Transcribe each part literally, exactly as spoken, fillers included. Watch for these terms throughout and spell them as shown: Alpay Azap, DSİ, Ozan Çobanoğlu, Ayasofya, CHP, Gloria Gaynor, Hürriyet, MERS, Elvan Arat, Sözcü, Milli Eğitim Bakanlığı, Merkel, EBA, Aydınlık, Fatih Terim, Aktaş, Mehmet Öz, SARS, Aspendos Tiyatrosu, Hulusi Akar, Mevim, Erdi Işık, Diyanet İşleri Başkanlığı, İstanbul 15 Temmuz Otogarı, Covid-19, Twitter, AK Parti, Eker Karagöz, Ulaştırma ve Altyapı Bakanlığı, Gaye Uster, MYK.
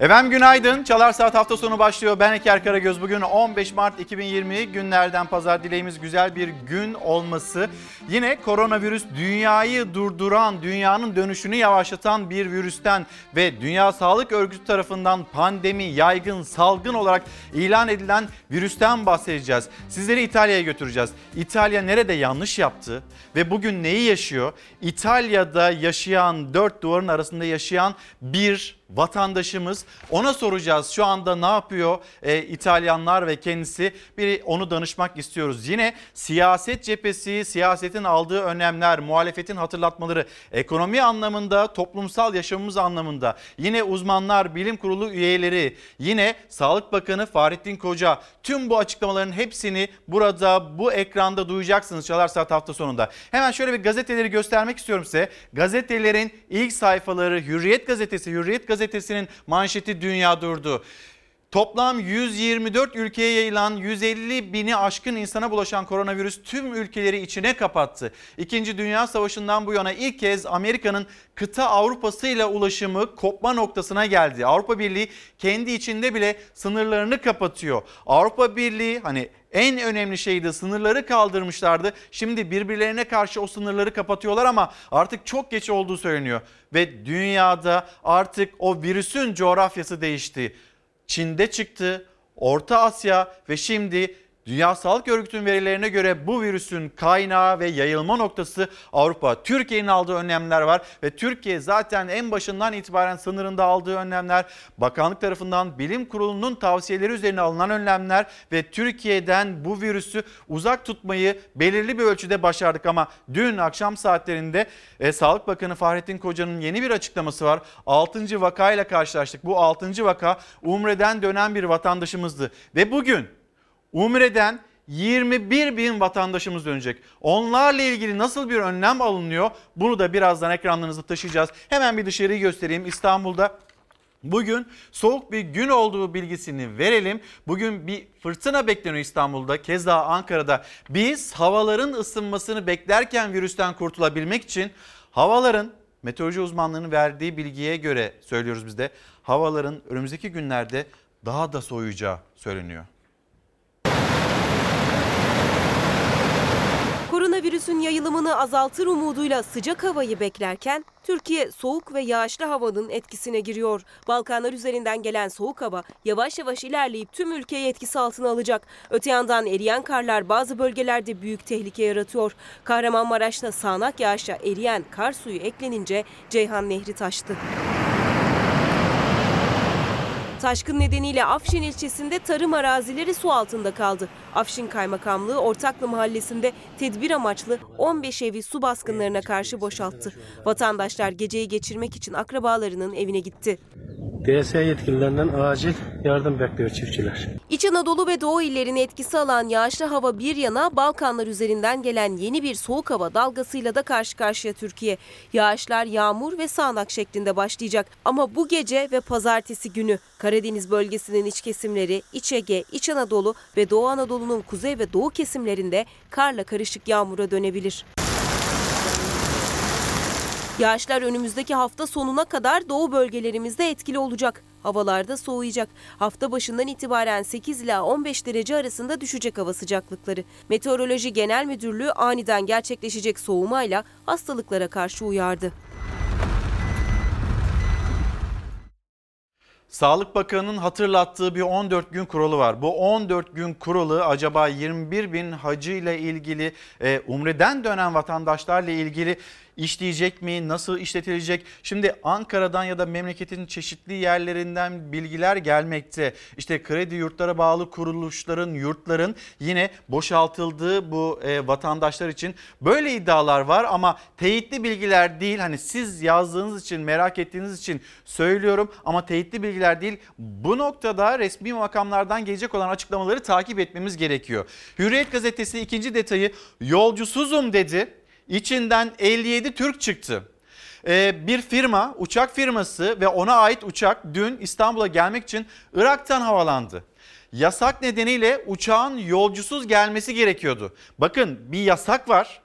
Efendim günaydın. Çalar Saat hafta sonu başlıyor. Ben Eker Karagöz. Bugün on beş Mart iki bin yirmi, günlerden pazar. Dileğimiz güzel bir gün olması. Yine koronavirüs, dünyayı durduran, dünyanın dönüşünü yavaşlatan bir virüsten ve Dünya Sağlık Örgütü tarafından pandemi, yaygın, salgın olarak ilan edilen virüsten bahsedeceğiz. Sizleri İtalya'ya götüreceğiz. İtalya nerede yanlış yaptı ve bugün neyi yaşıyor? İtalya'da yaşayan, dört duvarın arasında yaşayan bir vatandaşımız. Ona soracağız şu anda ne yapıyor e, İtalyanlar ve kendisi, bir onu danışmak istiyoruz. Yine siyaset cephesi, siyasetin aldığı önlemler, muhalefetin hatırlatmaları, ekonomi anlamında, toplumsal yaşamımız anlamında. Yine uzmanlar, bilim kurulu üyeleri, yine Sağlık Bakanı Fahrettin Koca. Tüm bu açıklamaların hepsini burada, bu ekranda duyacaksınız Çalar Saat hafta sonunda. Hemen şöyle bir gazeteleri göstermek istiyorum size. Gazetelerin ilk sayfaları, Hürriyet gazetesi, Hürriyet gazetesi. Gazetesinin manşeti "Dünya durdu". Toplam yüz yirmi dört ülkeye yayılan, yüz elli bini aşkın insana bulaşan koronavirüs tüm ülkeleri içine kapattı. İkinci Dünya Savaşı'ndan bu yana ilk kez Amerika'nın kıta Avrupa'sıyla ulaşımı kopma noktasına geldi. Avrupa Birliği kendi içinde bile sınırlarını kapatıyor. Avrupa Birliği hani en önemli şeydi, sınırları kaldırmışlardı. Şimdi birbirlerine karşı o sınırları kapatıyorlar ama artık çok geç olduğu söyleniyor. Ve dünyada artık o virüsün coğrafyası değişti. Çin'de çıktı, Orta Asya ve şimdi Dünya Sağlık Örgütü'nün verilerine göre bu virüsün kaynağı ve yayılma noktası Avrupa. Türkiye'nin aldığı önlemler var ve Türkiye zaten en başından itibaren sınırında aldığı önlemler, bakanlık tarafından bilim kurulunun tavsiyeleri üzerine alınan önlemler ve Türkiye'den bu virüsü uzak tutmayı belirli bir ölçüde başardık. Ama dün akşam saatlerinde e, Sağlık Bakanı Fahrettin Koca'nın yeni bir açıklaması var. altıncı vakayla karşılaştık. Bu altıncı vaka Umre'den dönen bir vatandaşımızdı ve bugün Umre'den yirmi bir bin vatandaşımız dönecek. Onlarla ilgili nasıl bir önlem alınıyor? Bunu da birazdan ekranlarınızda taşıyacağız. Hemen bir dışarıyı göstereyim. İstanbul'da bugün soğuk bir gün olduğu bilgisini verelim. Bugün bir fırtına bekleniyor İstanbul'da, keza Ankara'da. Biz havaların ısınmasını beklerken virüsten kurtulabilmek için havaların, meteoroloji uzmanlarının verdiği bilgiye göre söylüyoruz biz de, havaların önümüzdeki günlerde daha da soğuyacağı söyleniyor. Koronavirüsün yayılımını azaltır umuduyla sıcak havayı beklerken Türkiye soğuk ve yağışlı havanın etkisine giriyor. Balkanlar üzerinden gelen soğuk hava yavaş yavaş ilerleyip tüm ülkeyi etkisi altına alacak. Öte yandan eriyen karlar bazı bölgelerde büyük tehlike yaratıyor. Kahramanmaraş'ta sağanak yağışa eriyen kar suyu eklenince Ceyhan Nehri taştı. Taşkın nedeniyle Afşin ilçesinde tarım arazileri su altında kaldı. Afşin Kaymakamlığı Ortaklı Mahallesi'nde tedbir amaçlı on beş evi su baskınlarına karşı boşalttı. Vatandaşlar geceyi geçirmek için akrabalarının evine gitti. D S İ yetkililerinden acil yardım bekliyor çiftçiler. İç Anadolu ve Doğu illerini etkisi alan yağışlı hava bir yana, Balkanlar üzerinden gelen yeni bir soğuk hava dalgasıyla da karşı karşıya Türkiye. Yağışlar yağmur ve sağanak şeklinde başlayacak ama bu gece ve pazartesi günü Karadeniz bölgesinin iç kesimleri, İç Ege, İç Anadolu ve Doğu Anadolu'nun kuzey ve doğu kesimlerinde karla karışık yağmura dönebilir. Yağışlar önümüzdeki hafta sonuna kadar doğu bölgelerimizde etkili olacak. Havalarda soğuyacak. Hafta başından itibaren sekiz ila on beş derece arasında düşecek hava sıcaklıkları. Meteoroloji Genel Müdürlüğü aniden gerçekleşecek soğumayla hastalıklara karşı uyardı. Sağlık Bakanı'nın hatırlattığı bir on dört gün kuralı var. Bu on dört gün kuralı acaba yirmi bir bin hacı ile ilgili, Umre'den dönen vatandaşlarla ilgili işleyecek mi? Nasıl işletilecek? Şimdi Ankara'dan ya da memleketin çeşitli yerlerinden bilgiler gelmekte. İşte kredi yurtlara bağlı kuruluşların, yurtların yine boşaltıldığı bu e, vatandaşlar için böyle iddialar var ama teyitli bilgiler değil. Hani siz yazdığınız için, merak ettiğiniz için söylüyorum ama teyitli bilgiler değil. Bu noktada resmi makamlardan gelecek olan açıklamaları takip etmemiz gerekiyor. Hürriyet gazetesi ikinci detayı, yolcusuzum dedi. İçinden elli yedi Türk çıktı. Ee, bir firma, uçak firması ve ona ait uçak dün İstanbul'a gelmek için Irak'tan havalandı. Yasak nedeniyle uçağın yolcusuz gelmesi gerekiyordu. Bakın, bir yasak var.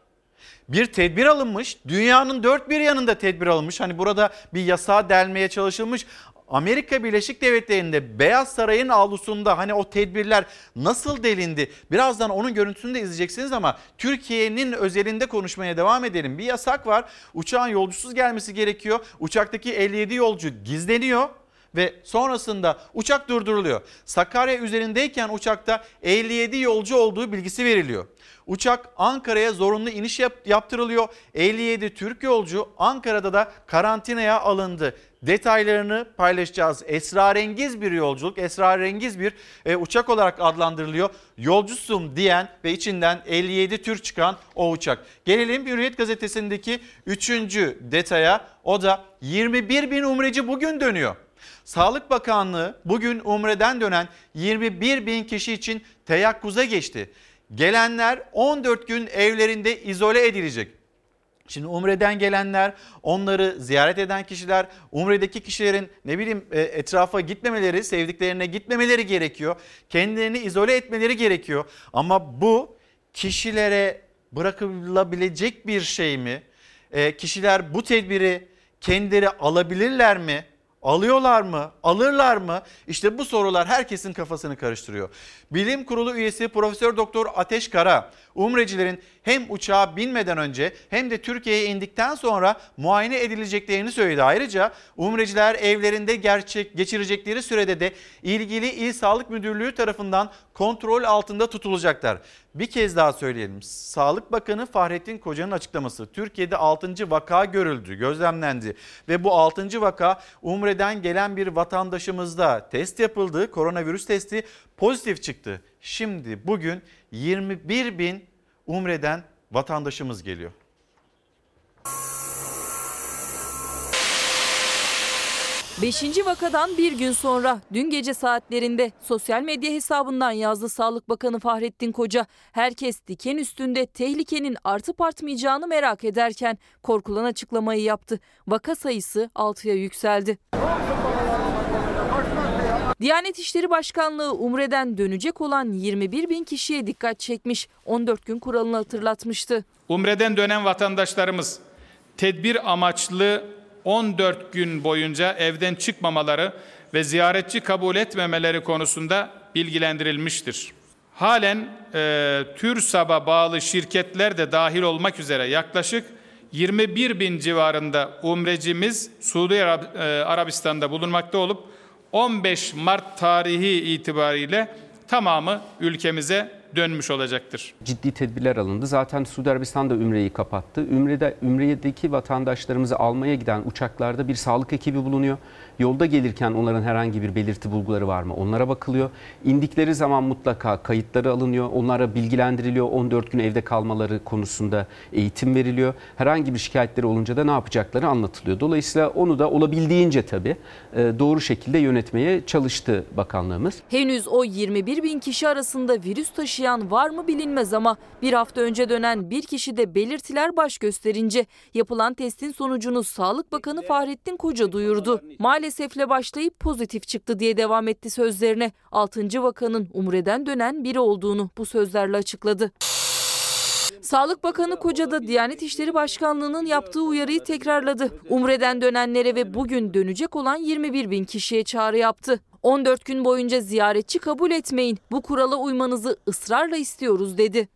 Bir tedbir alınmış. Dünyanın dört bir yanında tedbir alınmış. Hani burada bir yasağa delmeye çalışılmış. Amerika Birleşik Devletleri'nde Beyaz Saray'ın avlusunda hani o tedbirler nasıl delindi? Birazdan onun görüntüsünü de izleyeceksiniz ama Türkiye'nin özelinde konuşmaya devam edelim. Bir yasak var. Uçağın yolcusuz gelmesi gerekiyor. Uçaktaki elli yedi yolcu gizleniyor ve sonrasında uçak durduruluyor. Sakarya üzerindeyken uçakta elli yedi yolcu olduğu bilgisi veriliyor. Uçak Ankara'ya zorunlu iniş yaptırılıyor. elli yedi Türk yolcu Ankara'da da karantinaya alındı. Detaylarını paylaşacağız. Esrarengiz bir yolculuk, esrarengiz bir e, uçak olarak adlandırılıyor. Yolcusum diyen ve içinden elli yedi Türk çıkan o uçak. Gelelim Hürriyet gazetesindeki üçüncü detaya. O da yirmi bir bin umreci bugün dönüyor. Sağlık Bakanlığı bugün Umre'den dönen yirmi bir bin kişi için teyakkuza geçti. Gelenler on dört gün evlerinde izole edilecek. Şimdi Umre'den gelenler, onları ziyaret eden kişiler, Umre'deki kişilerin ne bileyim etrafa gitmemeleri, sevdiklerine gitmemeleri gerekiyor. Kendilerini izole etmeleri gerekiyor. Ama bu kişilere bırakılabilecek bir şey mi? E, kişiler bu tedbiri kendileri alabilirler mi? Alıyorlar mı? Alırlar mı? İşte bu sorular herkesin kafasını karıştırıyor. Bilim Kurulu üyesi Profesör Doktor Ateş Kara, umrecilerin hem uçağa binmeden önce hem de Türkiye'ye indikten sonra muayene edileceklerini söyledi. Ayrıca umreciler evlerinde gerçek geçirecekleri sürede de ilgili İl Sağlık Müdürlüğü tarafından kontrol altında tutulacaklar. Bir kez daha söyleyelim. Sağlık Bakanı Fahrettin Koca'nın açıklaması. Türkiye'de altıncı vaka görüldü, gözlemlendi ve bu altıncı vaka Umre'den gelen bir vatandaşımızda test yapıldı. Koronavirüs testi pozitif çıktı. Şimdi bugün yirmi bir bin Umre'den vatandaşımız geliyor. Beşinci vakadan bir gün sonra dün gece saatlerinde sosyal medya hesabından yazdı Sağlık Bakanı Fahrettin Koca. Herkes diken üstünde tehlikenin artıp artmayacağını merak ederken korkulan açıklamayı yaptı. Vaka sayısı altıya yükseldi. Diyanet İşleri Başkanlığı Umre'den dönecek olan yirmi bir bin kişiye dikkat çekmiş, on dört gün kuralını hatırlatmıştı. Umre'den dönen vatandaşlarımız tedbir amaçlı on dört gün boyunca evden çıkmamaları ve ziyaretçi kabul etmemeleri konusunda bilgilendirilmiştir. Halen e, TÜRSAB'a bağlı şirketler de dahil olmak üzere yaklaşık yirmi bir bin civarında umrecimiz Suudi Arabistan'da bulunmakta olup on beş Mart tarihi itibariyle tamamı ülkemize dönmüş olacaktır. Ciddi tedbirler alındı. Zaten Suudi Arabistan da Ümre'yi kapattı. Ümre'de, Ümre'deki vatandaşlarımızı almaya giden uçaklarda bir sağlık ekibi bulunuyor. Yolda gelirken onların herhangi bir belirti bulguları var mı? Onlara bakılıyor. İndikleri zaman mutlaka kayıtları alınıyor. Onlara bilgilendiriliyor. on dört gün evde kalmaları konusunda eğitim veriliyor. Herhangi bir şikayetleri olunca da ne yapacakları anlatılıyor. Dolayısıyla onu da olabildiğince tabii doğru şekilde yönetmeye çalıştı bakanlığımız. Henüz o yirmi bir bin kişi arasında virüs taşıyan var mı bilinmez ama bir hafta önce dönen bir kişide belirtiler baş gösterince yapılan testin sonucunu Sağlık Bakanı Fahrettin Koca duyurdu. Maalesefle başlayıp pozitif çıktı diye devam etti sözlerine. altıncı vakanın Umre'den dönen biri olduğunu bu sözlerle açıkladı. Sağlık Bakanı Koca da Diyanet İşleri Başkanlığı'nın yaptığı uyarıyı tekrarladı. Umre'den dönenlere ve bugün dönecek olan yirmi bir bin kişiye çağrı yaptı. on dört gün boyunca ziyaretçi kabul etmeyin. Bu kurala uymanızı ısrarla istiyoruz dedi.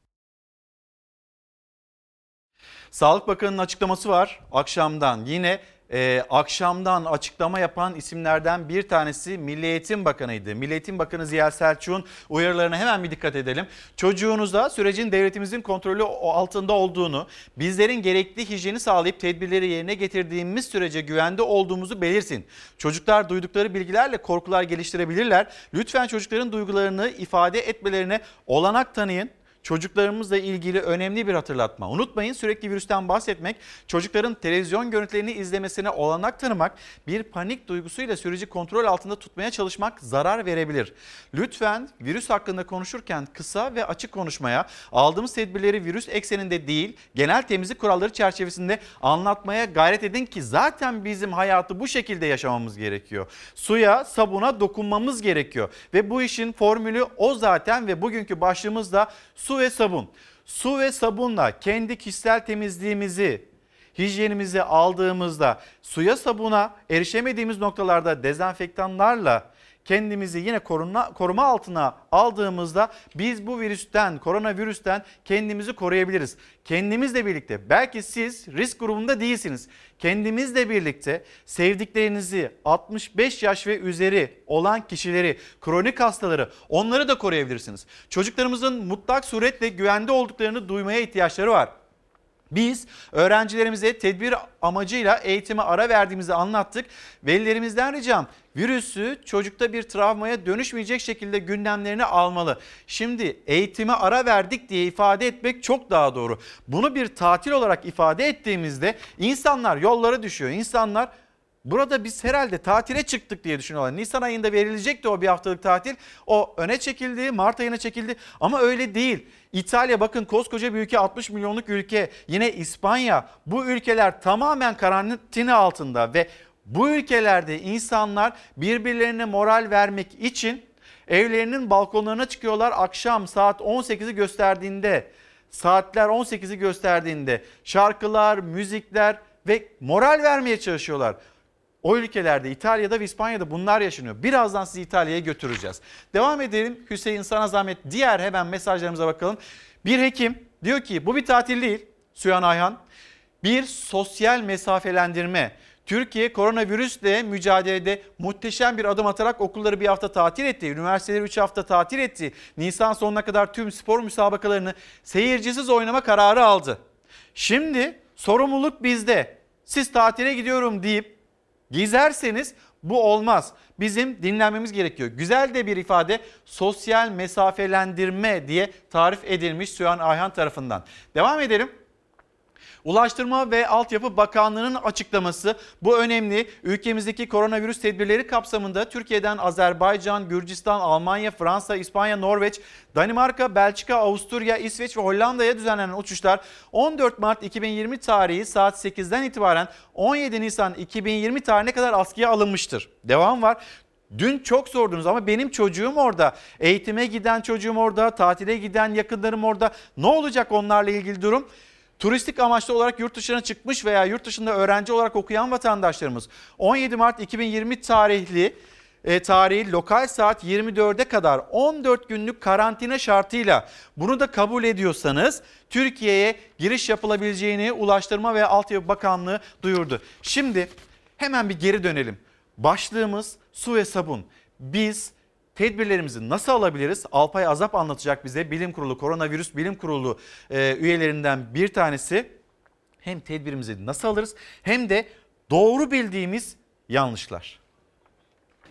Sağlık Bakanı'nın açıklaması var akşamdan. Yine e, akşamdan açıklama yapan isimlerden bir tanesi Milli Eğitim Bakanı'ydı. Milli Eğitim Bakanı Ziya Selçuk'un uyarılarına hemen bir dikkat edelim. Çocuğunuza sürecin devletimizin kontrolü altında olduğunu, bizlerin gerekli hijyeni sağlayıp tedbirleri yerine getirdiğimiz sürece güvende olduğumuzu belirsin. Çocuklar duydukları bilgilerle korkular geliştirebilirler. Lütfen çocukların duygularını ifade etmelerine olanak tanıyın. Çocuklarımızla ilgili önemli bir hatırlatma. Unutmayın, sürekli virüsten bahsetmek, çocukların televizyon görüntülerini izlemesine olanak tanımak, bir panik duygusuyla süreci kontrol altında tutmaya çalışmak zarar verebilir. Lütfen virüs hakkında konuşurken kısa ve açık konuşmaya, aldığımız tedbirleri virüs ekseninde değil, genel temizlik kuralları çerçevesinde anlatmaya gayret edin ki zaten bizim hayatı bu şekilde yaşamamız gerekiyor. Suya, sabuna dokunmamız gerekiyor ve bu işin formülü o zaten ve bugünkü başlığımız da su ve sabun. Su ve sabunla kendi kişisel temizliğimizi, hijyenimizi aldığımızda suya sabuna erişemediğimiz noktalarda dezenfektanlarla kendimizi yine koruma, koruma altına aldığımızda biz bu virüsten, koronavirüsten kendimizi koruyabiliriz. Kendimizle birlikte, belki siz risk grubunda değilsiniz. Kendimizle birlikte sevdiklerinizi, altmış beş yaş ve üzeri olan kişileri, kronik hastaları, onları da koruyabilirsiniz. Çocuklarımızın mutlak suretle güvende olduklarını duymaya ihtiyaçları var. Biz öğrencilerimize tedbir amacıyla eğitime ara verdiğimizi anlattık. Velilerimizden ricam, virüsü çocukta bir travmaya dönüşmeyecek şekilde gündemlerini almalı. Şimdi eğitime ara verdik diye ifade etmek çok daha doğru. Bunu bir tatil olarak ifade ettiğimizde insanlar yollara düşüyor. İnsanlar burada biz herhalde tatile çıktık diye düşünüyorlar. Nisan ayında verilecekti o bir haftalık tatil. O öne çekildi, Mart ayına çekildi ama öyle değil. İtalya, bakın koskoca bir ülke, altmış milyonluk ülke, yine İspanya, bu ülkeler tamamen karantina altında ve bu ülkelerde insanlar birbirlerine moral vermek için evlerinin balkonlarına çıkıyorlar. Akşam saat on sekizi gösterdiğinde, saatler on sekizi gösterdiğinde şarkılar, müzikler ve moral vermeye çalışıyorlar. O ülkelerde, İtalya'da ve İspanya'da bunlar yaşanıyor. Birazdan sizi İtalya'ya götüreceğiz. Devam edelim. Hüseyin, sana zahmet, diğer hemen mesajlarımıza bakalım. Bir hekim diyor ki bu bir tatil değil Süyan Ayhan. Bir sosyal mesafelendirme. Türkiye koronavirüsle mücadelede muhteşem bir adım atarak okulları bir hafta tatil etti. Üniversiteleri üç hafta tatil etti. Nisan sonuna kadar tüm spor müsabakalarını seyircisiz oynama kararı aldı. Şimdi sorumluluk bizde. Siz tatile gidiyorum deyip gizerseniz bu olmaz. Bizim dinlenmemiz gerekiyor. Güzel de bir ifade, sosyal mesafelendirme diye tarif edilmiş Sühan Ayhan tarafından. Devam edelim. Ulaştırma ve Altyapı Bakanlığı'nın açıklaması, bu önemli. Ülkemizdeki koronavirüs tedbirleri kapsamında Türkiye'den Azerbaycan, Gürcistan, Almanya, Fransa, İspanya, Norveç, Danimarka, Belçika, Avusturya, İsveç ve Hollanda'ya düzenlenen uçuşlar on dört Mart iki bin yirmi tarihi saat sekizden itibaren on yedi Nisan iki bin yirmi tarihine kadar askıya alınmıştır. Devam var. Dün çok sordunuz ama benim çocuğum orada, eğitime giden çocuğum orada, tatile giden yakınlarım orada. Ne olacak onlarla ilgili durum? Turistik amaçlı olarak yurt dışına çıkmış veya yurt dışında öğrenci olarak okuyan vatandaşlarımız on yedi Mart iki bin yirmi tarihli e, tarihi lokal saat yirmi dörde kadar on dört günlük karantina şartıyla, bunu da kabul ediyorsanız Türkiye'ye giriş yapılabileceğini Ulaştırma ve Altyapı Bakanlığı duyurdu. Şimdi hemen bir geri dönelim. Başlığımız su ve sabun. Biz tedbirlerimizi nasıl alabiliriz? Alpay Azap anlatacak bize. Bilim Kurulu, Koronavirüs Bilim Kurulu e, üyelerinden bir tanesi. Hem tedbirimizi nasıl alırız hem de doğru bildiğimiz yanlışlar.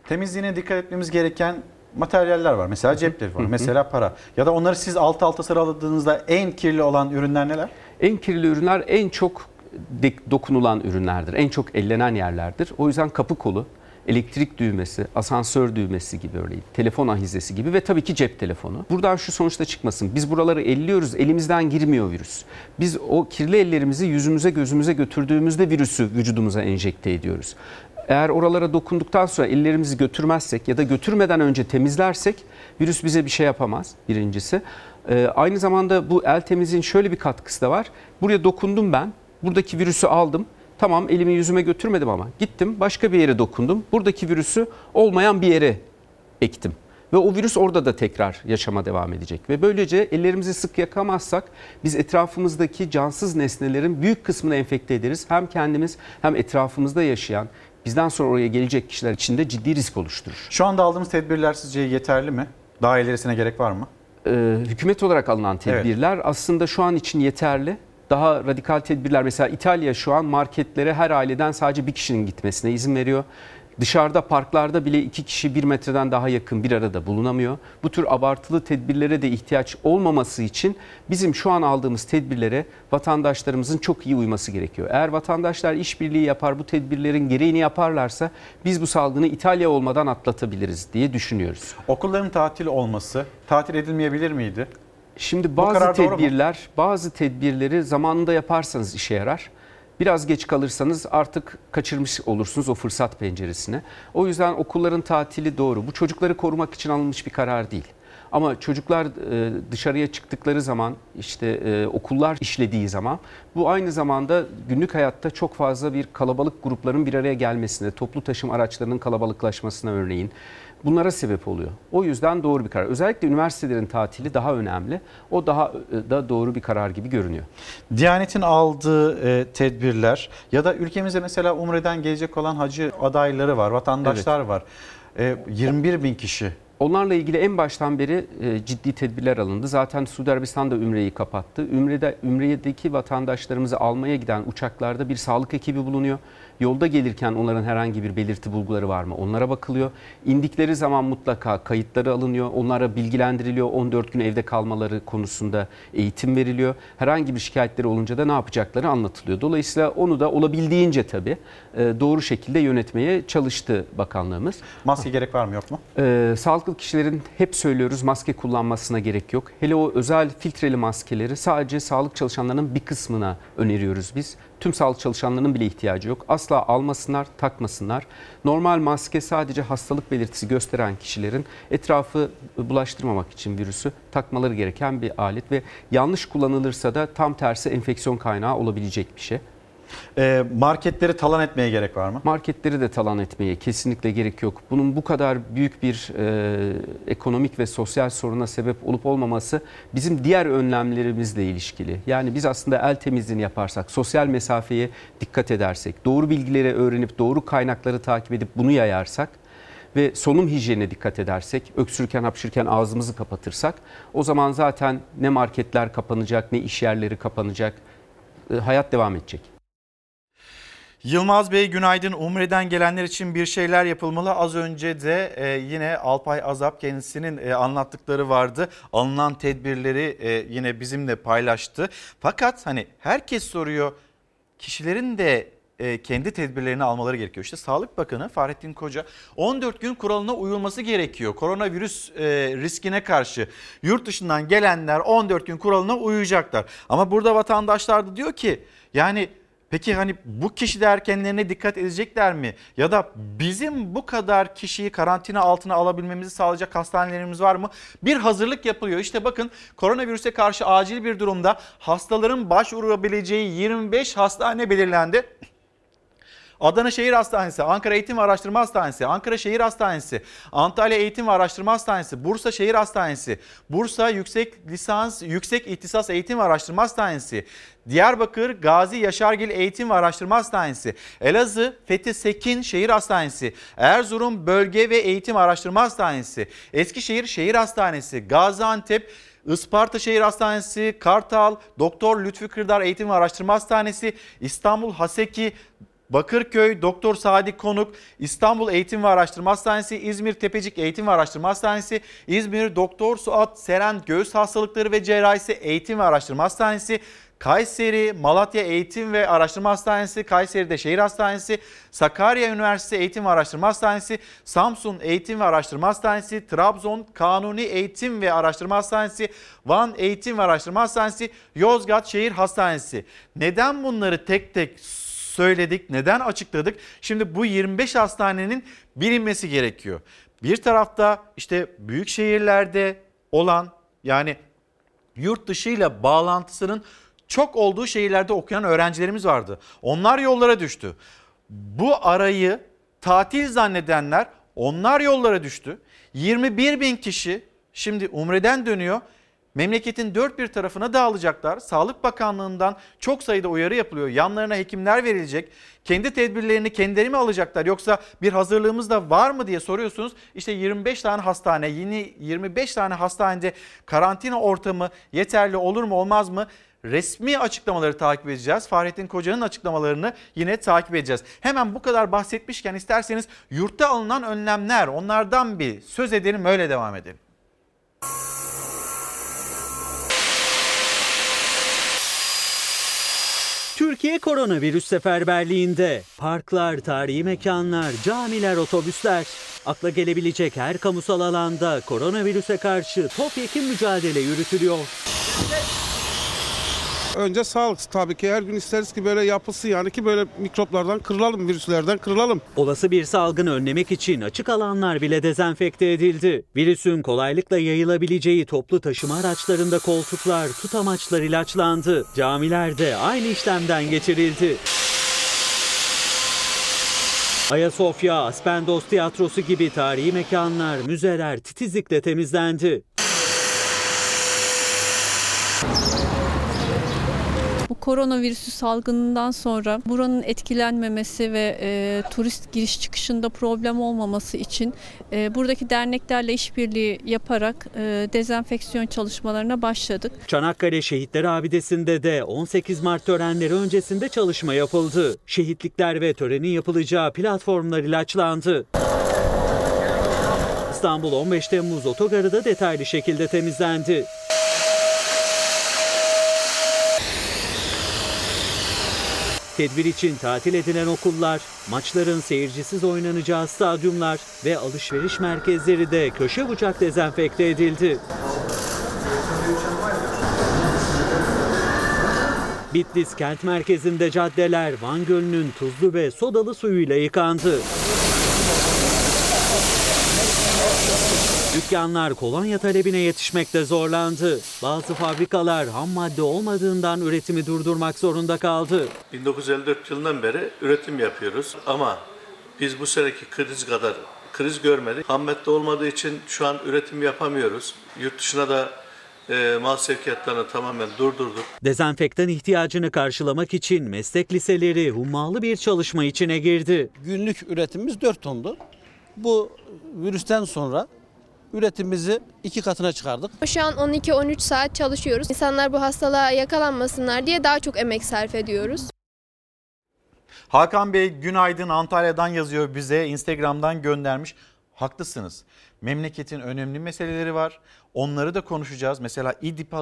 Temizliğine dikkat etmemiz gereken materyaller var. Mesela cep telefonu, mesela para. Ya da onları siz alt alta sıraladığınızda en kirli olan ürünler neler? En kirli ürünler en çok dokunulan ürünlerdir. En çok ellenen yerlerdir. O yüzden kapı kolu, elektrik düğmesi, asansör düğmesi gibi, örneğin telefon ahizesi gibi ve tabii ki cep telefonu. Buradan şu sonuçta çıkmasın. Biz buraları elliyoruz, elimizden girmiyor virüs. Biz o kirli ellerimizi yüzümüze, gözümüze götürdüğümüzde virüsü vücudumuza enjekte ediyoruz. Eğer oralara dokunduktan sonra ellerimizi götürmezsek ya da götürmeden önce temizlersek virüs bize bir şey yapamaz, birincisi. Ee, aynı zamanda bu el temizliğin şöyle bir katkısı da var. Buraya dokundum ben, buradaki virüsü aldım. Tamam, elimi yüzüme götürmedim ama gittim başka bir yere dokundum. Buradaki virüsü olmayan bir yere ektim. Ve o virüs orada da tekrar yaşama devam edecek. Ve böylece ellerimizi sık yakamazsak biz etrafımızdaki cansız nesnelerin büyük kısmını enfekte ederiz. Hem kendimiz hem etrafımızda yaşayan, bizden sonra oraya gelecek kişiler için de ciddi risk oluşturur. Şu anda aldığımız tedbirler sizce yeterli mi? Daha ilerisine gerek var mı? Ee, hükümet olarak alınan tedbirler, evet, aslında şu an için yeterli. Daha radikal tedbirler, mesela İtalya şu an marketlere her aileden sadece bir kişinin gitmesine izin veriyor. Dışarıda parklarda bile iki kişi bir metreden daha yakın bir arada bulunamıyor. Bu tür abartılı tedbirlere de ihtiyaç olmaması için bizim şu an aldığımız tedbirlere vatandaşlarımızın çok iyi uyması gerekiyor. Eğer vatandaşlar işbirliği yapar, bu tedbirlerin gereğini yaparlarsa biz bu salgını İtalya olmadan atlatabiliriz diye düşünüyoruz. Okulların tatil olması, tatil edilmeyebilir miydi? Şimdi bazı tedbirler, bazı tedbirleri zamanında yaparsanız işe yarar. Biraz geç kalırsanız artık kaçırmış olursunuz o fırsat penceresini. O yüzden okulların tatili doğru. Bu çocukları korumak için alınmış bir karar değil. Ama çocuklar dışarıya çıktıkları zaman, işte okullar işlediği zaman, bu aynı zamanda günlük hayatta çok fazla bir kalabalık grupların bir araya gelmesine, toplu taşım araçlarının kalabalıklaşmasına örneğin, bunlara sebep oluyor. O yüzden doğru bir karar. Özellikle üniversitelerin tatili daha önemli. O daha da doğru bir karar gibi görünüyor. Diyanet'in aldığı e, tedbirler ya da ülkemizde mesela Umre'den gelecek olan hacı adayları var, vatandaşlar evet. var. E, yirmi bir bin kişi. Onlarla ilgili en baştan beri ciddi tedbirler alındı. Zaten Suudi Arabistan da Ümre'yi kapattı. Ümre'de, Ümre'deki vatandaşlarımızı almaya giden uçaklarda bir sağlık ekibi bulunuyor. Yolda gelirken onların herhangi bir belirti bulguları var mı? Onlara bakılıyor. İndikleri zaman mutlaka kayıtları alınıyor. Onlara bilgilendiriliyor. on dört gün evde kalmaları konusunda eğitim veriliyor. Herhangi bir şikayetleri olunca da ne yapacakları anlatılıyor. Dolayısıyla onu da olabildiğince tabii doğru şekilde yönetmeye çalıştı bakanlığımız. Maske gerek var mı yok mu? Ee, sağlıklı kişilerin hep söylüyoruz maske kullanmasına gerek yok. Hele o özel filtreli maskeleri sadece sağlık çalışanlarının bir kısmına öneriyoruz biz. Tüm sağlık çalışanlarının bile ihtiyacı yok. Asla almasınlar, takmasınlar. Normal maske sadece hastalık belirtisi gösteren kişilerin etrafı bulaştırmamak için virüsü takmaları gereken bir alet ve yanlış kullanılırsa da tam tersi enfeksiyon kaynağı olabilecek bir şey. Marketleri talan etmeye gerek var mı? Marketleri de talan etmeye kesinlikle gerek yok. Bunun bu kadar büyük bir e, ekonomik ve sosyal soruna sebep olup olmaması bizim diğer önlemlerimizle ilişkili. Yani biz aslında el temizliğini yaparsak, sosyal mesafeye dikkat edersek, doğru bilgileri öğrenip doğru kaynakları takip edip bunu yayarsak ve solunum hijyenine dikkat edersek, öksürürken, hapşırırken ağzımızı kapatırsak o zaman zaten ne marketler kapanacak, ne iş yerleri kapanacak, e, hayat devam edecek. Yılmaz Bey günaydın. Umre'den gelenler için bir şeyler yapılmalı. Az önce de yine Alpay Azap kendisinin anlattıkları vardı. Alınan tedbirleri yine bizimle paylaştı. Fakat hani herkes soruyor, kişilerin de kendi tedbirlerini almaları gerekiyor. İşte Sağlık Bakanı Fahrettin Koca on dört gün kuralına uyulması gerekiyor. Koronavirüs riskine karşı yurt dışından gelenler on dört gün kuralına uyacaklar. Ama burada vatandaşlar da diyor ki yani... Peki hani bu kişiler kendilerine dikkat edecekler mi? Ya da bizim bu kadar kişiyi karantina altına alabilmemizi sağlayacak hastanelerimiz var mı? Bir hazırlık yapılıyor. İşte bakın koronavirüse karşı acil bir durumda hastaların başvurabileceği yirmi beş hastane belirlendi. Adana Şehir Hastanesi, Ankara Eğitim ve Araştırma Hastanesi, Ankara Şehir Hastanesi, Antalya Eğitim ve Araştırma Hastanesi, Bursa Şehir Hastanesi, Bursa Yüksek Lisans, Yüksek İhtisas Eğitim ve Araştırma Hastanesi, Diyarbakır Gazi Yaşargil Eğitim ve Araştırma Hastanesi, Elazığ Fethi Sekin Şehir Hastanesi, Erzurum Bölge ve Eğitim Araştırma Hastanesi, Eskişehir Şehir Hastanesi, Gaziantep Isparta Şehir Hastanesi, Kartal Doktor Lütfü Kırdar Eğitim ve Araştırma Hastanesi, İstanbul Haseki Bakırköy Doktor Sadi Konuk, İstanbul Eğitim ve Araştırma Hastanesi, İzmir Tepecik Eğitim ve Araştırma Hastanesi, İzmir Doktor Suat Seren Göğüs Hastalıkları ve Cerrahisi Eğitim ve Araştırma Hastanesi, Kayseri Malatya Eğitim ve Araştırma Hastanesi, Kayseri'de Şehir Hastanesi, Sakarya Üniversitesi Eğitim ve Araştırma Hastanesi, Samsun Eğitim ve Araştırma Hastanesi, Trabzon Kanuni Eğitim ve Araştırma Hastanesi, Van Eğitim ve Araştırma Hastanesi, Yozgat Şehir Hastanesi. Neden bunları tek tek söyledik, neden açıkladık? Şimdi bu yirmi beş hastanenin bilinmesi gerekiyor. Bir tarafta işte büyük şehirlerde olan, yani yurt dışıyla bağlantısının çok olduğu şehirlerde okuyan öğrencilerimiz vardı. Onlar yollara düştü. Bu arayı tatil zannedenler, onlar yollara düştü. yirmi bir bin kişi şimdi Umre'den dönüyor. Memleketin dört bir tarafına dağılacaklar. Sağlık Bakanlığı'ndan çok sayıda uyarı yapılıyor. Yanlarına hekimler verilecek. Kendi tedbirlerini kendileri mi alacaklar yoksa bir hazırlığımız da var mı diye soruyorsunuz. İşte yirmi beş tane hastane, yeni yirmi beş tane hastanede karantina ortamı yeterli olur mu olmaz mı? Resmi açıklamaları takip edeceğiz. Fahrettin Koca'nın açıklamalarını yine takip edeceğiz. Hemen bu kadar bahsetmişken isterseniz yurtta alınan önlemler, onlardan bir söz edelim, öyle devam edelim. Türkiye koronavirüs seferberliğinde parklar, tarihi mekanlar, camiler, otobüsler, akla gelebilecek her kamusal alanda koronavirüse karşı topyekun mücadele yürütülüyor. Önce sağlık tabii ki, her gün isteriz ki böyle yapılsın, yani ki böyle mikroplardan kırılalım, virüslerden kırılalım. Olası bir salgını önlemek için açık alanlar bile dezenfekte edildi. Virüsün kolaylıkla yayılabileceği toplu taşıma araçlarında koltuklar, tutamaçlar ilaçlandı. Camiler de aynı işlemden geçirildi. Ayasofya, Aspendos Tiyatrosu gibi tarihi mekanlar, müzeler titizlikle temizlendi. Bu koronavirüsü salgınından sonra buranın etkilenmemesi ve e, turist giriş çıkışında problem olmaması için e, buradaki derneklerle işbirliği yaparak e, dezenfeksiyon çalışmalarına başladık. Çanakkale Şehitler Abidesi'nde de on sekiz Mart törenleri öncesinde çalışma yapıldı. Şehitlikler ve törenin yapılacağı platformlar ilaçlandı. İstanbul on beş Temmuz Otogarı da detaylı şekilde temizlendi. Tedbir için tatil edilen okullar, maçların seyircisiz oynanacağı stadyumlar ve alışveriş merkezleri de köşe bucak dezenfekte edildi. Bitlis kent merkezinde caddeler Van Gölü'nün tuzlu ve sodalı suyuyla yıkandı. Dükkanlar kolonya talebine yetişmekte zorlandı. Bazı fabrikalar ham madde olmadığından üretimi durdurmak zorunda kaldı. bin dokuz yüz elli dört yılından beri üretim yapıyoruz ama biz bu seneki kriz kadar kriz görmedik. Ham madde olmadığı için şu an üretim yapamıyoruz. Yurt dışına da E, mal sevkiyatlarını tamamen durdurduk. Dezenfektan ihtiyacını karşılamak için meslek liseleri hummalı bir çalışma içine girdi. Günlük üretimimiz dört tondu. Bu virüsten sonra üretimimizi iki katına çıkardık. Şu an on iki on üç saat çalışıyoruz. İnsanlar bu hastalığa yakalanmasınlar diye daha çok emek sarf ediyoruz. Hakan Bey günaydın, Antalya'dan yazıyor bize, Instagram'dan göndermiş. Haklısınız. Memleketin önemli meseleleri var. Onları da konuşacağız. Mesela İdlib'i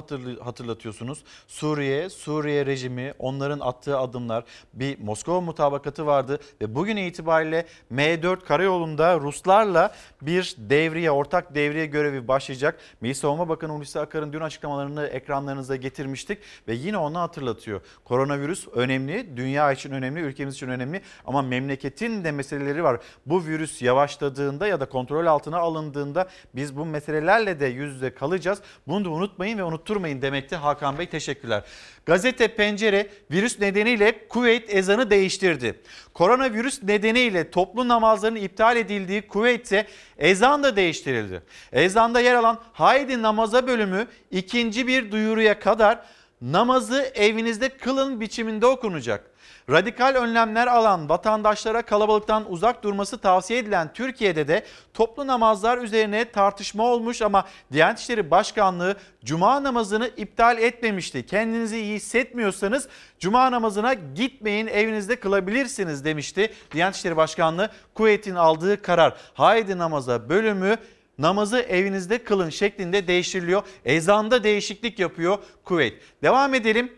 hatırlatıyorsunuz. Suriye, Suriye rejimi, onların attığı adımlar, bir Moskova mutabakatı vardı ve bugün itibariyle M dört Karayolu'nda Ruslarla bir devriye, ortak devriye görevi başlayacak. Milli Savunma Bakanı Hulusi Akar'ın dün açıklamalarını ekranlarınıza getirmiştik ve yine onu hatırlatıyor. Koronavirüs önemli, dünya için önemli, ülkemiz için önemli ama memleketin de meseleleri var. Bu virüs yavaşladığında ya da kontrol altına alındığında biz bu meselelerle de yüz de kalacağız. Bunu da unutmayın ve unutturmayın demekti Hakan Bey, teşekkürler. Gazete Pencere virüs nedeniyle Kuveyt ezanı değiştirdi. Koronavirüs nedeniyle toplu namazların iptal edildiği Kuveyt'te ezan da değiştirildi. Ezanda yer alan Haydi Namaza bölümü ikinci bir duyuruya kadar namazı evinizde kılın biçiminde okunacak. Radikal önlemler alan vatandaşlara kalabalıktan uzak durması tavsiye edilen Türkiye'de de toplu namazlar üzerine tartışma olmuş ama Diyanet İşleri Başkanlığı Cuma namazını iptal etmemişti. Kendinizi iyi hissetmiyorsanız Cuma namazına gitmeyin, evinizde kılabilirsiniz demişti. Diyanet İşleri Başkanlığı Kuveyt'in aldığı karar Haydi Namaza bölümü namazı evinizde kılın şeklinde değiştiriliyor. Ezanda değişiklik yapıyor Kuveyt. Devam edelim.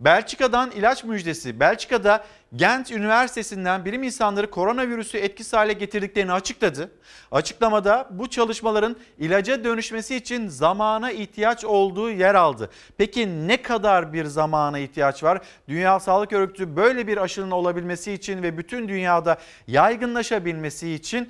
Belçika'dan ilaç müjdesi. Belçika'da Gent Üniversitesi'nden bilim insanları koronavirüsü etkisiz hale getirdiklerini açıkladı. Açıklamada bu çalışmaların ilaca dönüşmesi için zamana ihtiyaç olduğu yer aldı. Peki ne kadar bir zamana ihtiyaç var? Dünya Sağlık Örgütü böyle bir aşının olabilmesi için ve bütün dünyada yaygınlaşabilmesi için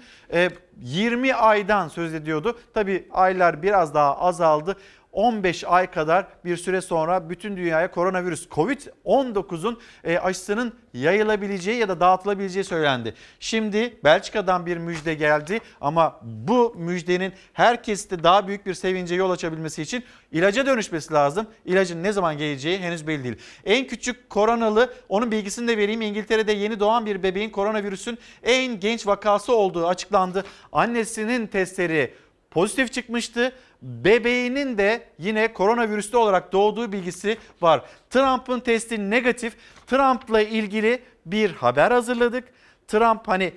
yirmi aydan söz ediyordu. Tabii aylar biraz daha azaldı. on beş ay kadar bir süre sonra bütün dünyaya koronavirüs Covid on dokuzun aşısının yayılabileceği ya da dağıtılabileceği söylendi. Şimdi Belçika'dan bir müjde geldi ama bu müjdenin herkeste daha büyük bir sevince yol açabilmesi için ilaca dönüşmesi lazım. İlacın ne zaman geleceği henüz belli değil. En küçük koronalı, onun bilgisini de vereyim. İngiltere'de yeni doğan bir bebeğin koronavirüsün en genç vakası olduğu açıklandı. Annesinin testleri pozitif çıkmıştı. Bebeğinin de yine koronavirüslü olarak doğduğu bilgisi var. Trump'ın testi negatif. Trump'la ilgili bir haber hazırladık. Trump hani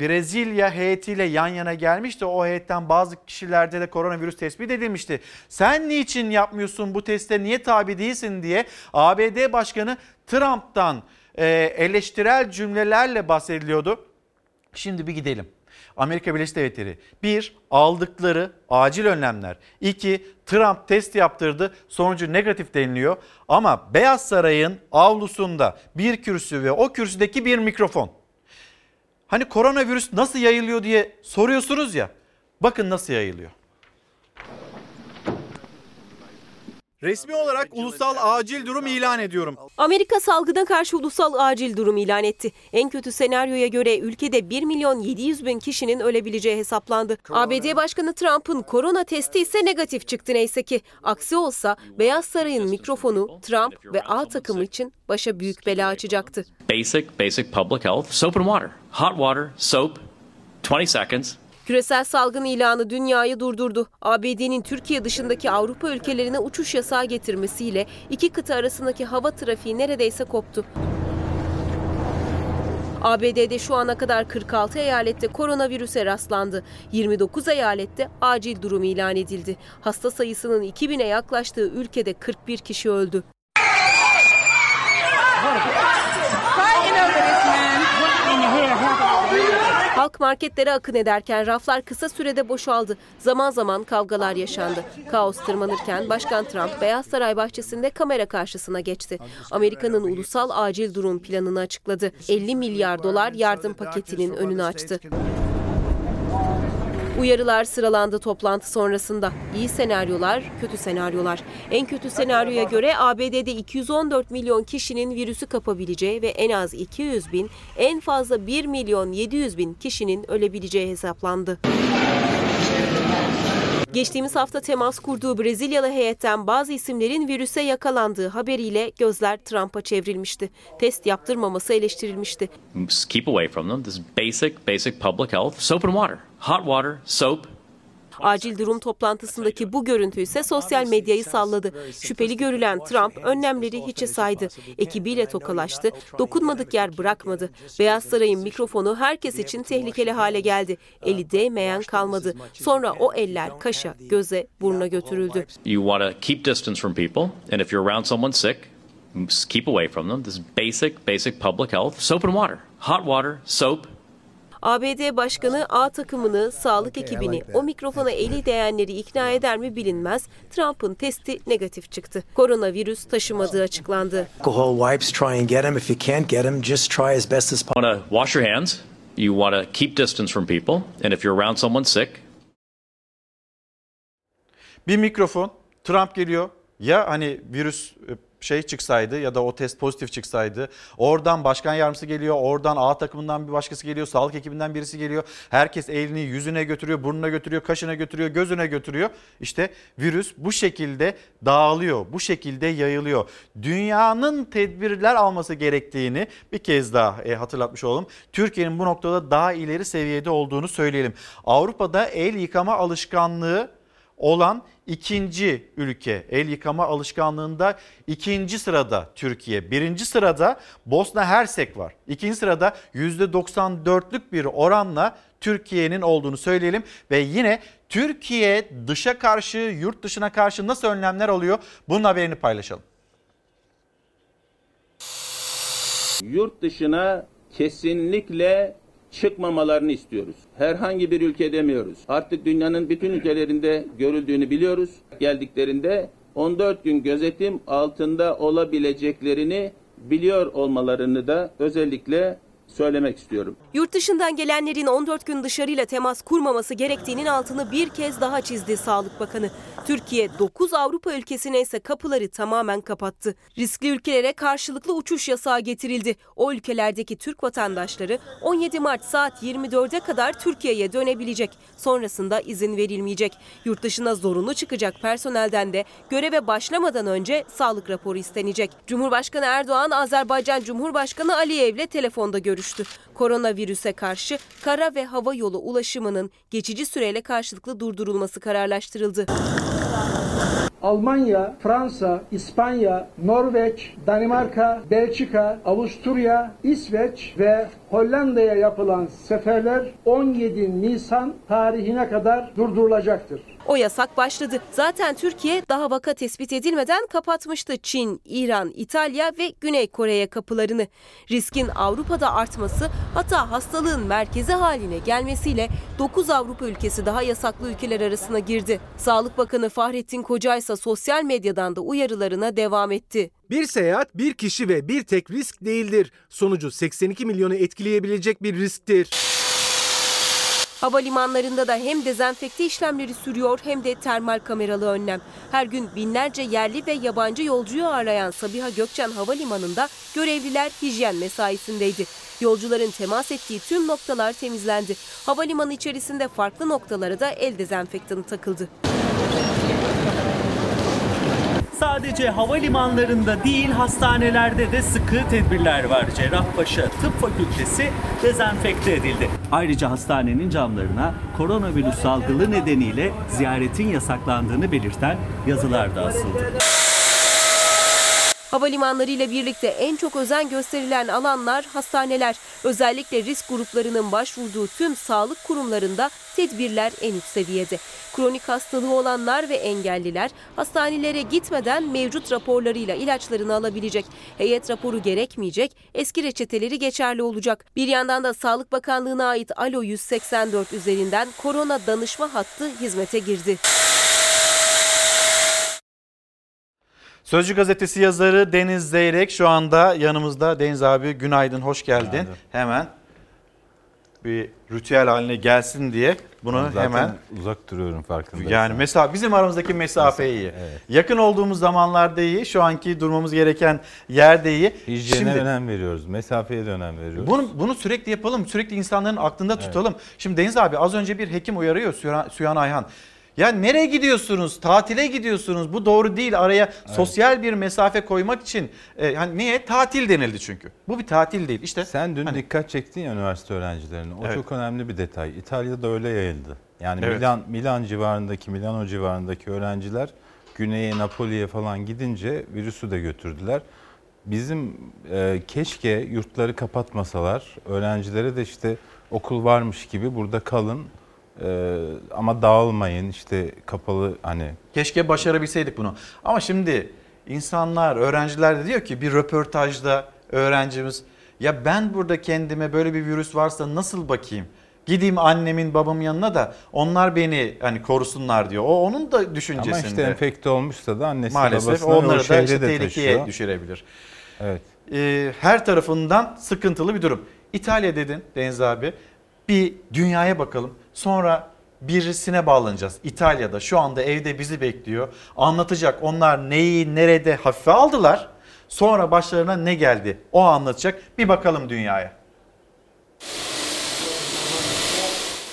Brezilya heyetiyle yan yana gelmişti. O heyetten bazı kişilerde de koronavirüs tespit edilmişti. Sen niçin yapmıyorsun bu teste, niye tabi değilsin diye A B D Başkanı Trump'tan eleştirel cümlelerle bahsediliyordu. Şimdi bir gidelim. Amerika Birleşik Devletleri bir aldıkları acil önlemler, iki Trump test yaptırdı, sonucu negatif deniliyor ama Beyaz Saray'ın avlusunda bir kürsü ve o kürsüdeki bir mikrofon. Hani koronavirüs nasıl yayılıyor diye soruyorsunuz ya, bakın nasıl yayılıyor. Resmi olarak ulusal acil durum ilan ediyorum. Amerika salgına karşı ulusal acil durum ilan etti. En kötü senaryoya göre ülkede bir milyon yedi yüz bin kişinin ölebileceği hesaplandı. A B D Başkanı Trump'ın korona testi ise negatif çıktı neyse ki. Aksi olsa Beyaz Saray'ın mikrofonu Trump ve A takımı için başa büyük bela açacaktı. Basic, basic public health, soap and water, hot water, soap, twenty seconds. Küresel salgın ilanı dünyayı durdurdu. A B D'nin Türkiye dışındaki Avrupa ülkelerine uçuş yasağı getirmesiyle iki kıta arasındaki hava trafiği neredeyse koptu. A B D'de şu ana kadar kırk altı eyalette koronavirüse rastlandı. yirmi dokuz eyalette acil durum ilan edildi. Hasta sayısının iki bine yaklaştığı ülkede kırk bir kişi öldü. Halk marketlere akın ederken raflar kısa sürede boşaldı. Zaman zaman kavgalar yaşandı. Kaos tırmanırken Başkan Trump Beyaz Saray bahçesinde kamera karşısına geçti. Amerika'nın ulusal acil durum planını açıkladı. elli milyar dolar yardım paketinin önünü açtı. Uyarılar sıralandı toplantı sonrasında. İyi senaryolar, kötü senaryolar. En kötü senaryoya göre A B D'de iki yüz on dört milyon kişinin virüsü kapabileceği ve en az iki yüz bin, en fazla bir milyon yedi yüz bin kişinin ölebileceği hesaplandı. Geçtiğimiz hafta temas kurduğu Brezilyalı heyetten bazı isimlerin virüse yakalandığı haberiyle gözler Trump'a çevrilmişti. Test yaptırmaması eleştirilmişti. Keep away from them. This basic, basic public health, soap and water. Hot water, soap. Acil durum toplantısındaki bu görüntü ise sosyal medyayı salladı. Şüpheli görülen Trump önlemleri hiçe saydı. Ekibiyle tokalaştı, dokunmadık yer bırakmadı. Beyaz Saray'ın mikrofonu herkes için tehlikeli hale geldi. Eli değmeyen kalmadı. Sonra o eller kaşa, göze, buruna götürüldü. You want to keep distance from people and if you're around someone sick, keep away from them. This basic, basic public health, soap and water. Hot water, soap. A B D Başkanı A takımını, sağlık ekibini, o mikrofona eli değenleri ikna eder mi bilinmez. Trump'ın testi negatif çıktı. Koronavirüs taşımadığı açıklandı. Wash your hands. You want to keep distance from people and if you're around someone sick. Bir mikrofon, Trump geliyor. Ya hani virüs şey çıksaydı ya da o test pozitif çıksaydı, oradan başkan yardımcısı geliyor, oradan A takımından bir başkası geliyor, sağlık ekibinden birisi geliyor. Herkes elini yüzüne götürüyor, burnuna götürüyor, kaşına götürüyor, gözüne götürüyor. İşte virüs bu şekilde dağılıyor, bu şekilde yayılıyor. Dünyanın tedbirler alması gerektiğini bir kez daha hatırlatmış olalım. Türkiye'nin bu noktada daha ileri seviyede olduğunu söyleyelim. Avrupa'da el yıkama alışkanlığı olan ikinci ülke, el yıkama alışkanlığında ikinci sırada Türkiye, birinci sırada Bosna Hersek var. İkinci sırada yüzde doksan dörtlük bir oranla Türkiye'nin olduğunu söyleyelim ve yine Türkiye dışa karşı, yurt dışına karşı nasıl önlemler alıyor? Bunun haberini paylaşalım. Yurt dışına kesinlikle çıkmamalarını istiyoruz. Herhangi bir ülke demiyoruz. Artık dünyanın bütün ülkelerinde görüldüğünü biliyoruz. Geldiklerinde on dört gün gözetim altında olabileceklerini biliyor olmalarını da özellikle söylemek istiyorum. Yurt dışından gelenlerin on dört gün dışarıyla temas kurmaması gerektiğinin altını bir kez daha çizdi Sağlık Bakanı. Türkiye dokuz Avrupa ülkesine ise kapıları tamamen kapattı. Riskli ülkelere karşılıklı uçuş yasağı getirildi. O ülkelerdeki Türk vatandaşları on yedi Mart saat yirmi dörde kadar Türkiye'ye dönebilecek. Sonrasında izin verilmeyecek. Yurt dışına zorunlu çıkacak personelden de göreve başlamadan önce sağlık raporu istenecek. Cumhurbaşkanı Erdoğan, Azerbaycan Cumhurbaşkanı Aliyev'le telefonda görüştü. Düştü. Koronavirüse karşı kara ve hava yolu ulaşımının geçici süreyle karşılıklı durdurulması kararlaştırıldı. Almanya, Fransa, İspanya, Norveç, Danimarka, Belçika, Avusturya, İsveç ve Hollanda'ya yapılan seferler on yedi Nisan tarihine kadar durdurulacaktır. O yasak başladı. Zaten Türkiye daha vaka tespit edilmeden kapatmıştı Çin, İran, İtalya ve Güney Kore'ye kapılarını. Riskin Avrupa'da artması, hatta hastalığın merkezi haline gelmesiyle dokuz Avrupa ülkesi daha yasaklı ülkeler arasına girdi. Sağlık Bakanı Fahrettin Koca ise sosyal medyadan da uyarılarına devam etti. Bir seyahat, bir kişi ve bir tek risk değildir. Sonucu seksen iki milyonu etkileyebilecek bir risktir. Havalimanlarında da hem dezenfekte işlemleri sürüyor hem de termal kameralı önlem. Her gün binlerce yerli ve yabancı yolcuyu ağırlayan Sabiha Gökçen Havalimanı'nda görevliler hijyen mesaisindeydi. Yolcuların temas ettiği tüm noktalar temizlendi. Havalimanı içerisinde farklı noktalara da el dezenfektanı takıldı. Sadece havalimanlarında değil, hastanelerde de sıkı tedbirler var. Cerrahpaşa Tıp Fakültesi dezenfekte edildi. Ayrıca hastanenin camlarına koronavirüs salgını nedeniyle ziyaretin yasaklandığını belirten yazılar da asıldı. Havalimanlarıyla birlikte en çok özen gösterilen alanlar hastaneler. Özellikle risk gruplarının başvurduğu tüm sağlık kurumlarında tedbirler en üst seviyede. Kronik hastalığı olanlar ve engelliler hastanelere gitmeden mevcut raporlarıyla ilaçlarını alabilecek. Heyet raporu gerekmeyecek, eski reçeteleri geçerli olacak. Bir yandan da Sağlık Bakanlığı'na ait A L O yüz seksen dört üzerinden korona danışma hattı hizmete girdi. Sözcü gazetesi yazarı Deniz Zeyrek şu anda yanımızda. Deniz abi günaydın, hoş geldin. Günaydın. Hemen bir ritüel haline gelsin diye bunu zaten hemen uzak duruyorum farkındayım. Yani mesela bizim aramızdaki mesafe iyi. Evet. Yakın olduğumuz zamanlarda iyi, şu anki durmamız gereken yerde iyi. Hijyene Şimdi, önem veriyoruz, mesafeye de önem veriyoruz. Bunu, bunu sürekli yapalım, sürekli insanların aklında tutalım. Evet. Şimdi Deniz abi az önce bir hekim uyarıyor, Süyan Ayhan. Ya nereye gidiyorsunuz? Tatile gidiyorsunuz. Bu doğru değil. Araya evet. sosyal bir mesafe koymak için. E, hani niye? Tatil denildi çünkü. Bu bir tatil değil. İşte. Sen dün hani... dikkat çektin ya üniversite öğrencilerine. O evet. çok önemli bir detay. İtalya'da öyle yayıldı. Yani evet. Milan Milan civarındaki, Milano civarındaki öğrenciler güneye, Napoli'ye falan gidince virüsü de götürdüler. Bizim e, keşke yurtları kapatmasalar. Öğrencilere de işte okul varmış gibi burada kalın. Ee, ama dağılmayın işte kapalı hani. Keşke başarabilseydik bunu. Ama şimdi insanlar, öğrenciler de diyor ki bir röportajda öğrencimiz ya ben burada kendime böyle bir virüs varsa nasıl bakayım? Gideyim annemin babamın yanına da onlar beni hani korusunlar diyor. O onun da düşüncesinde. Ama işte enfekte olmuşsa da annesi babasına maalesef onları da işte tehlikeye düşürebilir. Evet. Ee, her tarafından sıkıntılı bir durum. İtalya dedin Deniz abi. Bir dünyaya bakalım. Sonra birisine bağlanacağız. İtalya'da şu anda evde bizi bekliyor. Anlatacak onlar neyi nerede hafife aldılar. Sonra başlarına ne geldi o anlatacak. Bir bakalım dünyaya.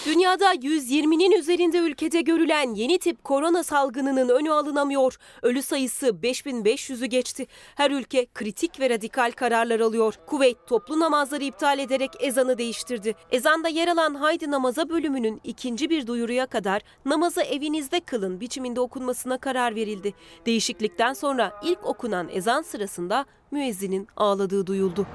Dünyada yüz yirminin üzerinde ülkede görülen yeni tip korona salgınının önü alınamıyor. Ölü sayısı beş bin beş yüzü geçti. Her ülke kritik ve radikal kararlar alıyor. Kuveyt toplu namazları iptal ederek ezanı değiştirdi. Ezanda yer alan Haydi Namaza bölümünün ikinci bir duyuruya kadar namazı evinizde kılın biçiminde okunmasına karar verildi. Değişiklikten sonra ilk okunan ezan sırasında müezzinin ağladığı duyuldu.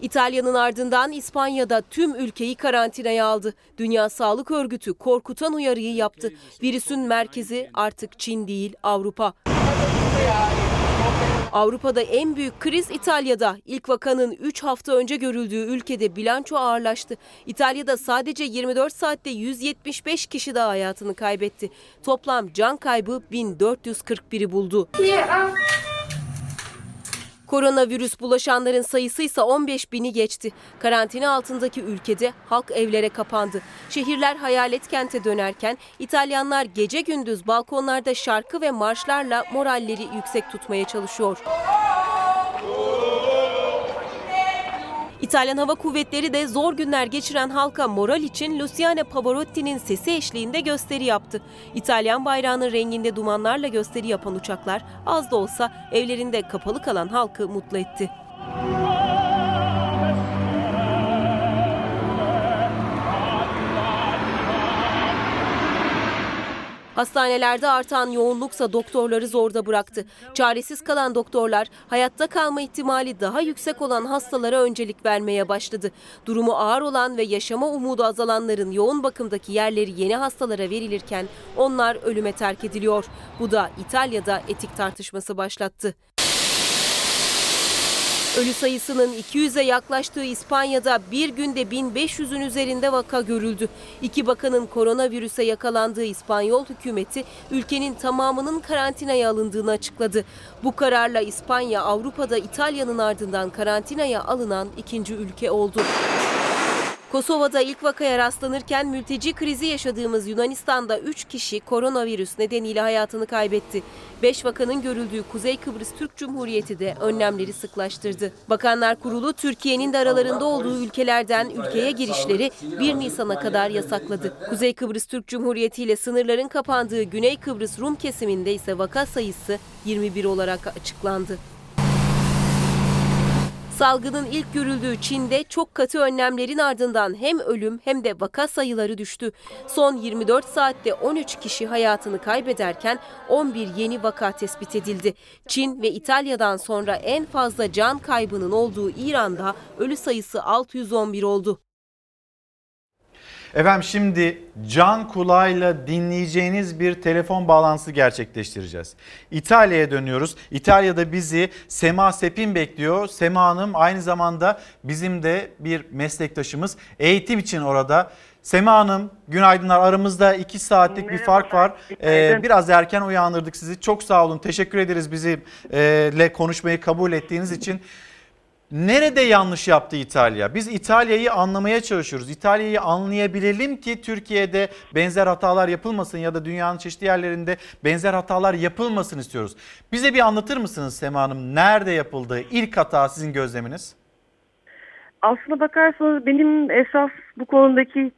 İtalya'nın ardından İspanya'da tüm ülkeyi karantinaya aldı. Dünya Sağlık Örgütü korkutan uyarıyı yaptı. Virüsün merkezi artık Çin değil, Avrupa. Avrupa'da en büyük kriz İtalya'da. İlk vakanın üç hafta önce görüldüğü ülkede bilanço ağırlaştı. İtalya'da sadece yirmi dört saatte yüz yetmiş beş kişi daha hayatını kaybetti. Toplam can kaybı bin dört yüz kırk biri buldu. Koronavirüs bulaşanların sayısı ise on beş bini geçti. Karantina altındaki ülkede halk evlere kapandı. Şehirler hayalet kente dönerken İtalyanlar gece gündüz balkonlarda şarkı ve marşlarla moralleri yüksek tutmaya çalışıyor. İtalyan Hava Kuvvetleri de zor günler geçiren halka moral için Luciano Pavarotti'nin sesi eşliğinde gösteri yaptı. İtalyan bayrağının renginde dumanlarla gösteri yapan uçaklar az da olsa evlerinde kapalı kalan halkı mutlu etti. Hastanelerde artan yoğunluksa doktorları zorda bıraktı. Çaresiz kalan doktorlar hayatta kalma ihtimali daha yüksek olan hastalara öncelik vermeye başladı. Durumu ağır olan ve yaşama umudu azalanların yoğun bakımdaki yerleri yeni hastalara verilirken onlar ölüme terk ediliyor. Bu da İtalya'da etik tartışması başlattı. Ölü sayısının iki yüze yaklaştığı İspanya'da bir günde bin beş yüzün üzerinde vaka görüldü. İki bakanın koronavirüse yakalandığı İspanyol hükümeti ülkenin tamamının karantinaya alındığını açıkladı. Bu kararla İspanya Avrupa'da İtalya'nın ardından karantinaya alınan ikinci ülke oldu. Kosova'da ilk vakaya rastlanırken mülteci krizi yaşadığımız Yunanistan'da üç kişi koronavirüs nedeniyle hayatını kaybetti. beş vakanın görüldüğü Kuzey Kıbrıs Türk Cumhuriyeti de önlemleri sıklaştırdı. Bakanlar Kurulu Türkiye'nin de aralarında olduğu ülkelerden ülkeye girişleri bir Nisan'a kadar yasakladı. Kuzey Kıbrıs Türk Cumhuriyeti ile sınırların kapandığı Güney Kıbrıs Rum kesiminde ise vaka sayısı yirmi bir olarak açıklandı. Salgının ilk görüldüğü Çin'de çok katı önlemlerin ardından hem ölüm hem de vaka sayıları düştü. Son yirmi dört saatte on üç kişi hayatını kaybederken on bir yeni vaka tespit edildi. Çin ve İtalya'dan sonra en fazla can kaybının olduğu İran'da ölü sayısı altı yüz on bir oldu. Efendim şimdi can kulağıyla dinleyeceğiniz bir telefon bağlantısı gerçekleştireceğiz. İtalya'ya dönüyoruz. İtalya'da bizi Sema Sepin bekliyor. Sema Hanım aynı zamanda bizim de bir meslektaşımız. Eğitim için orada. Sema Hanım günaydınlar. Aramızda iki saatlik Merhaba, bir fark var. Ee, biraz erken uyandırdık sizi. Çok sağ olun. Teşekkür ederiz bizimle konuşmayı kabul ettiğiniz için. Nerede yanlış yaptı İtalya? Biz İtalya'yı anlamaya çalışıyoruz. İtalya'yı anlayabilelim ki Türkiye'de benzer hatalar yapılmasın ya da dünyanın çeşitli yerlerinde benzer hatalar yapılmasın istiyoruz. Bize bir anlatır mısınız Sema Hanım? Nerede yapıldı? İlk hata sizin gözleminiz? Aslına bakarsanız benim esas bu konudaki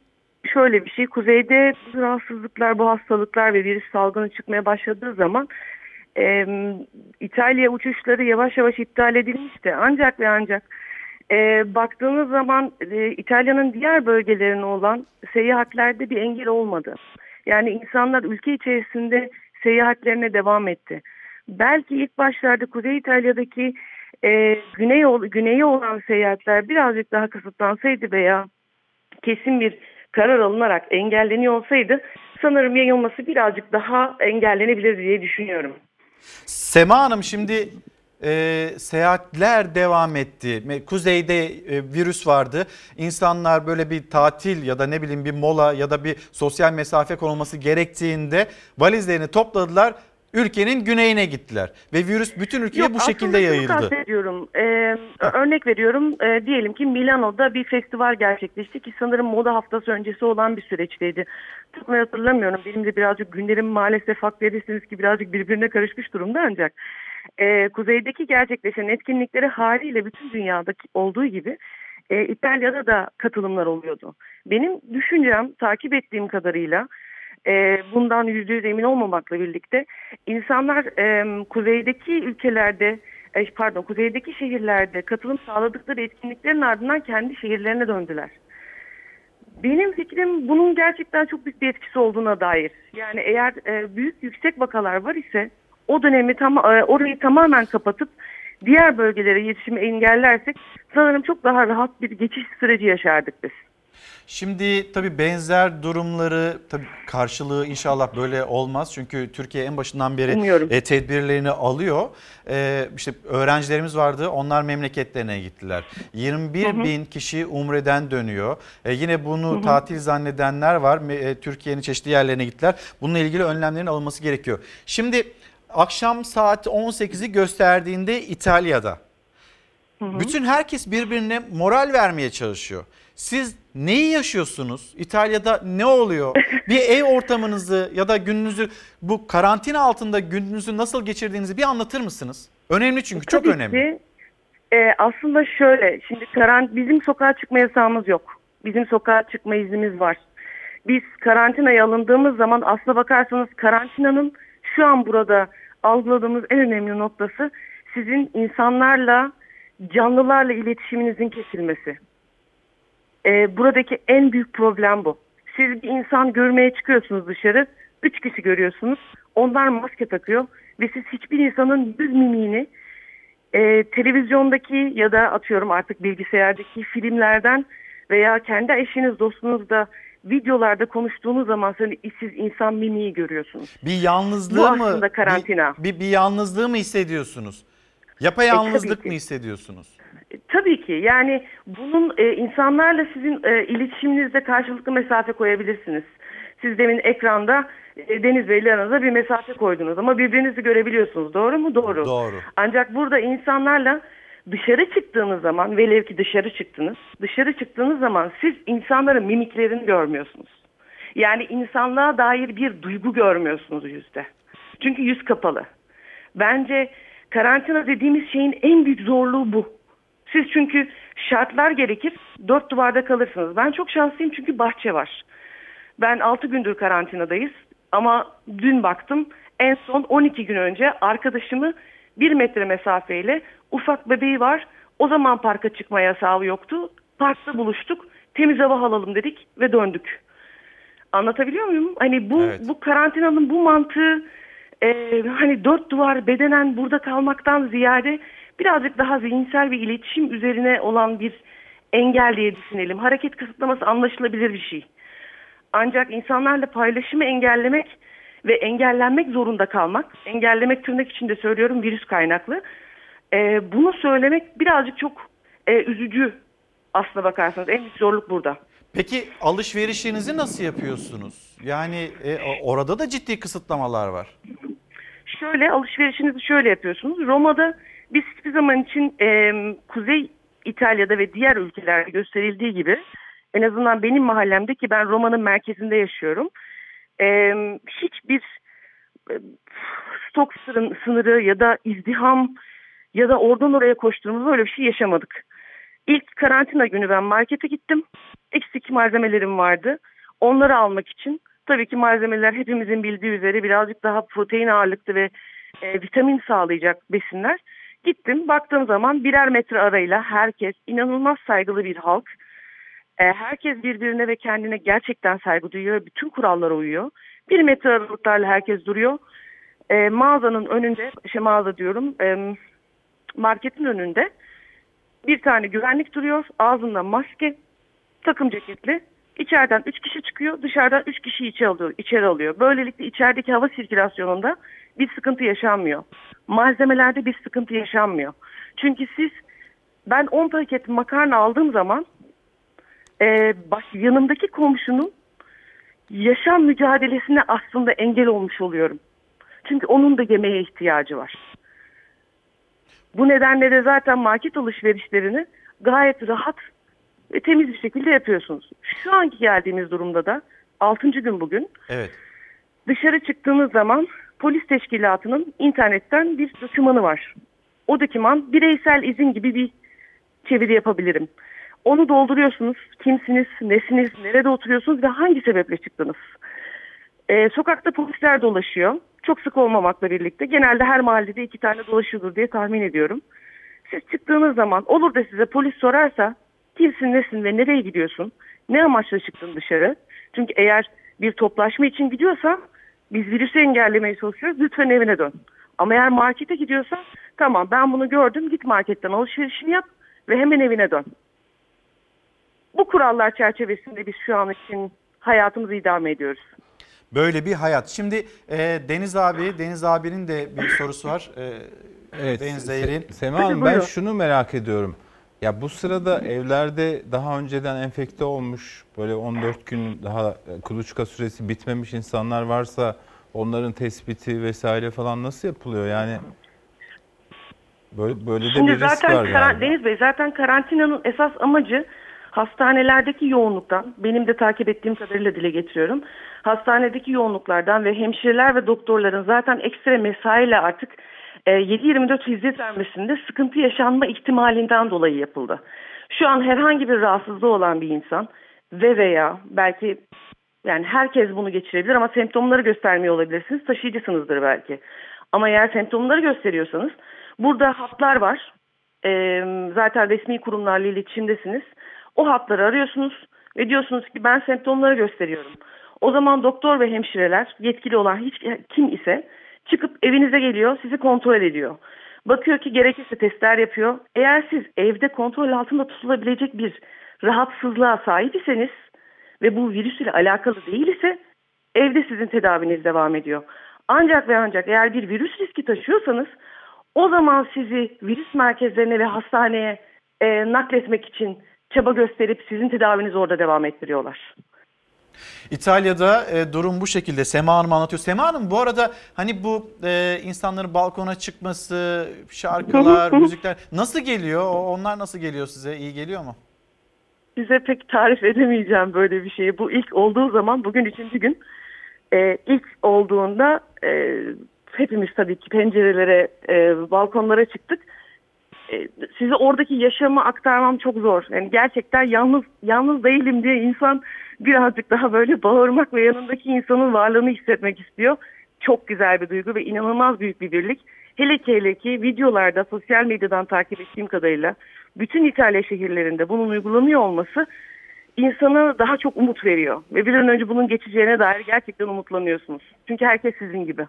şöyle bir şey. Kuzeyde bu rahatsızlıklar, bu hastalıklar ve virüs salgını çıkmaya başladığı zaman Ee, İtalya uçuşları yavaş yavaş iptal edilmişti. Ancak ve ancak e, baktığınız zaman e, İtalya'nın diğer bölgelerine olan seyahatlerde bir engel olmadı. Yani insanlar ülke içerisinde seyahatlerine devam etti. Belki ilk başlarda Kuzey İtalya'daki e, güney, güneye olan seyahatler birazcık daha kısıtlansaydı veya kesin bir karar alınarak engelleniyor olsaydı sanırım yayılması birazcık daha engellenebilir diye düşünüyorum. Sema Hanım şimdi e, seyahatler devam etti. Kuzeyde e, virüs vardı. İnsanlar böyle bir tatil ya da ne bileyim bir mola ya da bir sosyal mesafe konulması gerektiğinde valizlerini topladılar. Ülkenin güneyine gittiler ve virüs bütün ülkeye Yok, bu şekilde yayıldı. Aslında kastediyorum. Ee, örnek veriyorum e, diyelim ki Milano'da bir festival gerçekleşti ki sanırım moda haftası öncesi olan bir süreçteydi. Tam hatırlamıyorum. Benim de birazcık günlerim maalesef hak verirsiniz ki birazcık birbirine karışmış durumda ancak. E, kuzeydeki gerçekleşen etkinlikleri haliyle bütün dünyadaki olduğu gibi e, İtalya'da da katılımlar oluyordu. Benim düşüncem takip ettiğim kadarıyla bundan yüzde yüz emin olmamakla birlikte insanlar e, kuzeydeki ülkelerde pardon kuzeydeki şehirlerde katılım sağladıkları etkinliklerin ardından kendi şehirlerine döndüler. Benim fikrim bunun gerçekten çok büyük bir etkisi olduğuna dair. Yani eğer e, büyük yüksek vakalar var ise o dönemi tam e, orayı tamamen kapatıp diğer bölgelere yetişimi engellersek sanırım çok daha rahat bir geçiş süreci yaşardık biz. Şimdi tabii benzer durumları tabii karşılığı inşallah böyle olmaz. Çünkü Türkiye en başından beri Bilmiyorum. tedbirlerini alıyor. Ee, işte öğrencilerimiz vardı, onlar memleketlerine gittiler. yirmi bir hı hı. bin kişi Umre'den dönüyor. Ee, yine bunu hı hı. tatil zannedenler var. Ee, Türkiye'nin çeşitli yerlerine gittiler. Bununla ilgili önlemlerin alınması gerekiyor. Şimdi akşam saat on sekizi gösterdiğinde İtalya'da hı hı. bütün herkes birbirine moral vermeye çalışıyor. Siz neyi yaşıyorsunuz? İtalya'da ne oluyor? Bir ev ortamınızı ya da gününüzü, bu karantina altında gününüzü nasıl geçirdiğinizi bir anlatır mısınız? Önemli çünkü, çok önemli. e, aslında şöyle, şimdi karant bizim sokağa çıkma yasağımız yok. Bizim sokağa çıkma iznimiz var. Biz karantinaya alındığımız zaman aslına bakarsanız karantinanın şu an burada algıladığımız en önemli noktası sizin insanlarla, canlılarla iletişiminizin kesilmesi. Ee, buradaki en büyük problem bu. Siz bir insan görmeye çıkıyorsunuz dışarı, üç kişi görüyorsunuz, onlar maske takıyor ve siz hiçbir insanın yüz mimini e, televizyondaki ya da atıyorum artık bilgisayardaki filmlerden veya kendi eşiniz, dostunuzda videolarda konuştuğunuz zaman siz insan mimiği görüyorsunuz. Bir yalnızlığı bu mı? Aslında karantina. Bir, bir, bir yalnızlığı mı hissediyorsunuz? Yapayalnızlık e, mı hissediyorsunuz? E, tabii ki. Yani bunun e, insanlarla sizin e, iletişiminizde karşılıklı mesafe koyabilirsiniz. Siz demin ekranda e, Deniz Bey ile aranıza bir mesafe koydunuz ama birbirinizi görebiliyorsunuz. Doğru mu? Doğru. Doğru. Ancak burada insanlarla dışarı çıktığınız zaman, velev ki dışarı çıktınız, dışarı çıktığınız zaman siz insanların mimiklerini görmüyorsunuz. Yani insanlığa dair bir duygu görmüyorsunuz yüzde. Çünkü yüz kapalı. Bence karantina dediğimiz şeyin en büyük zorluğu bu. Siz çünkü şartlar gerekir, dört duvarda kalırsınız. Ben çok şanslıyım çünkü bahçe var. Ben altı gündür karantinadayız ama dün baktım, en son on iki gün önce arkadaşımı bir metre mesafeyle, ufak bebeği var, o zaman parka çıkma yasağı yoktu. Parkta buluştuk, temiz hava alalım dedik ve döndük. Anlatabiliyor muyum? Hani bu, evet. Bu karantinanın bu mantığı, e, hani dört duvar bedenen burada kalmaktan ziyade birazcık daha zihinsel bir iletişim üzerine olan bir engel diye düşünelim. Hareket kısıtlaması anlaşılabilir bir şey. Ancak insanlarla paylaşımı engellemek ve engellenmek zorunda kalmak, engellemek tırnak içinde söylüyorum, virüs kaynaklı. Ee, bunu söylemek birazcık çok e, üzücü aslına bakarsanız. En büyük zorluk burada. Peki alışverişinizi nasıl yapıyorsunuz? Yani e, orada da ciddi kısıtlamalar var. Şöyle, alışverişinizi şöyle yapıyorsunuz. Roma'da biz hiçbir zaman için e, Kuzey İtalya'da ve diğer ülkelerde gösterildiği gibi, en azından benim mahallemde, ki ben Roma'nın merkezinde yaşıyorum, e, hiçbir e, stok sınırı ya da izdiham ya da oradan oraya koştuğumuzda öyle bir şey yaşamadık. İlk karantina günü ben markete gittim. Eksik malzemelerim vardı. Onları almak için. Tabii ki malzemeler hepimizin bildiği üzere birazcık daha protein ağırlıklı ve e, vitamin sağlayacak besinler. Gittim, baktığım zaman birer metre arayla herkes, inanılmaz saygılı bir halk. E, herkes birbirine ve kendine gerçekten saygı duyuyor. Bütün kurallara uyuyor. Bir metre aralıklarla herkes duruyor. E, mağazanın önünde, şey mağaza diyorum... E, marketin önünde bir tane güvenlik duruyor. Ağzında maske, takım ceketli. İçeriden üç kişi çıkıyor, dışarıdan üç kişi içeri alıyor, içeri alıyor. Böylelikle içerideki hava sirkülasyonunda bir sıkıntı yaşanmıyor. Malzemelerde bir sıkıntı yaşanmıyor. Çünkü siz, ben on paket makarna aldığım zaman e, baş, yanımdaki komşunun yaşam mücadelesine aslında engel olmuş oluyorum. Çünkü onun da yemeğe ihtiyacı var. Bu nedenle de zaten market alışverişlerini gayet rahat ve temiz bir şekilde yapıyorsunuz. Şu anki geldiğimiz durumda da altıncı gün bugün. Evet. Dışarı çıktığınız zaman polis teşkilatının internetten bir dokümanı var. O doküman bireysel izin gibi bir çeviri yapabilirim. Onu dolduruyorsunuz. Kimsiniz, nesiniz, nerede oturuyorsunuz ve hangi sebeple çıktınız? Ee, sokakta polisler dolaşıyor. Çok sık olmamakla birlikte genelde her mahallede iki tane dolaşıyordur diye tahmin ediyorum. Siz çıktığınız zaman olur da size polis sorarsa kimsin, nesin ve nereye gidiyorsun? Ne amaçla çıktın dışarı? Çünkü eğer bir toplaşma için gidiyorsan biz virüsü engellemeye çalışıyoruz, lütfen evine dön. Ama eğer markete gidiyorsan tamam, ben bunu gördüm, git marketten alışverişini yap ve hemen evine dön. Bu kurallar çerçevesinde biz şu an için hayatımızı idame ediyoruz. Böyle bir hayat. Şimdi e, Deniz abi, Deniz abinin de bir sorusu var. E, evet, Deniz Zeyrek. Sema Hanım, ben şunu merak ediyorum. Ya bu sırada evlerde daha önceden enfekte olmuş, böyle on dört gün daha kuluçka süresi bitmemiş insanlar varsa onların tespiti vesaire falan nasıl yapılıyor? Yani böyle, böyle de şimdi bir risk zaten var yani. Deniz Bey, zaten karantinanın esas amacı hastanelerdeki yoğunluktan, benim de takip ettiğim kadarıyla dile getiriyorum, hastanedeki yoğunluklardan ve hemşireler ve doktorların zaten ekstra mesaiyle artık yedi yirmi dört hizmet vermesinde sıkıntı yaşanma ihtimalinden dolayı yapıldı. Şu an herhangi bir rahatsızlığı olan bir insan ve veya belki yani herkes bunu geçirebilir ama semptomları göstermiyor olabilirsiniz. Taşıyıcısınızdır belki. Ama eğer semptomları gösteriyorsanız burada hatlar var. E, zaten resmi kurumlarla iletişimdesiniz. O hatları arıyorsunuz ve diyorsunuz ki ben semptomları gösteriyorum. O zaman doktor ve hemşireler, yetkili olan hiç kim ise çıkıp evinize geliyor, sizi kontrol ediyor. Bakıyor ki gerekirse testler yapıyor. Eğer siz evde kontrol altında tutulabilecek bir rahatsızlığa sahip iseniz ve bu virüs ile alakalı değil ise evde sizin tedaviniz devam ediyor. Ancak ve ancak eğer bir virüs riski taşıyorsanız o zaman sizi virüs merkezlerine ve hastaneye e, nakletmek için çaba gösterip sizin tedaviniz orada devam ettiriyorlar. İtalya'da e, durum bu şekilde. Sema Hanım anlatıyor. Sema Hanım bu arada hani bu e, insanların balkona çıkması, şarkılar, müzikler nasıl geliyor? Onlar nasıl geliyor size? İyi geliyor mu? Size pek tarif edemeyeceğim böyle bir şeyi. Bu ilk olduğu zaman bugün üçüncü gün e, ilk olduğunda e, hepimiz tabii ki pencerelere, e, balkonlara çıktık. E, size oradaki yaşamı aktarmam çok zor. Yani gerçekten yalnız yalnız değilim diye insan birazcık daha böyle bağırmak ve yanındaki insanın varlığını hissetmek istiyor. Çok güzel bir duygu ve inanılmaz büyük bir birlik. Hele ki hele ki videolarda, sosyal medyadan takip ettiğim kadarıyla bütün İtalya şehirlerinde bunun uygulanıyor olması insana daha çok umut veriyor. Ve bir an önce bunun geçeceğine dair gerçekten umutlanıyorsunuz. Çünkü herkes sizin gibi.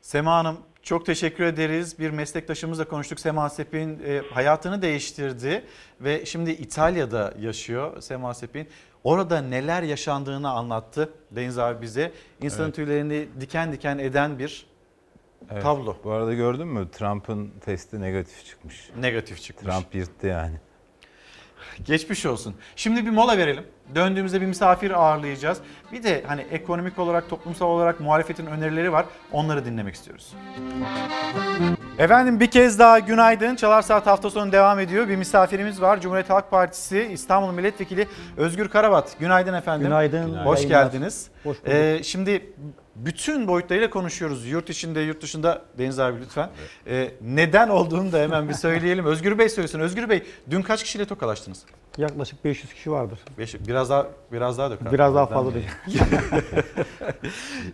Sema Hanım çok teşekkür ederiz. Bir meslektaşımızla konuştuk. Sema Sepin e, hayatını değiştirdi ve şimdi İtalya'da yaşıyor Sema Sepin. Orada neler yaşandığını anlattı Deniz abi bize. İnsanın evet. tüylerini diken diken eden bir evet. tablo. Bu arada gördün mü? Trump'ın testi negatif çıkmış. Negatif çıkmış. Trump yırttı yani. Geçmiş olsun. Şimdi bir mola verelim. Döndüğümüzde bir misafir ağırlayacağız. Bir de hani ekonomik olarak, toplumsal olarak muhalefetin önerileri var. Onları dinlemek istiyoruz. Efendim bir kez daha günaydın. Çalar Saat hafta sonu devam ediyor. Bir misafirimiz var. Cumhuriyet Halk Partisi İstanbul Milletvekili Özgür Karabat. Günaydın efendim. Günaydın. Günaydın. Hoş geldiniz. Hoş bulduk. Ee, şimdi bütün boyutlarıyla konuşuyoruz. Yurt içinde, yurt dışında. Deniz abi lütfen. Evet. Ee, neden olduğunu da hemen bir söyleyelim. Özgür Bey söylesin. Özgür Bey dün kaç kişiyle tokalaştınız? Yaklaşık beş yüz kişi vardır. beş yüz, biraz daha biraz daha döker. Biraz daha fazla değil.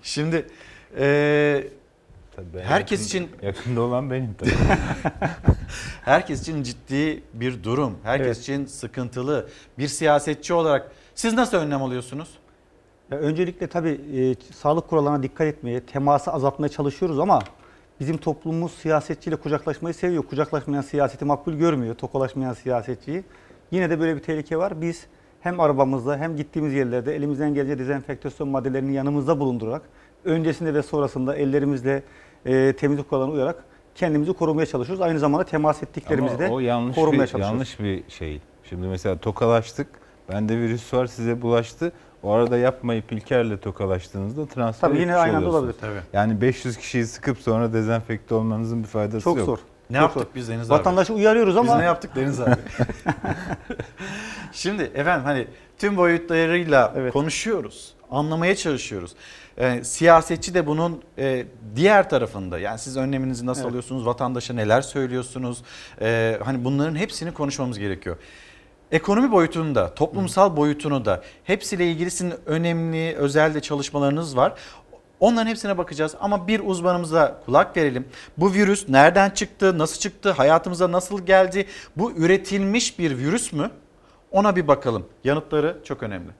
Şimdi e, tabii herkes yakın, için yakında olan benim tabii. Herkes için ciddi bir durum. Herkes evet. için sıkıntılı. Bir siyasetçi olarak siz nasıl önlem alıyorsunuz? Ya öncelikle tabii e, sağlık kurallarına dikkat etmeye, teması azaltmaya çalışıyoruz ama bizim toplumumuz siyasetçiyle kucaklaşmayı seviyor. Kucaklaşmayan siyaseti makbul görmüyor. Tokalaşmayan siyasetçiyi. Yine de böyle bir tehlike var. Biz hem arabamızda hem gittiğimiz yerlerde elimizden gelince dezenfektasyon maddelerini yanımızda bulundurarak öncesinde ve sonrasında ellerimizle e, temizlik kurallarına uyarak kendimizi korumaya çalışıyoruz. Aynı zamanda temas ettiklerimizi ama de korumaya bir, çalışıyoruz. Ama o yanlış bir şey. Şimdi mesela tokalaştık. Bende virüs var size bulaştı. O arada yapmayıp İlker'le tokalaştığınızda transfer tabii yine aynı anda olabilir. Tabii. Yani beş yüz kişiyi sıkıp sonra dezenfekte olmanızın bir faydası çok yok. Çok zor. Ne çok yaptık zor. Biz Deniz abi? Vatandaşı uyarıyoruz ama. Biz ne yaptık Deniz abi? Şimdi efendim hani tüm boyutlarıyla evet. konuşuyoruz. Anlamaya çalışıyoruz. Yani siyasetçi de bunun e, diğer tarafında. Yani siz önleminizi nasıl evet. alıyorsunuz? Vatandaşa neler söylüyorsunuz? E, hani bunların hepsini konuşmamız gerekiyor. Ekonomi boyutunu da, toplumsal boyutunu da hepsiyle ilgili sizin önemli özel de çalışmalarınız var. Onların hepsine bakacağız ama bir uzmanımıza kulak verelim. Bu virüs nereden çıktı, nasıl çıktı, hayatımıza nasıl geldi? Bu üretilmiş bir virüs mü? Ona bir bakalım. Yanıtları çok önemli.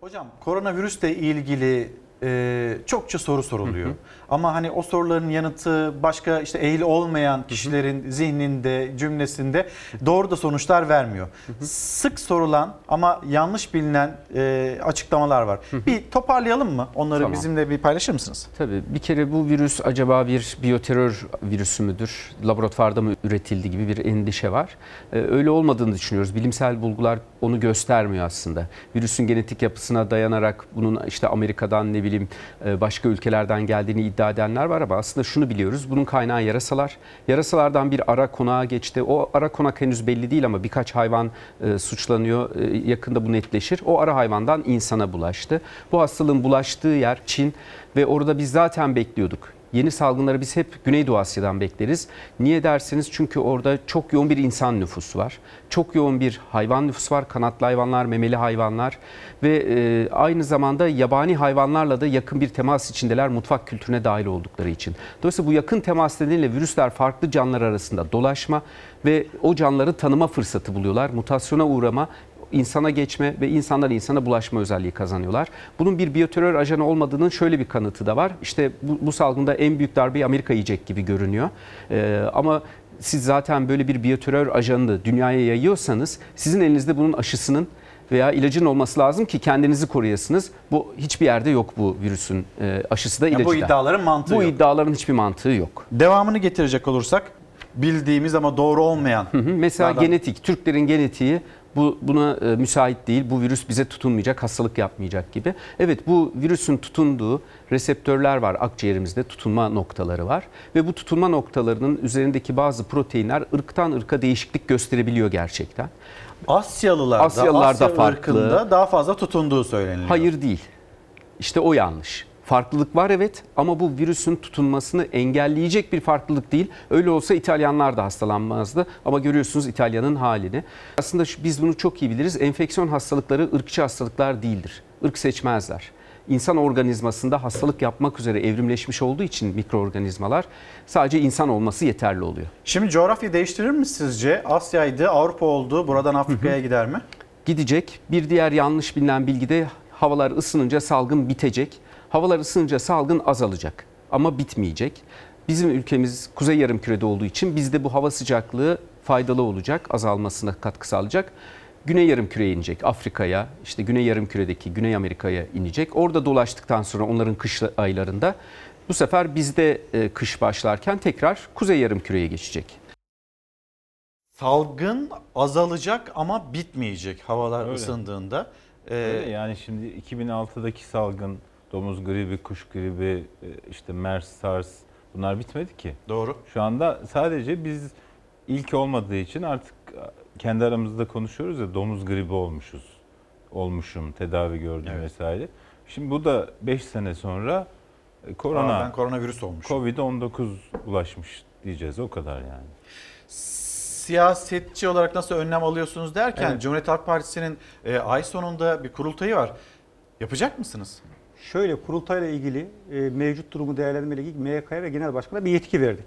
Hocam koronavirüsle ilgili e, çokça soru soruluyor. Hı hı. Ama hani o soruların yanıtı başka işte ehil olmayan kişilerin hı hı. zihninde, cümlesinde doğru da sonuçlar vermiyor. Hı hı. Sık sorulan ama yanlış bilinen e, açıklamalar var. Hı hı. Bir toparlayalım mı? Onları tamam. bizimle bir paylaşır mısınız? Tabii bir kere bu virüs acaba bir biyoterör virüsü müdür? Laboratuvarda mı üretildi gibi bir endişe var. E, öyle olmadığını düşünüyoruz. Bilimsel bulgular onu göstermiyor aslında. Virüsün genetik yapısına dayanarak bunun işte Amerika'dan ne bileyim başka ülkelerden geldiğini iddia iddia edenler var ama aslında şunu biliyoruz. Bunun kaynağı yarasalar. Yarasalardan bir ara konağa geçti. O ara konak henüz belli değil ama birkaç hayvan e, suçlanıyor. E, yakında bu netleşir. O ara hayvandan insana bulaştı. Bu hastalığın bulaştığı yer Çin ve orada biz zaten bekliyorduk. yeni salgınları biz hep Güneydoğu Asya'dan bekleriz. Niye dersiniz? Çünkü orada çok yoğun bir insan nüfusu var. Çok yoğun bir hayvan nüfusu var. Kanatlı hayvanlar, memeli hayvanlar ve e, aynı zamanda yabani hayvanlarla da yakın bir temas içindeler mutfak kültürüne dahil oldukları için. Dolayısıyla bu yakın temas nedeniyle virüsler farklı canlılar arasında dolaşma ve o canlıları tanıma fırsatı buluyorlar. Mutasyona uğrama, insana geçme ve insandan insana bulaşma özelliği kazanıyorlar. Bunun bir biyoterör ajanı olmadığının şöyle bir kanıtı da var. İşte bu, bu salgında en büyük darbeyi Amerika yiyecek gibi görünüyor. Ee, ama siz zaten böyle bir biyoterör ajanını dünyaya yayıyorsanız sizin elinizde bunun aşısının veya ilacın olması lazım ki kendinizi koruyasınız. Bu hiçbir yerde yok, bu virüsün e, aşısı da ilacı da. Bu iddiaların mantığı bu yok. Bu iddiaların hiçbir mantığı yok. Devamını getirecek olursak bildiğimiz ama doğru olmayan. Hı hı. Mesela adam... genetik, Türklerin genetiği Bu, buna e, müsait değil, bu virüs bize tutunmayacak, hastalık yapmayacak gibi. Evet, bu virüsün tutunduğu reseptörler var, akciğerimizde tutunma noktaları var. Ve bu tutunma noktalarının üzerindeki bazı proteinler ırktan ırka değişiklik gösterebiliyor gerçekten. Asyalılarda, Asyalılarda Asya farklı. Irkında daha fazla tutunduğu söyleniliyor. Hayır değil, işte o yanlış. Farklılık var evet, ama bu virüsün tutunmasını engelleyecek bir farklılık değil. Öyle olsa İtalyanlar da hastalanmazdı ama görüyorsunuz İtalya'nın halini. Aslında biz bunu çok iyi biliriz. Enfeksiyon hastalıkları ırkçı hastalıklar değildir. Irk seçmezler. İnsan organizmasında hastalık yapmak üzere evrimleşmiş olduğu için mikroorganizmalar sadece insan olması yeterli oluyor. Şimdi coğrafya değiştirir mi sizce? Asya'ydı, Avrupa oldu. Buradan Afrika'ya gider mi? Gidecek. Bir diğer yanlış bilinen bilgi de havalar ısınınca salgın bitecek. Havalar ısınınca salgın azalacak ama bitmeyecek. Bizim ülkemiz Kuzey Yarımküre'de olduğu için bizde bu hava sıcaklığı faydalı olacak, azalmasına katkı sağlayacak. Güney Yarımküre'ye inecek, Afrika'ya, işte Güney Yarımküre'deki Güney Amerika'ya inecek. Orada dolaştıktan sonra onların kış aylarında bu sefer bizde kış başlarken tekrar Kuzey Yarımküre'ye geçecek. Salgın azalacak ama bitmeyecek havalar öyle ısındığında. Ee, yani şimdi iki bin altıdaki salgın, domuz gribi, kuş gribi, işte MERS, SARS, bunlar bitmedi ki. Doğru. Şu anda sadece biz ilk olmadığı için artık kendi aramızda konuşuyoruz ya, domuz gribi olmuşuz. Olmuşum, tedavi gördüm, evet, vesaire. Şimdi bu da beş sene sonra korona, Aa, ben koronavirüs olmuşum. kovid on dokuz bulaşmış diyeceğiz, o kadar yani. Siyasetçi olarak nasıl önlem alıyorsunuz derken, evet, Cumhuriyet Halk Partisi'nin e, ay sonunda bir kurultayı var. Yapacak mısınız? Şöyle, kurultayla ilgili e, mevcut durumu değerlendirmeyle ilgili M Y K'ya ve Genel Başkan'a bir yetki verdik.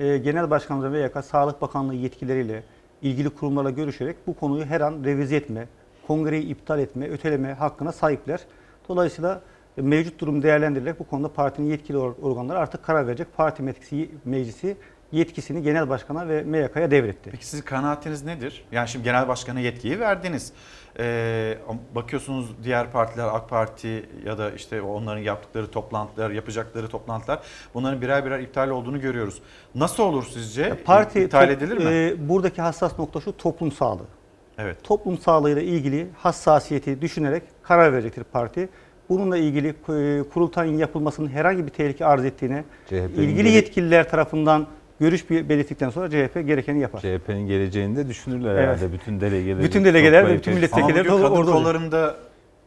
E, Genel Başkanımıza M Y K, Sağlık Bakanlığı yetkileriyle, ilgili kurumlarla görüşerek bu konuyu her an revize etme, kongreyi iptal etme, öteleme hakkına sahipler. Dolayısıyla e, mevcut durumu değerlendirilerek bu konuda partinin yetkili organları artık karar verecek. Parti meclisi, meclisi yetkisini Genel Başkan'a ve M Y K'ya devretti. Peki sizin kanaatiniz nedir? Yani şimdi Genel Başkan'a yetkiyi verdiniz. Ee, bakıyorsunuz diğer partiler, AK Parti ya da işte onların yaptıkları toplantılar, yapacakları toplantılar, bunların birer birer iptal olduğunu görüyoruz. Nasıl olur sizce? Parti iptal edilir mi? E, buradaki hassas nokta şu, toplum sağlığı. Evet. Toplum sağlığıyla ilgili hassasiyeti düşünerek karar verecektir parti. Bununla ilgili e, kurultayın yapılmasının herhangi bir tehlike arz ettiğine ilgili yetkililer tarafından görüş belirttikten sonra C H P gerekeni yapar. C H P'nin geleceğini de düşünürler herhalde. Evet. Bütün delegeler, bütün delegeler ve bütün milletvekilleri orada. Kadın kollarında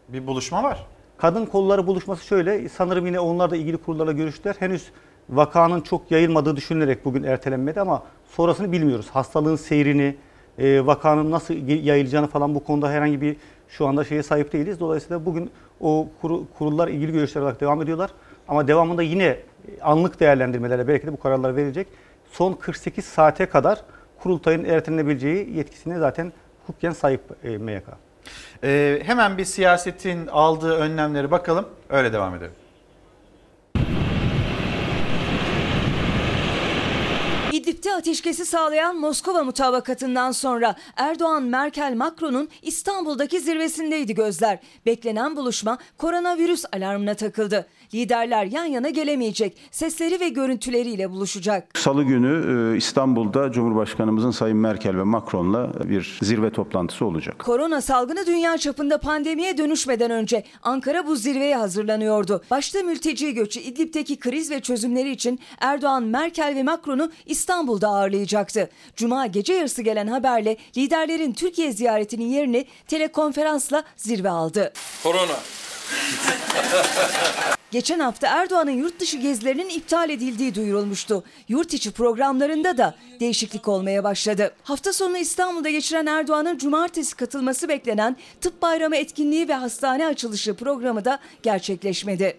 bir buluşma var. Kadın kolları buluşması şöyle, sanırım yine onlar da ilgili kurullarla görüştüler. Henüz vakanın çok yayılmadığı düşünülerek bugün ertelenmedi ama sonrasını bilmiyoruz. Hastalığın seyrini, vakanın nasıl yayılacağını falan, bu konuda herhangi bir şu anda şeye sahip değiliz. Dolayısıyla bugün o kurullar ilgili görüşler olarak devam ediyorlar. Ama devamında yine anlık değerlendirmelerle belki de bu kararlar verilecek. Son kırk sekiz saate kadar kurultayın ertelenebileceği yetkisine zaten hukuken sahip M Y K. Ee, hemen bir siyasetin aldığı önlemleri bakalım, öyle devam edelim. İdlib'te ateşkesi sağlayan Moskova mutabakatından sonra Erdoğan, Merkel, Macron'un İstanbul'daki zirvesindeydi gözler. Beklenen buluşma koronavirüs alarmına takıldı. Liderler yan yana gelemeyecek, sesleri ve görüntüleriyle buluşacak. Salı günü İstanbul'da Cumhurbaşkanımızın Sayın Merkel ve Macron'la bir zirve toplantısı olacak. Korona salgını dünya çapında pandemiye dönüşmeden önce Ankara bu zirveye hazırlanıyordu. Başta mülteci göçü, İdlib'teki kriz ve çözümleri için Erdoğan, Merkel ve Macron'u İstanbul'da ağırlayacaktı. Cuma gece yarısı gelen haberle liderlerin Türkiye ziyaretinin yerini telekonferansla zirve aldı. Korona. Geçen hafta Erdoğan'ın yurt dışı gezilerinin iptal edildiği duyurulmuştu. Yurt içi programlarında da değişiklik olmaya başladı. Hafta sonu İstanbul'da geçiren Erdoğan'ın cumartesi katılması beklenen Tıp Bayramı etkinliği ve hastane açılışı programı da gerçekleşmedi.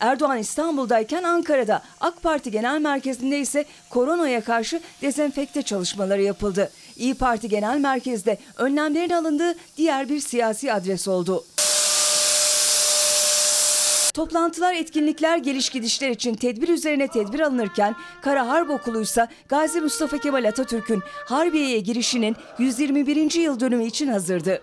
Erdoğan İstanbul'dayken Ankara'da, AK Parti Genel Merkezi'nde ise koronaya karşı dezenfekte çalışmaları yapıldı. İYİ Parti Genel Merkez'de önlemlerin alındığı diğer bir siyasi adres oldu. Toplantılar, etkinlikler, geliş gidişler için tedbir üzerine tedbir alınırken Kara Harp Okulu'ysa Gazi Mustafa Kemal Atatürk'ün Harbiye'ye girişinin yüz yirmi birinci yıl dönümü için hazırdı.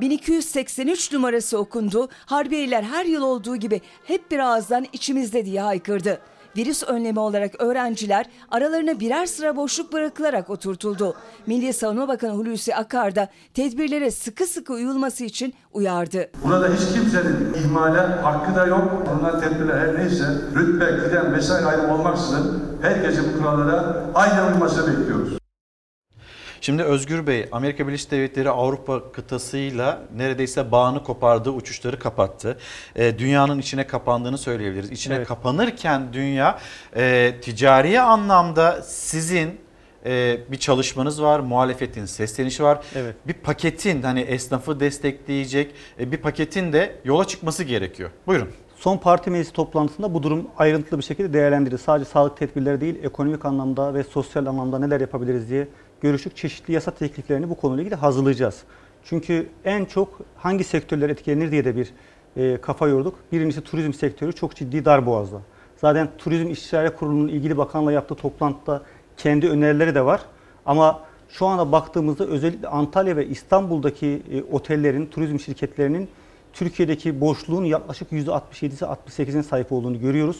bin iki yüz seksen üç numarası okundu. Harbiyeliler her yıl olduğu gibi hep bir ağızdan içimizde diye haykırdı. Virüs önlemi olarak öğrenciler aralarına birer sıra boşluk bırakılarak oturtuldu. Milli Savunma Bakanı Hulusi Akar da tedbirlere sıkı sıkı uyulması için uyardı. Burada hiç kimsenin ihmale hakkı da yok. Bunlar tedbirler her neyse rütbe, kıdem vesaire ayrım olmaksızın herkesin bu kurallara aynı uymasını bekliyoruz. Şimdi Özgür Bey, Amerika Birleşik Devletleri Avrupa kıtasıyla neredeyse bağını kopardığı uçuşları kapattı. E, dünyanın içine kapandığını söyleyebiliriz. İçine evet. kapanırken dünya e, ticari anlamda sizin e, bir çalışmanız var, muhalefetin seslenişi var. Evet. Bir paketin hani esnafı destekleyecek e, bir paketin de yola çıkması gerekiyor. Buyurun. Son parti meclisi toplantısında bu durum ayrıntılı bir şekilde değerlendirildi. Sadece sağlık tedbirleri değil, ekonomik anlamda ve sosyal anlamda neler yapabiliriz diye görüştük. Çeşitli yasa tekliflerini bu konuyla ilgili hazırlayacağız. Çünkü en çok hangi sektörler etkilenir diye de bir e, kafa yorduk. Birincisi turizm sektörü çok ciddi darboğazda. Zaten Turizm İstişare Kurulu'nun ilgili bakanla yaptığı toplantıda kendi önerileri de var. Ama şu anda baktığımızda özellikle Antalya ve İstanbul'daki e, otellerin, turizm şirketlerinin Türkiye'deki boşluğun yaklaşık yüzde altmış yedisi altmış sekizine sahip olduğunu görüyoruz.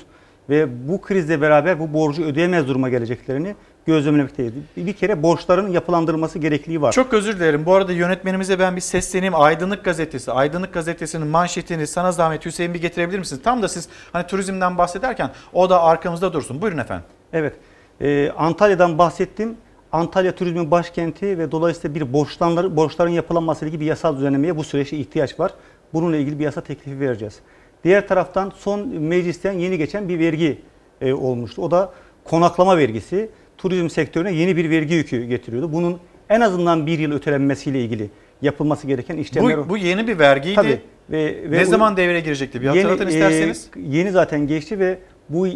Ve bu krizle beraber bu borcu ödeyemez duruma geleceklerini gözlemlemekteyiz. Bir kere borçların yapılandırılması gerekliliği var. Çok özür dilerim. Bu arada yönetmenimize ben bir sesleneyim. Aydınlık gazetesi. Aydınlık gazetesinin manşetini sana zahmet Hüseyin bir getirebilir misiniz? Tam da siz hani turizmden bahsederken o da arkamızda dursun. Buyurun efendim. Evet. E, Antalya'dan bahsettim. Antalya turizmin başkenti ve dolayısıyla bir borçlanlar, borçların yapılanması ile ilgili bir yasal düzenlemeye bu süreçte ihtiyaç var. Bununla ilgili bir yasa teklifi vereceğiz. Diğer taraftan son meclisten yeni geçen bir vergi e, olmuştu. O da konaklama vergisi. Turizm sektörüne yeni bir vergi yükü getiriyordu. Bunun en azından bir yıl ötelenmesiyle ilgili yapılması gereken işlemler... Bu, bu yeni bir vergiydi. Tabii. Ve, ve ne zaman devreye girecekti? Bir hatırlatın yeni, isterseniz. E, yeni zaten geçti ve bu e,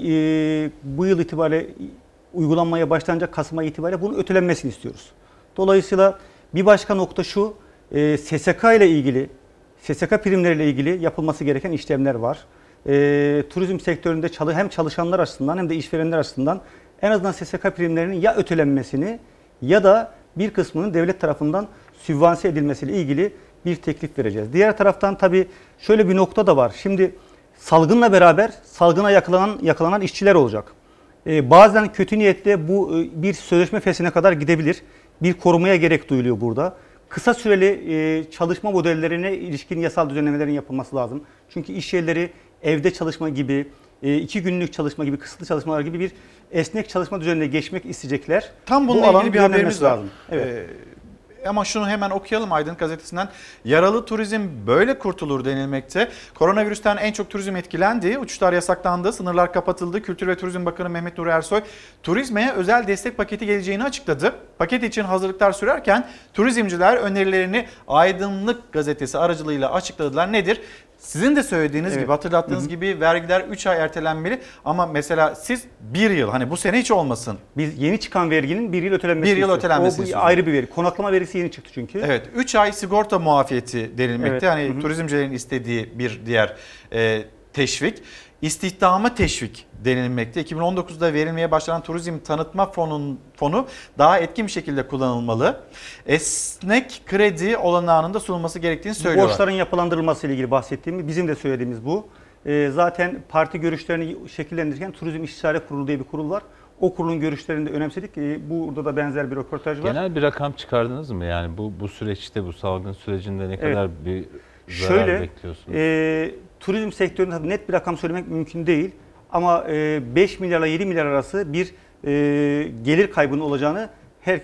bu yıl itibariyle uygulanmaya başlanacak Kasım ayı itibariyle bunun ötelenmesini istiyoruz. Dolayısıyla bir başka nokta şu, e, S S K ile ilgili... S S K primleriyle ilgili yapılması gereken işlemler var. E, turizm sektöründe çalı, hem çalışanlar açısından hem de işverenler açısından en azından S S K primlerinin ya ötelenmesini ya da bir kısmının devlet tarafından sübvanse edilmesiyle ilgili bir teklif vereceğiz. Diğer taraftan tabii şöyle bir nokta da var. Şimdi salgınla beraber salgına yakalanan, yakalanan işçiler olacak. E, bazen kötü niyetle bu e, bir sözleşme fesline kadar gidebilir. Bir korumaya gerek duyuluyor burada. Kısa süreli çalışma modellerine ilişkin yasal düzenlemelerin yapılması lazım. Çünkü iş yerleri evde çalışma gibi, iki günlük çalışma gibi, kısıtlı çalışmalar gibi bir esnek çalışma düzenine geçmek isteyecekler. Tam bununla Bu ilgili bir haberimiz var. Lazım. Evet. Ee, ama şunu hemen okuyalım Aydınlık gazetesinden. Yaralı turizm böyle kurtulur denilmekte. Koronavirüsten en çok turizm etkilendi. Uçuşlar yasaklandı, sınırlar kapatıldı. Kültür ve Turizm Bakanı Mehmet Nuri Ersoy turizme özel destek paketi geleceğini açıkladı. Paket için hazırlıklar sürerken turizmciler önerilerini Aydınlık gazetesi aracılığıyla açıkladılar. Nedir? Sizin de söylediğiniz evet. gibi, hatırlattığınız Hı-hı. gibi vergiler üç ay ertelenmeli ama mesela siz bir yıl, hani bu sene hiç olmasın. Biz yeni çıkan verginin bir yıl ötelenmesi. Bir yıl ötelenmesi. O bu ayrı bir vergi. Konaklama vergisi yeni çıktı çünkü. Evet, üç ay sigorta muafiyeti denilmekte. Evet. Hani Hı-hı. turizmcilerin istediği bir diğer e, teşvik. İstihdama teşvik denilmekte. iki bin on dokuzda verilmeye başlanan turizm tanıtma fonun, fonu daha etkin bir şekilde kullanılmalı. Esnek kredi olanağında sunulması gerektiğini söylüyorlar. Borçların yapılandırılması ile ilgili bahsettiğimiz, bizim de söylediğimiz bu. E, zaten parti görüşlerini şekillendirirken Turizm İstişare Kurulu diye bir kurul var. O kurulun görüşlerini de önemsedik. E, burada da benzer bir röportaj var. Genel bir rakam çıkardınız mı? Yani bu, bu süreçte, bu salgın sürecinde ne evet. kadar bir zarar Şöyle, bekliyorsunuz? E, Turizm sektöründe tabii net bir rakam söylemek mümkün değil ama beş milyarla yedi milyar arası bir gelir kaybının olacağını hem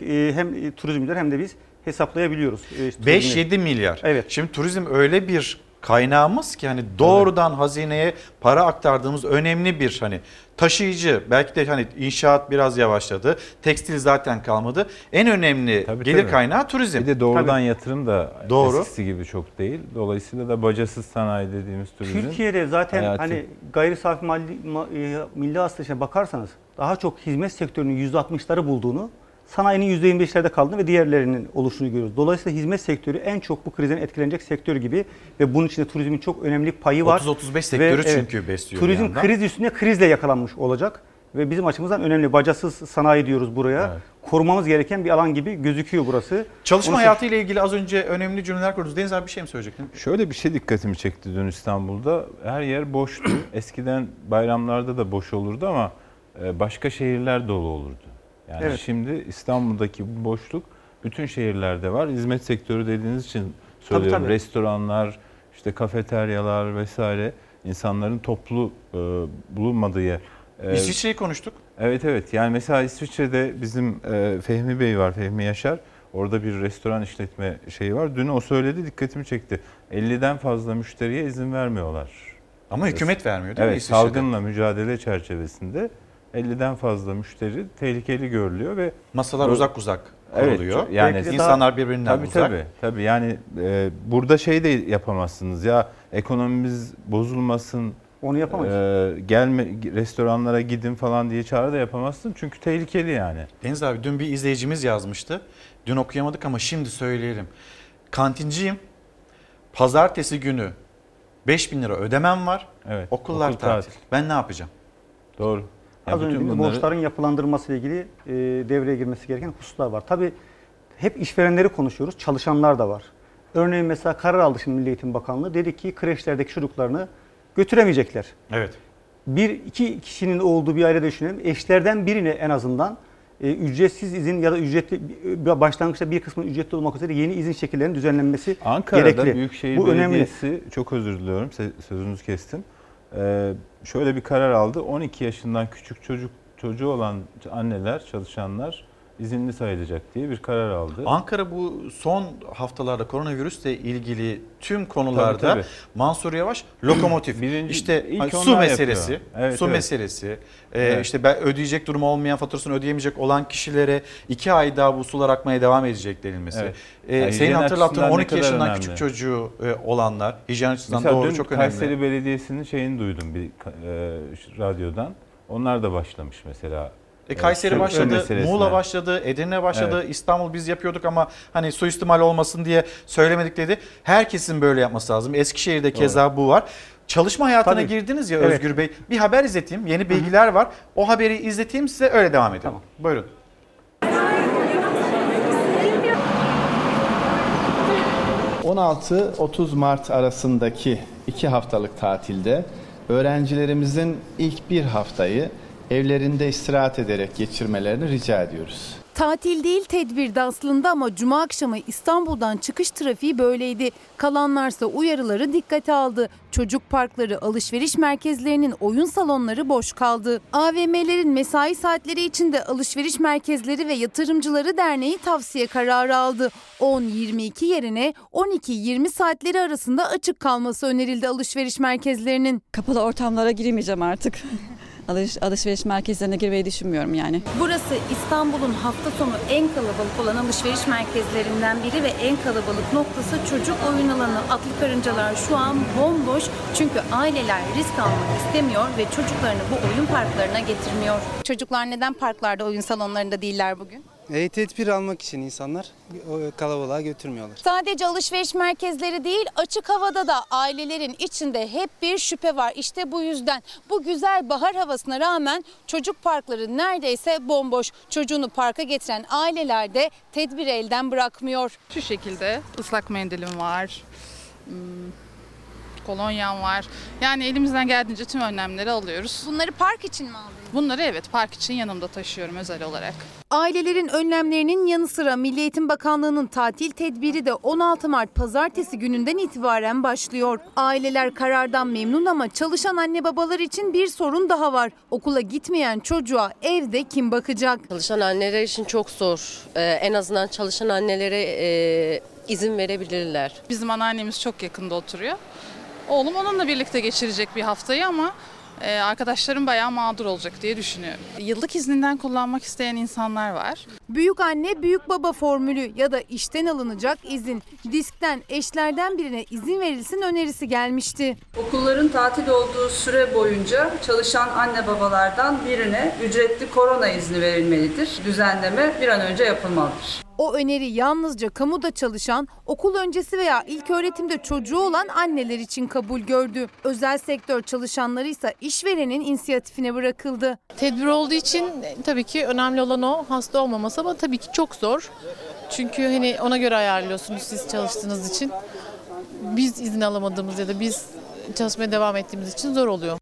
turizmciler hem de biz hesaplayabiliyoruz. beş yedi milyar. Evet. Şimdi turizm öyle bir kaynağımız ki hani doğrudan evet. hazineye para aktardığımız önemli bir hani taşıyıcı. Belki de hani inşaat biraz yavaşladı. Tekstil zaten kalmadı. En önemli tabii, gelir tabii. kaynağı turizm. Bir de doğrudan tabii. yatırım da doğru. eskisi gibi çok değil. Dolayısıyla da bacasız sanayi dediğimiz turizm. Türkiye'de zaten hayatı... hani gayri safi milli, milli hasılaya bakarsanız daha çok hizmet sektörünün yüzde altmışları bulduğunu, sanayinin yüzde yirmi beşlerde kaldığını ve diğerlerinin oluşunu görüyoruz. Dolayısıyla hizmet sektörü en çok bu krizden etkilenecek sektör gibi ve bunun içinde turizmin çok önemli payı var. otuz otuz beş sektörü ve, çünkü evet, besliyor. Turizm kriz üstüne krizle yakalanmış olacak ve bizim açımızdan önemli. Bacasız sanayi diyoruz buraya. Evet. Korumamız gereken bir alan gibi gözüküyor burası. Çalışma Onu hayatı ile ilgili az önce önemli cümleler kurdunuz. Deniz abi bir şey mi söyleyecektin? Şöyle bir şey dikkatimi çekti dün İstanbul'da. Her yer boştu. Eskiden bayramlarda da boş olurdu ama başka şehirler dolu olurdu. Yani evet. şimdi İstanbul'daki bu boşluk bütün şehirlerde var. Hizmet sektörü dediğiniz için söylüyorum. Tabii, tabii. Restoranlar, işte kafeteryalar vesaire insanların toplu e, bulunmadığı yer. E, İsviçre'yi konuştuk. Evet evet. Yani mesela İsviçre'de bizim e, Fehmi Bey var, Fehmi Yaşar. Orada bir restoran işletme şeyi var. Dün o söyledi, dikkatimi çekti. elli'den fazla müşteriye izin vermiyorlar. Ama evet. hükümet vermiyor değil evet, mi İsviçre'de? Evet, salgınla mücadele çerçevesinde. elli'den fazla müşteri tehlikeli görülüyor ve masalar bu, uzak uzak kuruluyor. Evet, yani insanlar daha, birbirinden tabii, uzak. Tabii tabii. Yani e, burada şey de yapamazsınız ya, ekonomimiz bozulmasın. Onu yapamayız. E, gelme restoranlara gidin falan diye çağrı da yapamazsın çünkü tehlikeli yani. Deniz abi dün bir izleyicimiz yazmıştı. Dün okuyamadık ama şimdi söyleyelim. Kantinciyim. Pazartesi günü beş bin lira ödemem var. Evet. Okullar okul tatil. tatil. Ben ne yapacağım? Doğru. Az önce bunları... borçların yapılandırılması ile ilgili e, devreye girmesi gereken hususlar var. Tabii hep işverenleri konuşuyoruz, çalışanlar da var. Örneğin mesela karar aldı şimdi Milli Eğitim Bakanlığı. Dedi ki kreşlerdeki çocuklarını götüremeyecekler. Evet. Bir, iki kişinin olduğu bir aile düşünelim. Eşlerden birine en azından e, ücretsiz izin ya da ücretli başlangıçta bir kısmının ücretli olmak üzere yeni izin şekillerinin düzenlenmesi Ankara'da gerekli. Ankara'da Büyükşehir Bu Belediyesi, önemli. Çok özür diliyorum sözünüzü kestim. Ee, şöyle bir karar aldı. on iki yaşından küçük çocuk çocuğu olan anneler, çalışanlar izinli sayılacak diye bir karar aldı. Ankara bu son haftalarda koronavirüsle ilgili tüm konularda tabii, tabii. Mansur Yavaş lokomotif. Birinci, işte ilk su meselesi, evet, su evet. meselesi. Ee, evet. işte ödeyecek durumu olmayan, faturasını ödeyemeyecek olan kişilere iki ay daha bu sular akmaya devam edecek denilmesi. Evet. Ee, yani senin hatırlattığın on iki yaşından önemli. Küçük çocuğu olanlar hijyen açısından mesela doğru çok önemli. Kayseri Belediyesi'nin şeyini duydum bir e, radyodan. Onlar da başlamış mesela. E, Kayseri başladı, Muğla başladı, Edirne başladı, evet. İstanbul biz yapıyorduk ama hani suistimal olmasın diye söylemedik dedi. Herkesin böyle yapması lazım. Eskişehir'de doğru. keza bu var. Çalışma hayatına Tabii. girdiniz ya evet. Özgür Bey. Bir haber izleteyim, yeni bilgiler Hı-hı. var. O haberi izleteyim size, öyle devam edelim. Tamam. Buyurun. on altı otuz Mart arasındaki iki haftalık tatilde öğrencilerimizin ilk bir haftayı evlerinde istirahat ederek geçirmelerini rica ediyoruz. Tatil değil tedbirdi aslında ama cuma akşamı İstanbul'dan çıkış trafiği böyleydi. Kalanlarsa uyarıları dikkate aldı. Çocuk parkları, alışveriş merkezlerinin oyun salonları boş kaldı. A V M'lerin mesai saatleri içinde alışveriş merkezleri ve yatırımcıları derneği tavsiye kararı aldı. on yirmi iki yerine on iki yirmi saatleri arasında açık kalması önerildi alışveriş merkezlerinin. Kapalı ortamlara giremeyeceğim artık. Alış, alışveriş merkezlerine girmeyi düşünmüyorum yani. Burası İstanbul'un hafta sonu en kalabalık olan alışveriş merkezlerinden biri ve en kalabalık noktası çocuk oyun alanı. Atlı karıncalar şu an bomboş çünkü aileler risk almak istemiyor ve çocuklarını bu oyun parklarına getirmiyor. Çocuklar neden parklarda, oyun salonlarında değiller bugün? E, tedbir almak için insanlar kalabalığa götürmüyorlar. Sadece alışveriş merkezleri değil, açık havada da ailelerin içinde hep bir şüphe var. İşte bu yüzden bu güzel bahar havasına rağmen çocuk parkları neredeyse bomboş. Çocuğunu parka getiren aileler de tedbiri elden bırakmıyor. Şu şekilde ıslak mendilim var, kolonyam var. Yani elimizden geldiğince tüm önlemleri alıyoruz. Bunları park için mi aldınız? Bunları evet park için yanımda taşıyorum özel olarak. Ailelerin önlemlerinin yanı sıra Milli Eğitim Bakanlığı'nın tatil tedbiri de on altı Mart pazartesi gününden itibaren başlıyor. Aileler karardan memnun ama çalışan anne babalar için bir sorun daha var. Okula gitmeyen çocuğa evde kim bakacak? Çalışan anneler için çok zor. Ee, en azından çalışan annelere e, izin verebilirler. Bizim anneannemiz çok yakında oturuyor. Oğlum onunla birlikte geçirecek bir haftayı ama Ee, arkadaşlarım bayağı mağdur olacak diye düşünüyorum. Yıllık izninden kullanmak isteyen insanlar var. Büyük anne büyük baba formülü ya da işten alınacak izin. Diskten eşlerden birine izin verilsin önerisi gelmişti. Okulların tatil olduğu süre boyunca çalışan anne babalardan birine ücretli korona izni verilmelidir. Düzenleme bir an önce yapılmalıdır. O öneri yalnızca kamuda çalışan, okul öncesi veya ilköğretimde çocuğu olan anneler için kabul gördü. Özel sektör çalışanları ise işverenin inisiyatifine bırakıldı. Tedbir olduğu için tabii ki önemli olan o, hasta olmaması ama tabii ki çok zor. Çünkü hani ona göre ayarlıyorsunuz siz çalıştığınız için. Biz izin alamadığımız ya da biz çalışmaya devam ettiğimiz için zor oluyor.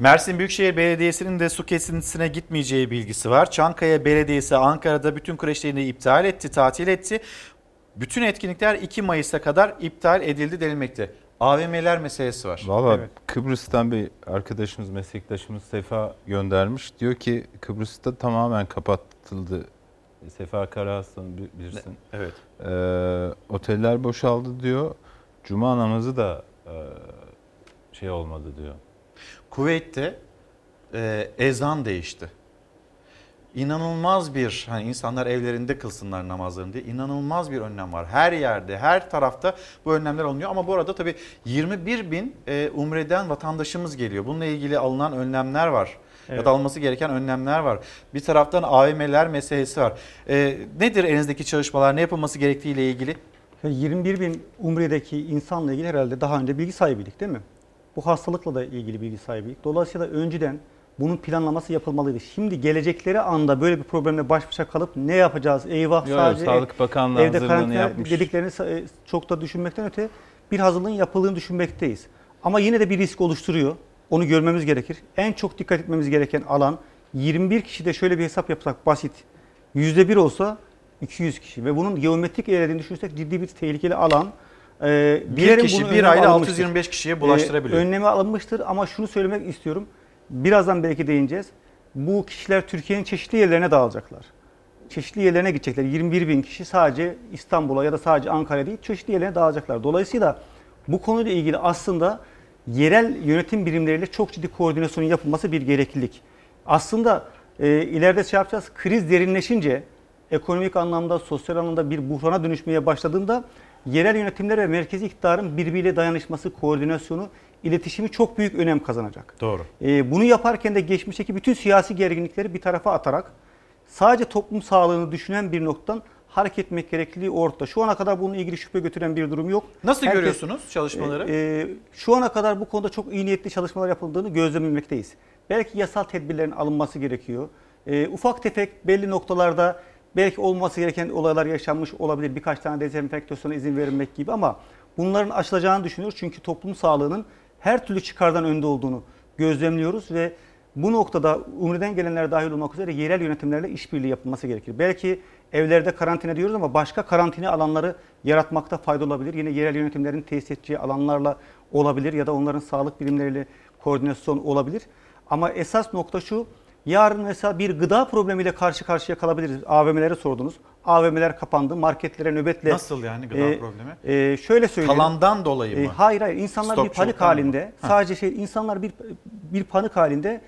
Mersin Büyükşehir Belediyesi'nin de su kesintisine gitmeyeceği bilgisi var. Çankaya Belediyesi Ankara'da bütün kreşlerini iptal etti, tatil etti. Bütün etkinlikler iki Mayıs'a kadar iptal edildi denilmekte. A V M'ler meselesi var. Valla evet. Kıbrıs'tan bir arkadaşımız, meslektaşımız Sefa göndermiş. Diyor ki Kıbrıs'ta tamamen kapatıldı. Sefa Karahasan'ı bilirsin. Evet. Ee, oteller boşaldı diyor. Cuma namazı da e, şey olmadı diyor. Kuveyt'te e, ezan değişti. İnanılmaz bir, hani insanlar evlerinde kılsınlar namazlarını diye inanılmaz bir önlem var. Her yerde, her tarafta bu önlemler alınıyor. Ama bu arada tabii yirmi bir bin e, umreden vatandaşımız geliyor. Bununla ilgili alınan önlemler var. Evet. Ya da alması gereken önlemler var. Bir taraftan A V M'ler meselesi var. E, nedir elinizdeki çalışmalar, ne yapılması gerektiğiyle ilgili? yirmi bir bin umredeki insanla ilgili herhalde daha önce bilgi sahibiydik değil mi? Bu hastalıkla da ilgili bilgi sahibiydik. Dolayısıyla önceden bunun planlaması yapılmalıydı. Şimdi gelecekleri anda böyle bir problemle baş başa kalıp ne yapacağız? Eyvah yok, sadece Sağlık Bakanlığı evde karantina dediklerini çok da düşünmekten öte bir hazırlığın yapıldığını düşünmekteyiz. Ama yine de bir risk oluşturuyor. Onu görmemiz gerekir. En çok dikkat etmemiz gereken alan yirmi bir kişide şöyle bir hesap yapsak basit. yüzde bir olsa iki yüz kişi ve bunun geometrik eğrildiğini düşünürsek ciddi bir tehlikeli alan. Ee, bir kişi bir ayda altı yüz yirmi beş kişiye bulaştırabiliyor. Ee, önlemi alınmıştır ama şunu söylemek istiyorum. Birazdan belki değineceğiz. Bu kişiler Türkiye'nin çeşitli yerlerine dağılacaklar. Çeşitli yerlerine gidecekler. yirmi bir bin kişi sadece İstanbul'a ya da sadece Ankara'ya değil çeşitli yerlerine dağılacaklar. Dolayısıyla bu konuyla ilgili aslında yerel yönetim birimleriyle çok ciddi koordinasyonun yapılması bir gereklilik. Aslında e, ileride şey yapacağız. Kriz derinleşince ekonomik anlamda, sosyal anlamda bir buhrana dönüşmeye başladığında yerel yönetimler ve merkezi iktidarın birbiriyle dayanışması, koordinasyonu, iletişimi çok büyük önem kazanacak. Doğru. Ee, bunu yaparken de geçmişteki bütün siyasi gerginlikleri bir tarafa atarak sadece toplum sağlığını düşünen bir noktadan hareket etmek gerekliliği ortada. Şu ana kadar bununla ilgili şüphe götüren bir durum yok. Nasıl Herkes, görüyorsunuz çalışmaları? E, e, şu ana kadar bu konuda çok iyi niyetli çalışmalar yapıldığını gözlemlemekteyiz. Belki yasal tedbirlerin alınması gerekiyor. E, ufak tefek belli noktalarda belki olması gereken olaylar yaşanmış olabilir. Birkaç tane dezenfektasyona izin verilmek gibi ama bunların aşılacağını düşünüyoruz. Çünkü toplum sağlığının her türlü çıkardan önde olduğunu gözlemliyoruz ve bu noktada umreden gelenler dahil olmak üzere yerel yönetimlerle işbirliği yapılması gerekir. Belki evlerde karantina diyoruz ama başka karantina alanları yaratmakta fayda olabilir. Yine yerel yönetimlerin tesis edeceği alanlarla olabilir ya da onların sağlık birimleriyle koordinasyon olabilir. Ama esas nokta şu. Yarın mesela bir gıda problemiyle karşı karşıya kalabiliriz. A V M'lere sordunuz. A V M'ler kapandı. Marketlere nöbetle. Nasıl yani gıda e, problemi? E, şöyle söyleyeyim. Kalandan dolayı mı? E, hayır hayır. İnsanlar Stop bir panik halinde. Sadece şey insanlar bir bir panik halinde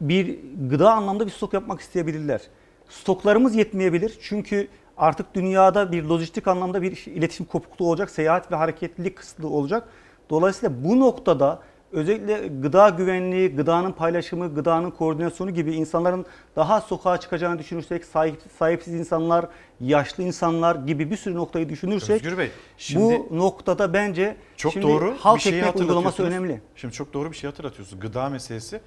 bir gıda anlamda bir stok yapmak isteyebilirler. Stoklarımız yetmeyebilir. Çünkü artık dünyada bir lojistik anlamda bir iletişim kopukluğu olacak. Seyahat ve hareketlilik kısıtlı olacak. Dolayısıyla bu noktada özellikle gıda güvenliği, gıdanın paylaşımı, gıdanın koordinasyonu gibi insanların daha sokağa çıkacağını düşünürsek, sahip, sahipsiz insanlar, yaşlı insanlar gibi bir sürü noktayı düşünürsek Özgür Bey, şimdi bu noktada bence çok şimdi doğru halk bir ekmek uygulaması önemli. Şimdi çok doğru bir şey hatırlatıyorsunuz. Gıda meselesi.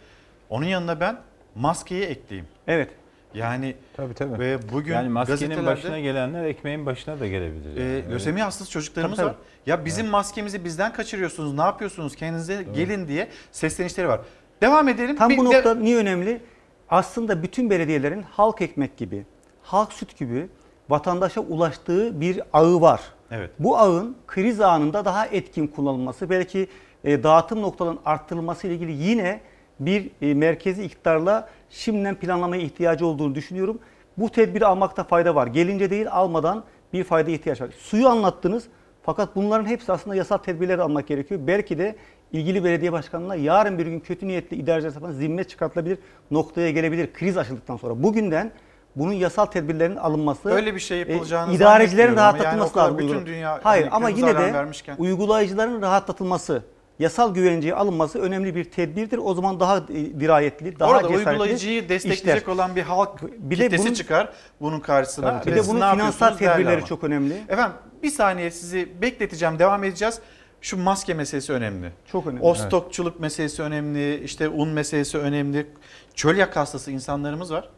Onun yanına ben maskeyi ekleyeyim. Evet. Yani tabii, tabii. Ve bugün yani maskenin başına gelenler ekmeğin başına da gelebilir. Yani. E, lösemi hastası çocuklarımız tabii, var. Tabii. Ya bizim evet. maskemizi bizden kaçırıyorsunuz, ne yapıyorsunuz kendinize Doğru. gelin diye seslenişleri var. Devam edelim. Tam bir bu nokta de... niye önemli? Aslında bütün belediyelerin halk ekmek gibi, halk süt gibi vatandaşa ulaştığı bir ağı var. Evet. Bu ağın kriz anında daha etkin kullanılması, belki e, dağıtım noktalarının arttırılması ile ilgili yine bir e, merkezi iktidarla şimdiden planlamaya ihtiyacı olduğunu düşünüyorum. Bu tedbiri almakta fayda var. Gelince değil, almadan bir fayda ihtiyaç var. Suyu anlattınız, fakat bunların hepsi aslında yasal tedbirler almak gerekiyor. Belki de ilgili belediye başkanına yarın bir gün kötü niyetli idareciler tarafından zimmet çıkartılabilir noktaya gelebilir kriz aşıldıktan sonra. Bugünden bunun yasal tedbirlerin alınması, öyle bir şey yapılacağını e, idarecilerin rahatlatılması yani lazım. Bütün dünya, hayır yani, ama yine de vermişken uygulayıcıların rahatlatılması, yasal güvenceye alınması önemli bir tedbirdir. O zaman daha dirayetli, daha orada cesaretli işler. Orada uygulayıcıyı destekleyecek işler. olan bir halk bir kitlesi bunun, çıkar bunun karşısına. Ha, bir de bunun finansal tedbirleri çok önemli. Efendim bir saniye sizi bekleteceğim, devam edeceğiz. Şu maske meselesi önemli. Çok önemli. O stokçuluk evet. meselesi önemli, işte un meselesi önemli. Çölyak hastası insanlarımız var.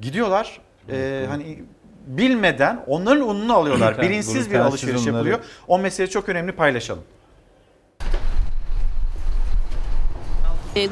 Gidiyorlar e, hani bilmeden onların ununu alıyorlar. Bilinçsiz bir alışveriş yapılıyor. O mesele çok önemli, paylaşalım.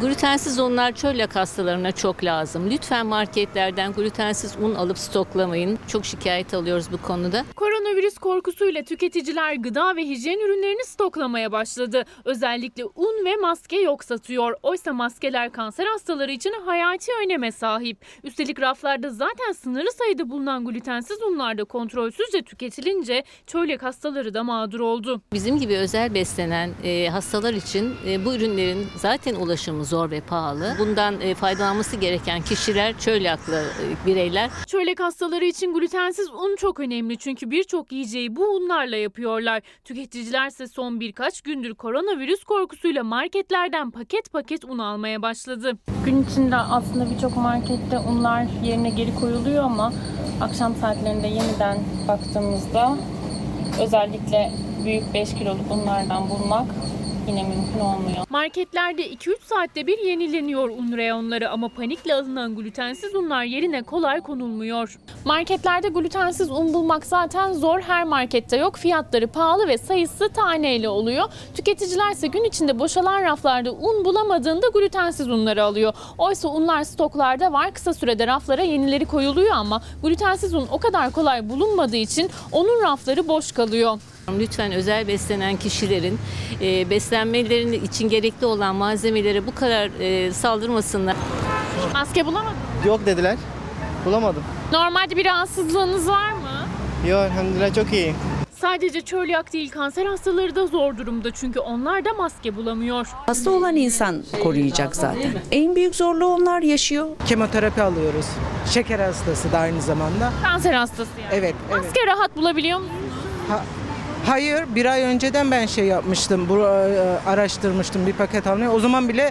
Glutensiz unlar çölyak hastalarına çok lazım. Lütfen marketlerden glutensiz un alıp stoklamayın. Çok şikayet alıyoruz bu konuda. Koronavirüs korkusuyla tüketiciler gıda ve hijyen ürünlerini stoklamaya başladı. Özellikle un ve maske yok satıyor. Oysa maskeler kanser hastaları için hayati öneme sahip. Üstelik raflarda zaten sınırlı sayıda bulunan glutensiz unlar da kontrolsüzce tüketilince çölyak hastaları da mağdur oldu. Bizim gibi özel beslenen e, hastalar için e, bu ürünlerin zaten ulaşımı zor ve pahalı. Bundan e, faydalanması gereken kişiler çölyaklı e, bireyler. Çölyak hastaları için glutensiz un çok önemli çünkü birçok yiyeceği bu unlarla yapıyorlar. Tüketiciler ise son birkaç gündür koronavirüs korkusuyla marketlerden paket paket un almaya başladı. Gün içinde aslında birçok markette unlar yerine geri koyuluyor ama akşam saatlerinde yeniden baktığımızda özellikle büyük beş kiloluk unlardan bulmak yine mümkün olmuyor. Marketlerde iki üç saatte bir yenileniyor un reyonları ama panikle alınan glutensiz unlar yerine kolay konulmuyor. Marketlerde glutensiz un bulmak zaten zor, her markette yok. Fiyatları pahalı ve sayısı taneyle oluyor. Tüketiciler ise gün içinde boşalan raflarda un bulamadığında glutensiz unları alıyor. Oysa unlar stoklarda var. Kısa sürede raflara yenileri koyuluyor ama glutensiz un o kadar kolay bulunmadığı için onun rafları boş kalıyor. Lütfen özel beslenen kişilerin e, beslenmeleri için gerekli olan malzemelere bu kadar e, saldırmasınlar. Maske bulamadın mı? Yok dediler. Bulamadım. Normalde bir rahatsızlığınız var mı? Yok, elhamdülillah çok iyiyim. Sadece çölyak değil, kanser hastaları da zor durumda çünkü onlar da maske bulamıyor. Hasta olan insan koruyacak zaten. En büyük zorluğu onlar yaşıyor. Kemoterapi alıyoruz. Şeker hastası da aynı zamanda. Kanser hastası yani. Evet. evet. Maske rahat bulabiliyor musunuz? Ha. Hayır, bir ay önceden ben şey yapmıştım, bu, araştırmıştım bir paket almayı. O zaman bile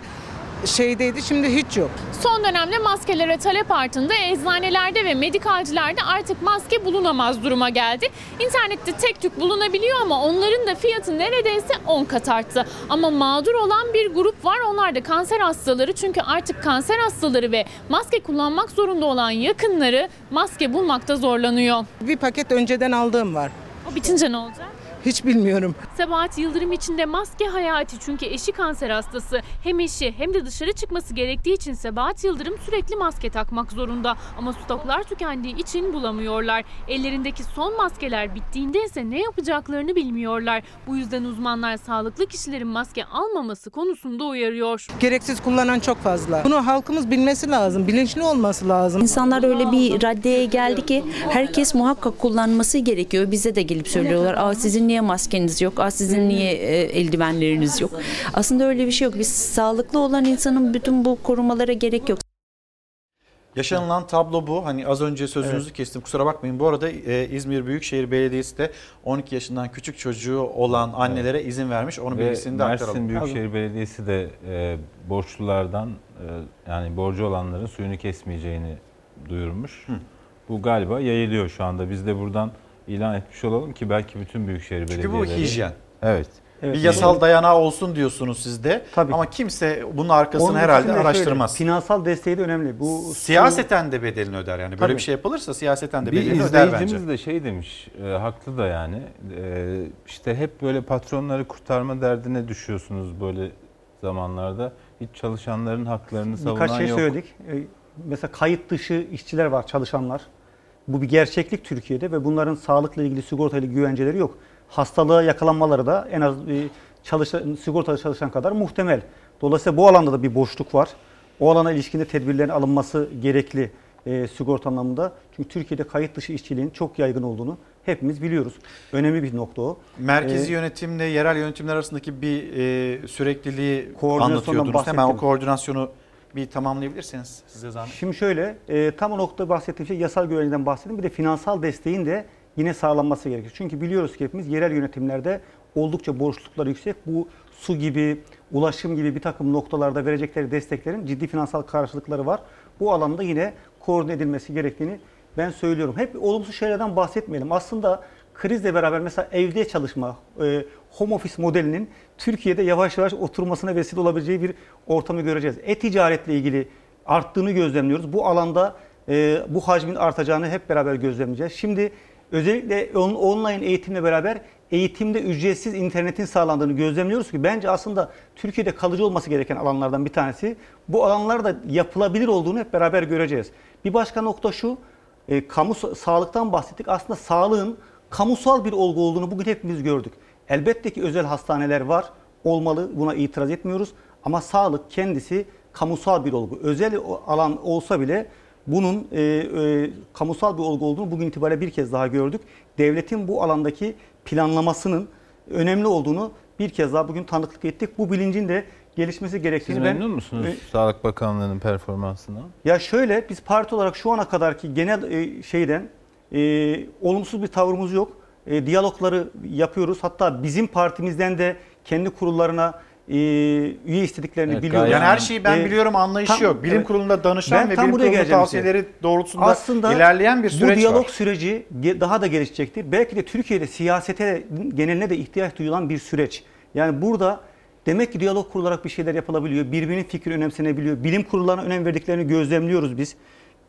şeydeydi, şimdi hiç yok. Son dönemde maskelere talep arttığında eczanelerde ve medikalcilerde artık maske bulunamaz duruma geldi. İnternette tek tük bulunabiliyor ama onların da fiyatı neredeyse on kat arttı. Ama mağdur olan bir grup var, onlar da kanser hastaları. Çünkü artık kanser hastaları ve maske kullanmak zorunda olan yakınları maske bulmakta zorlanıyor. Bir paket önceden aldığım var. O bitince ne olacak? Hiç bilmiyorum. Sabahat Yıldırım için de maske hayati çünkü eşi kanser hastası. Hem eşi hem de dışarı çıkması gerektiği için Sabahat Yıldırım sürekli maske takmak zorunda. Ama stoklar tükendiği için bulamıyorlar. Ellerindeki son maskeler bittiğinde ise ne yapacaklarını bilmiyorlar. Bu yüzden uzmanlar sağlıklı kişilerin maske almaması konusunda uyarıyor. Gereksiz kullanan çok fazla. Bunu halkımız bilmesi lazım, bilinçli olması lazım. İnsanlar öyle bir raddeye geldi ki herkes muhakkak kullanması gerekiyor. Bize de gelip söylüyorlar, aa sizin niye maskeniz yok? Aa, sizin niye eldivenleriniz yok? Aslında öyle bir şey yok. Biz sağlıklı olan insanın bütün bu korumalara gerek yok. Yaşanılan tablo bu. Hani az önce sözünüzü evet. kestim. Kusura bakmayın. Bu arada İzmir Büyükşehir Belediyesi de on iki yaşından küçük çocuğu olan annelere evet. izin vermiş. Onu belirtisini de aktaralım. Mersin Büyükşehir Belediyesi de borçlulardan yani borcu olanların suyunu kesmeyeceğini duyurmuş. Hı. Bu galiba yayılıyor şu anda. Biz de buradan İlan etmiş olalım ki belki bütün büyükşehir belediyeleri. Çünkü bu hijyen. Evet. evet. Bir yasal dayanağı olsun diyorsunuz siz de. Tabii. Ama kimse bunun arkasını Onun herhalde araştırmaz. Şöyle, finansal desteği de önemli. Bu siyaseten sonu... de bedelini öder yani. Tabii. Böyle bir şey yapılırsa siyaseten de bir bedelini öder bence. Bir izleyicimiz de şey demiş, e, haklı da yani. E, işte hep böyle patronları kurtarma derdine düşüyorsunuz böyle zamanlarda. hiç çalışanların haklarını savunan yok. Birkaç şey yok. söyledik. Mesela kayıt dışı işçiler var, çalışanlar. Bu bir gerçeklik Türkiye'de ve bunların sağlıkla ilgili sigortayla güvenceleri yok. Hastalığa yakalanmaları da en az çalışan, sigortalı çalışan kadar muhtemel. Dolayısıyla bu alanda da bir boşluk var. O alana ilişkinde tedbirlerin alınması gerekli e, sigorta anlamında. Çünkü Türkiye'de kayıt dışı işçiliğin çok yaygın olduğunu hepimiz biliyoruz. Önemli bir nokta o. Merkezi ee, yönetimle yerel yönetimler arasındaki bir e, sürekliliği anlatıyordunuz. Hemen o koordinasyonu bir tamamlayabilirseniz size zahmet. Şimdi şöyle, e, tam o noktada bahsettiğim şey yasal güvenceden bahsettim. Bir de finansal desteğin de yine sağlanması gerekir. Çünkü biliyoruz ki hepimiz yerel yönetimlerde oldukça borçlulukları yüksek. Bu su gibi, ulaşım gibi bir takım noktalarda verecekleri desteklerin ciddi finansal karşılıkları var. Bu alanda yine koordine edilmesi gerektiğini ben söylüyorum. Hep olumsuz şeylerden bahsetmeyelim. Aslında krizle beraber mesela evde çalışma, home office modelinin Türkiye'de yavaş yavaş oturmasına vesile olabileceği bir ortamı göreceğiz. E-ticaretle ilgili arttığını gözlemliyoruz. Bu alanda bu hacmin artacağını hep beraber gözlemleyeceğiz. Şimdi özellikle online eğitimle beraber eğitimde ücretsiz internetin sağlandığını gözlemliyoruz ki bence aslında Türkiye'de kalıcı olması gereken alanlardan bir tanesi. Bu alanlarda yapılabilir olduğunu hep beraber göreceğiz. Bir başka nokta şu, e, kamu sağlıktan bahsettik. Aslında sağlığın kamusal bir olgu olduğunu bugün hepimiz gördük. Elbette ki özel hastaneler var, olmalı, buna itiraz etmiyoruz. Ama sağlık kendisi kamusal bir olgu. Özel alan olsa bile bunun e, e, kamusal bir olgu olduğunu bugün itibariyle bir kez daha gördük. Devletin bu alandaki planlamasının önemli olduğunu bir kez daha bugün tanıklık ettik. Bu bilincin de gelişmesi gerektiğini. Siz memnun ben, musunuz e, Sağlık Bakanlığı'nın performansına? Ya şöyle, biz parti olarak şu ana kadarki genel e, şeyden e, olumsuz bir tavrımız yok. E, diyalogları yapıyoruz. Hatta bizim partimizden de kendi kurullarına e, üye istediklerini evet, biliyoruz. Yani her şeyi ben e, biliyorum anlayışı tam, yok. Bilim evet, kurulunda danışan ve bilim kurulu tavsiyeleri şey. doğrultusunda aslında ilerleyen bir süreç var. Bu diyalog var. süreci daha da gelişecektir. Belki de Türkiye'de siyasete geneline de ihtiyaç duyulan bir süreç. Yani burada demek ki diyalog kurularak bir şeyler yapılabiliyor. Birbirinin fikri önemsenebiliyor. Bilim kurullarına önem verdiklerini gözlemliyoruz biz.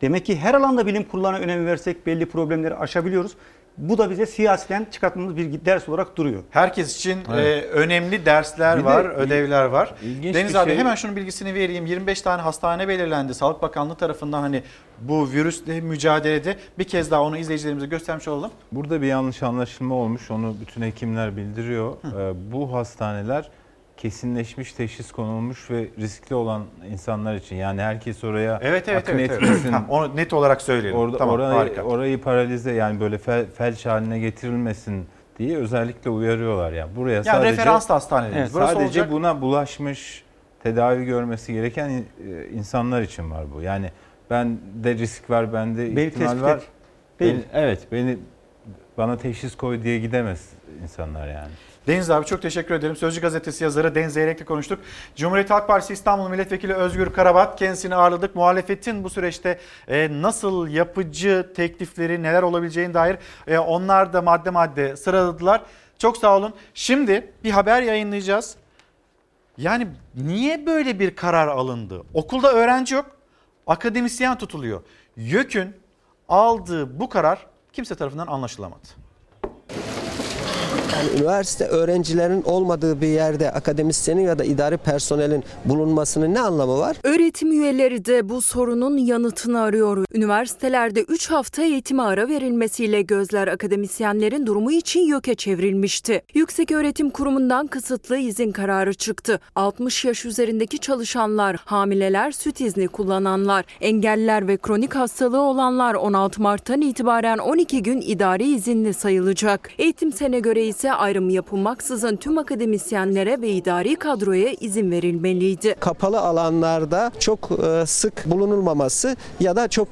Demek ki her alanda bilim kurullarına önem versek belli problemleri aşabiliyoruz. Bu da bize siyaseten çıkarttığımız bir ders olarak duruyor. Herkes için evet. e, önemli dersler bir var, de, ödevler var. Deniz abi şey... hemen şunun bilgisini vereyim. yirmi beş tane hastane belirlendi. Sağlık Bakanlığı tarafından hani bu virüsle mücadelede bir kez daha onu izleyicilerimize göstermiş olalım. Burada bir yanlış anlaşılma olmuş. Onu bütün hekimler bildiriyor. Hı. Bu hastaneler kesinleşmiş, teşhis konulmuş ve riskli olan insanlar için. Yani herkes oraya evet, evet, akın evet, etmesin. Evet. Onu net olarak söyleyelim. Orada, tamam, orayı, orayı paralize yani böyle fel, felç haline getirilmesin diye özellikle uyarıyorlar. Yani buraya yani sadece referans hastaneleri. Evet, sadece olacak. Buna bulaşmış, tedavi görmesi gereken insanlar için var bu. Yani ben de risk var, bende ihtimal var. Beni, evet, beni bana teşhis koy diye gidemez insanlar yani. Deniz abi çok teşekkür ederim. Sözcü gazetesi yazarı Deniz Zeyrek'le konuştuk. Cumhuriyet Halk Partisi İstanbul Milletvekili Özgür Karabat, kendisini ağırladık. Muhalefetin bu süreçte nasıl yapıcı teklifleri, neler olabileceğine dair onlar da madde madde sıraladılar. Çok sağ olun. Şimdi bir haber yayınlayacağız. Yani niye böyle bir karar alındı? Okulda öğrenci yok, akademisyen tutuluyor. YÖK'ün aldığı bu karar kimse tarafından anlaşılamadı. Yani üniversite öğrencilerin olmadığı bir yerde akademisyenin ya da idari personelin bulunmasının ne anlamı var? Öğretim üyeleri de bu sorunun yanıtını arıyor. Üniversitelerde üç hafta eğitime ara verilmesiyle gözler akademisyenlerin durumu için YÖK'e çevrilmişti. Yükseköğretim Kurumu'ndan kısıtlı izin kararı çıktı. altmış yaş üzerindeki çalışanlar, hamileler, süt izni kullananlar, engelliler ve kronik hastalığı olanlar on altı Mart'tan itibaren on iki gün idari izinli sayılacak. Eğitim sene göre ise ayrım yapılmaksızın tüm akademisyenlere ve idari kadroya izin verilmeliydi. Kapalı alanlarda çok sık bulunulmaması ya da çok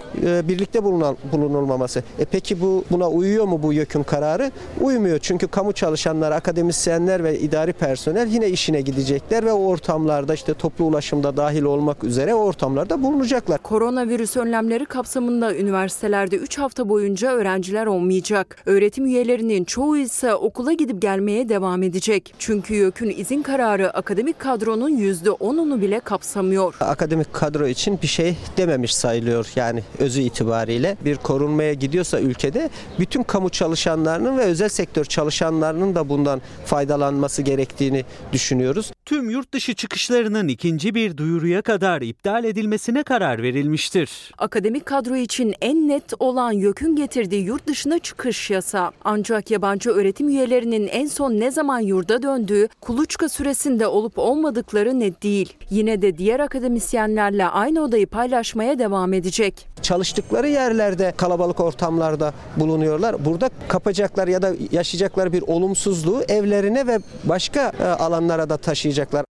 birlikte bulunan bulunulmaması. E peki bu buna uyuyor mu bu YÖK'ün kararı? Uymuyor çünkü kamu çalışanları, akademisyenler ve idari personel yine işine gidecekler ve o ortamlarda işte toplu ulaşımda dahil olmak üzere o ortamlarda bulunacaklar. Koronavirüs önlemleri kapsamında üniversitelerde üç hafta boyunca öğrenciler olmayacak. Öğretim üyelerinin çoğu ise okula gidip gelmeye devam edecek. Çünkü YÖK'ün izin kararı akademik kadronun yüzde onunu bile kapsamıyor. Akademik kadro için bir şey dememiş sayılıyor yani özü itibariyle. Bir korunmaya gidiyorsa ülkede bütün kamu çalışanlarının ve özel sektör çalışanlarının da bundan faydalanması gerektiğini düşünüyoruz. tüm yurt dışı çıkışlarının ikinci bir duyuruya kadar iptal edilmesine karar verilmiştir. Akademik kadro için en net olan YÖK'ün getirdiği yurt dışına çıkış yasağı. Ancak yabancı öğretim üyelerinin en son ne zaman yurda döndüğü, kuluçka süresinde olup olmadıkları net değil. Yine de diğer akademisyenlerle aynı odayı paylaşmaya devam edecek. Çalıştıkları yerlerde kalabalık ortamlarda bulunuyorlar. Burada kapacaklar ya da yaşayacakları bir olumsuzluğu evlerine ve başka alanlara da taşıyacaklar.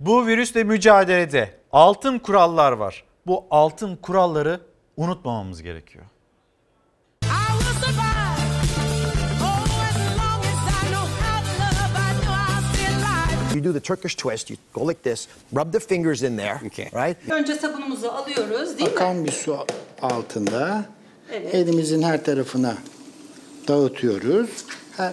Bu virüsle mücadelede altın kurallar var. Bu altın kuralları unutmamamız gerekiyor. You do the Turkish twist. You go like this. Rub the fingers in there. Okay. Right? Önce sabunumuzu alıyoruz, değil mi? Akan bir su altında. Evet. Elimizin her tarafına dağıtıyoruz. Her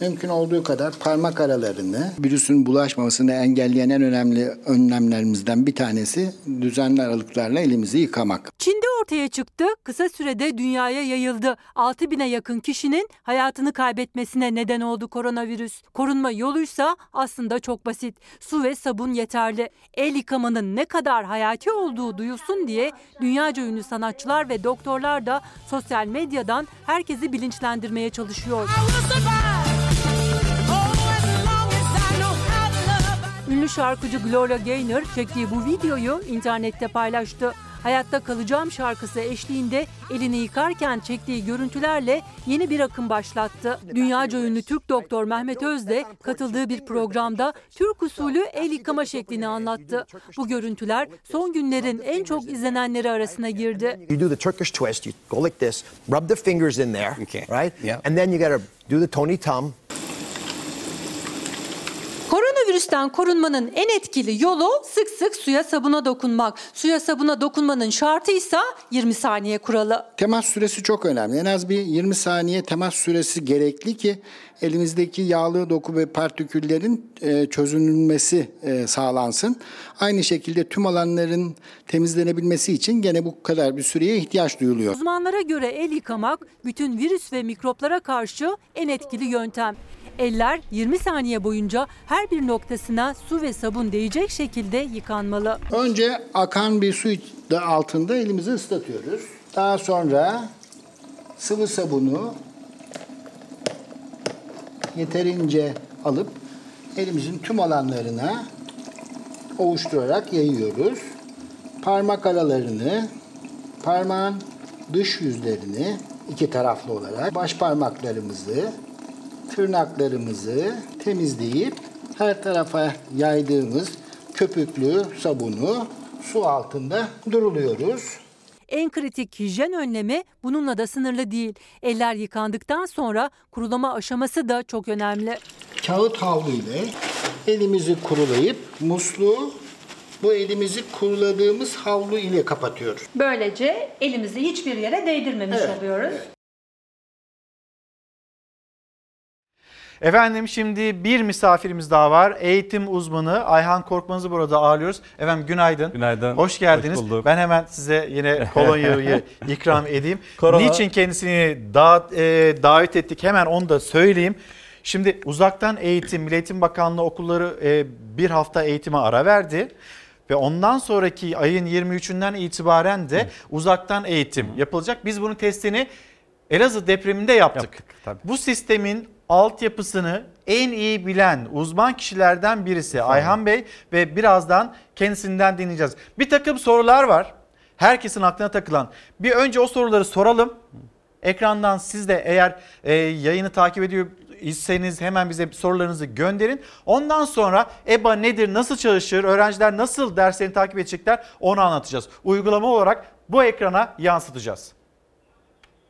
mümkün olduğu kadar parmak aralarını. Virüsün bulaşmamasını engelleyen en önemli önlemlerimizden bir tanesi düzenli aralıklarla elimizi yıkamak. Çin'de ortaya çıktı, kısa sürede dünyaya yayıldı. altı bine yakın kişinin hayatını kaybetmesine neden oldu koronavirüs. Korunma yoluysa aslında çok basit. Su ve sabun yeterli. El yıkamanın ne kadar hayati olduğu duyulsun diye dünyaca ünlü sanatçılar ve doktorlar da sosyal medyadan herkesi bilinçlendirmeye çalışıyor. Ünlü şarkıcı Gloria Gaynor çektiği bu videoyu internette paylaştı. Hayatta Kalacağım şarkısı eşliğinde elini yıkarken çektiği görüntülerle yeni bir akım başlattı. Dünyaca ünlü Türk doktor Mehmet Öz de katıldığı bir programda Türk usulü el yıkama şeklini anlattı. Bu görüntüler son günlerin en çok izlenenleri arasına girdi. You do the Turkish twist, you go like this, rub the fingers in there, right? And then you gotta do the Tony Tom. Virüsten korunmanın en etkili yolu sık sık suya sabuna dokunmak. Suya sabuna dokunmanın şartıysa yirmi saniye kuralı. Temas süresi çok önemli. En az bir yirmi saniye temas süresi gerekli ki elimizdeki yağlı doku ve partiküllerin çözünülmesi sağlansın. Aynı şekilde tüm alanların temizlenebilmesi için gene bu kadar bir süreye ihtiyaç duyuluyor. Uzmanlara göre el yıkamak bütün virüs ve mikroplara karşı en etkili yöntem. Eller yirmi saniye boyunca her bir noktasına su ve sabun değecek şekilde yıkanmalı. Önce akan bir su altında elimizi ıslatıyoruz. Daha sonra sıvı sabunu yeterince alıp elimizin tüm alanlarına ovuşturarak yayıyoruz. Parmak aralarını, parmağın dış yüzlerini iki taraflı olarak baş parmaklarımızı, tırnaklarımızı temizleyip her tarafa yaydığımız köpüklü sabunu su altında duruluyoruz. En kritik hijyen önlemi bununla da sınırlı değil. Eller yıkandıktan sonra kurulama aşaması da çok önemli. Kağıt havlu ile elimizi kurulayıp musluğu bu elimizi kuruladığımız havlu ile kapatıyoruz. Böylece elimizi hiçbir yere değdirmemiş evet, oluyoruz. Evet. Efendim şimdi bir misafirimiz daha var. Eğitim uzmanı Ayhan Korkmaz'ı burada ağırlıyoruz. Efendim günaydın. Günaydın. Hoş geldiniz. Hoş bulduk. Ben hemen size yine kolonyayı ikram edeyim. Korona. Niçin kendisini da, e, davet ettik hemen onu da söyleyeyim. Şimdi uzaktan eğitim, Milli Eğitim Bakanlığı okulları e, bir hafta eğitime ara verdi. Ve ondan sonraki ayın yirmi üçünden itibaren de uzaktan eğitim yapılacak. Biz bunun testini Elazığ depreminde yaptık. yaptık tabii. Bu sistemin altyapısını en iyi bilen uzman kişilerden birisi Efendim? Ayhan Bey ve birazdan kendisinden dinleyeceğiz. Bir takım sorular var. Herkesin aklına takılan. Bir önce o soruları soralım. Ekrandan siz de eğer e, yayını takip ediyor iseniz hemen bize sorularınızı gönderin. Ondan sonra E B A nedir, nasıl çalışır, öğrenciler nasıl derslerini takip edecekler onu anlatacağız. Uygulama olarak bu ekrana yansıtacağız.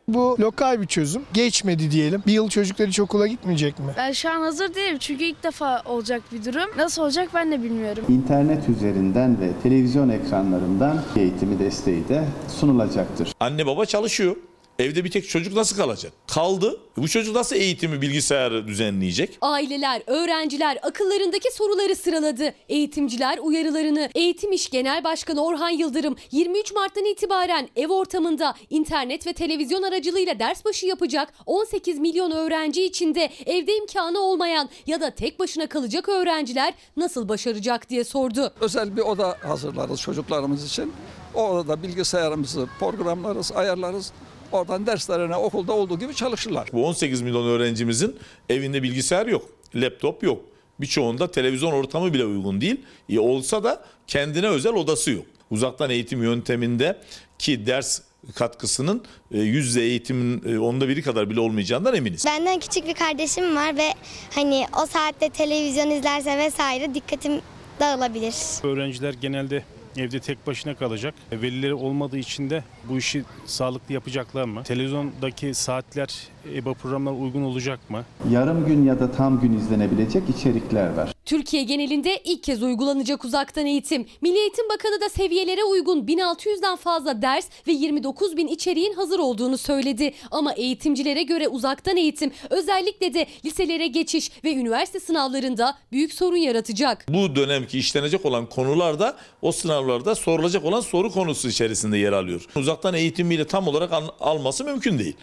Bu lokal bir çözüm. Geçmedi diyelim. Bir yıl çocuklar hiç okula gitmeyecek mi? Ben şu an hazır değilim çünkü ilk defa olacak bir durum. Nasıl olacak ben de bilmiyorum. İnternet üzerinden ve televizyon ekranlarından eğitimi desteği de sunulacaktır. Anne baba çalışıyor. Evde bir tek çocuk nasıl kalacak? Kaldı. Bu çocuk nasıl eğitimi, bilgisayarı düzenleyecek? Aileler, öğrenciler akıllarındaki soruları sıraladı. Eğitimciler uyarılarını. Eğitim İş Genel Başkanı Orhan Yıldırım yirmi üç Mart'tan itibaren ev ortamında internet ve televizyon aracılığıyla ders başı yapacak on sekiz milyon öğrenci içinde evde imkanı olmayan ya da tek başına kalacak öğrenciler nasıl başaracak diye sordu. Özel bir oda hazırlarız çocuklarımız için. O odada bilgisayarımızı programlarız, ayarlarız. Oradan derslerine okulda olduğu gibi çalışırlar. Bu on sekiz milyon öğrencimizin evinde bilgisayar yok, laptop yok. Birçoğunda televizyon ortamı bile uygun değil. E olsa da kendine özel odası yok. Uzaktan eğitim yöntemindeki ders katkısının yüz yüze eğitimin onda biri kadar bile olmayacağından eminiz. Benden küçük bir kardeşim var ve hani o saatte televizyon izlerse vesaire dikkatim dağılabilir. Öğrenciler genelde evde tek başına kalacak. Velileri olmadığı için de bu işi sağlıklı yapacaklar mı? Televizyondaki saatler, E B A programlar uygun olacak mı? Yarım gün ya da tam gün izlenebilecek içerikler var. Türkiye genelinde ilk kez uygulanacak uzaktan eğitim. Milli Eğitim Bakanı da seviyelere uygun bin altı yüzden fazla ders ve yirmi dokuz bin içeriğin hazır olduğunu söyledi. Ama eğitimcilere göre uzaktan eğitim özellikle de liselere geçiş ve üniversite sınavlarında büyük sorun yaratacak. Bu dönemki işlenecek olan konularda o sınavlarda sorulacak olan soru konusu içerisinde yer alıyor. Uzaktan eğitimiyle tam olarak alması mümkün değil.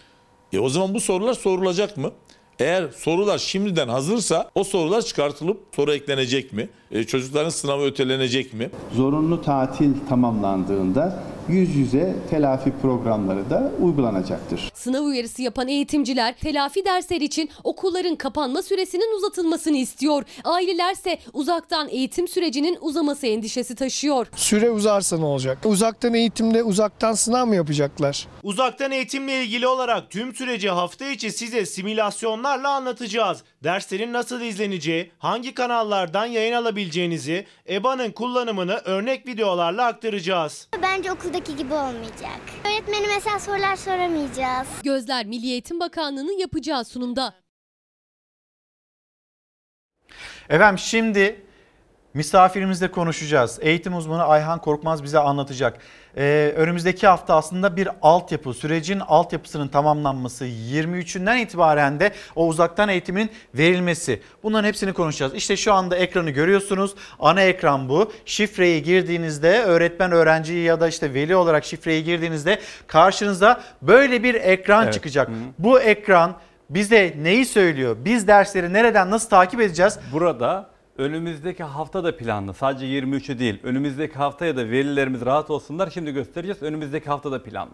E o zaman bu sorular sorulacak mı? Eğer sorular şimdiden hazırsa o sorular çıkartılıp soru eklenecek mi? E, çocukların sınavı ötelenecek mi? Zorunlu tatil tamamlandığında yüz yüze telafi programları da uygulanacaktır. Sınav uyarısı yapan eğitimciler telafi dersleri için okulların kapanma süresinin uzatılmasını istiyor. Ailelerse uzaktan eğitim sürecinin uzaması endişesi taşıyor. Süre uzarsa ne olacak? Uzaktan eğitimde uzaktan sınav mı yapacaklar? Uzaktan eğitimle ilgili olarak tüm süreci hafta içi size simülasyonlarla anlatacağız. Derslerin nasıl izleneceği, hangi kanallardan yayın alabileceğinizi, E B A'nın kullanımını örnek videolarla aktaracağız. Bence okuldaki gibi olmayacak. Öğretmeni mesela sorular soramayacağız. Gözler Milli Eğitim Bakanlığı'nın yapacağı sunumda. Efendim şimdi misafirimizle konuşacağız. Eğitim uzmanı Ayhan Korkmaz bize anlatacak. Ee, önümüzdeki hafta aslında bir altyapı, sürecin altyapısının tamamlanması, yirmi üçünden itibaren de o uzaktan eğitimin verilmesi. Bunların hepsini konuşacağız. İşte şu anda ekranı görüyorsunuz. Ana ekran bu. Şifreyi girdiğinizde öğretmen, öğrenci ya da işte veli olarak şifreyi girdiğinizde karşınıza böyle bir ekran evet. çıkacak. Hı-hı. Bu ekran bize neyi söylüyor? Biz dersleri nereden nasıl takip edeceğiz? Burada önümüzdeki hafta da planlı. Sadece yirmi üçü değil. Önümüzdeki haftaya da velilerimiz rahat olsunlar. Şimdi göstereceğiz. Önümüzdeki hafta da planlı.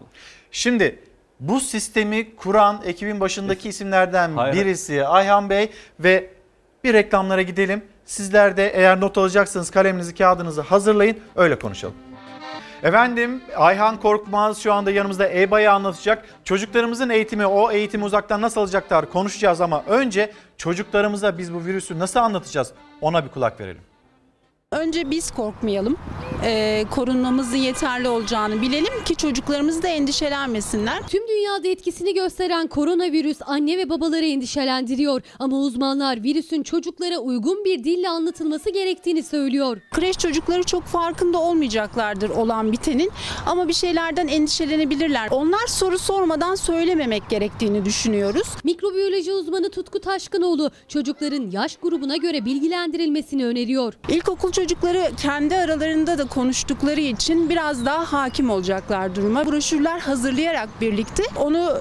Şimdi bu sistemi kuran ekibin başındaki isimlerden Hayır. birisi Ayhan Bey ve bir reklamlara gidelim. Sizler de eğer not alacaksanız kaleminizi, kağıdınızı hazırlayın. Öyle konuşalım. Efendim Ayhan Korkmaz şu anda yanımızda E B A'yı anlatacak. Çocuklarımızın eğitimi, o eğitimi uzaktan nasıl alacaklar konuşacağız ama önce çocuklarımıza biz bu virüsü nasıl anlatacağız ona bir kulak verelim. Önce biz korkmayalım, ee, korunmamızın yeterli olacağını bilelim ki çocuklarımız da endişelenmesinler. Tüm dünyada etkisini gösteren koronavirüs anne ve babaları endişelendiriyor. Ama uzmanlar virüsün çocuklara uygun bir dille anlatılması gerektiğini söylüyor. Kreş çocukları çok farkında olmayacaklardır olan bitenin ama bir şeylerden endişelenebilirler. Onlar soru sormadan söylememek gerektiğini düşünüyoruz. Mikrobiyoloji uzmanı Tutku Taşkınoğlu çocukların yaş grubuna göre bilgilendirilmesini öneriyor. İlkokul çocukları Çocukları kendi aralarında da konuştukları için biraz daha hakim olacaklar duruma. Broşürler hazırlayarak birlikte onu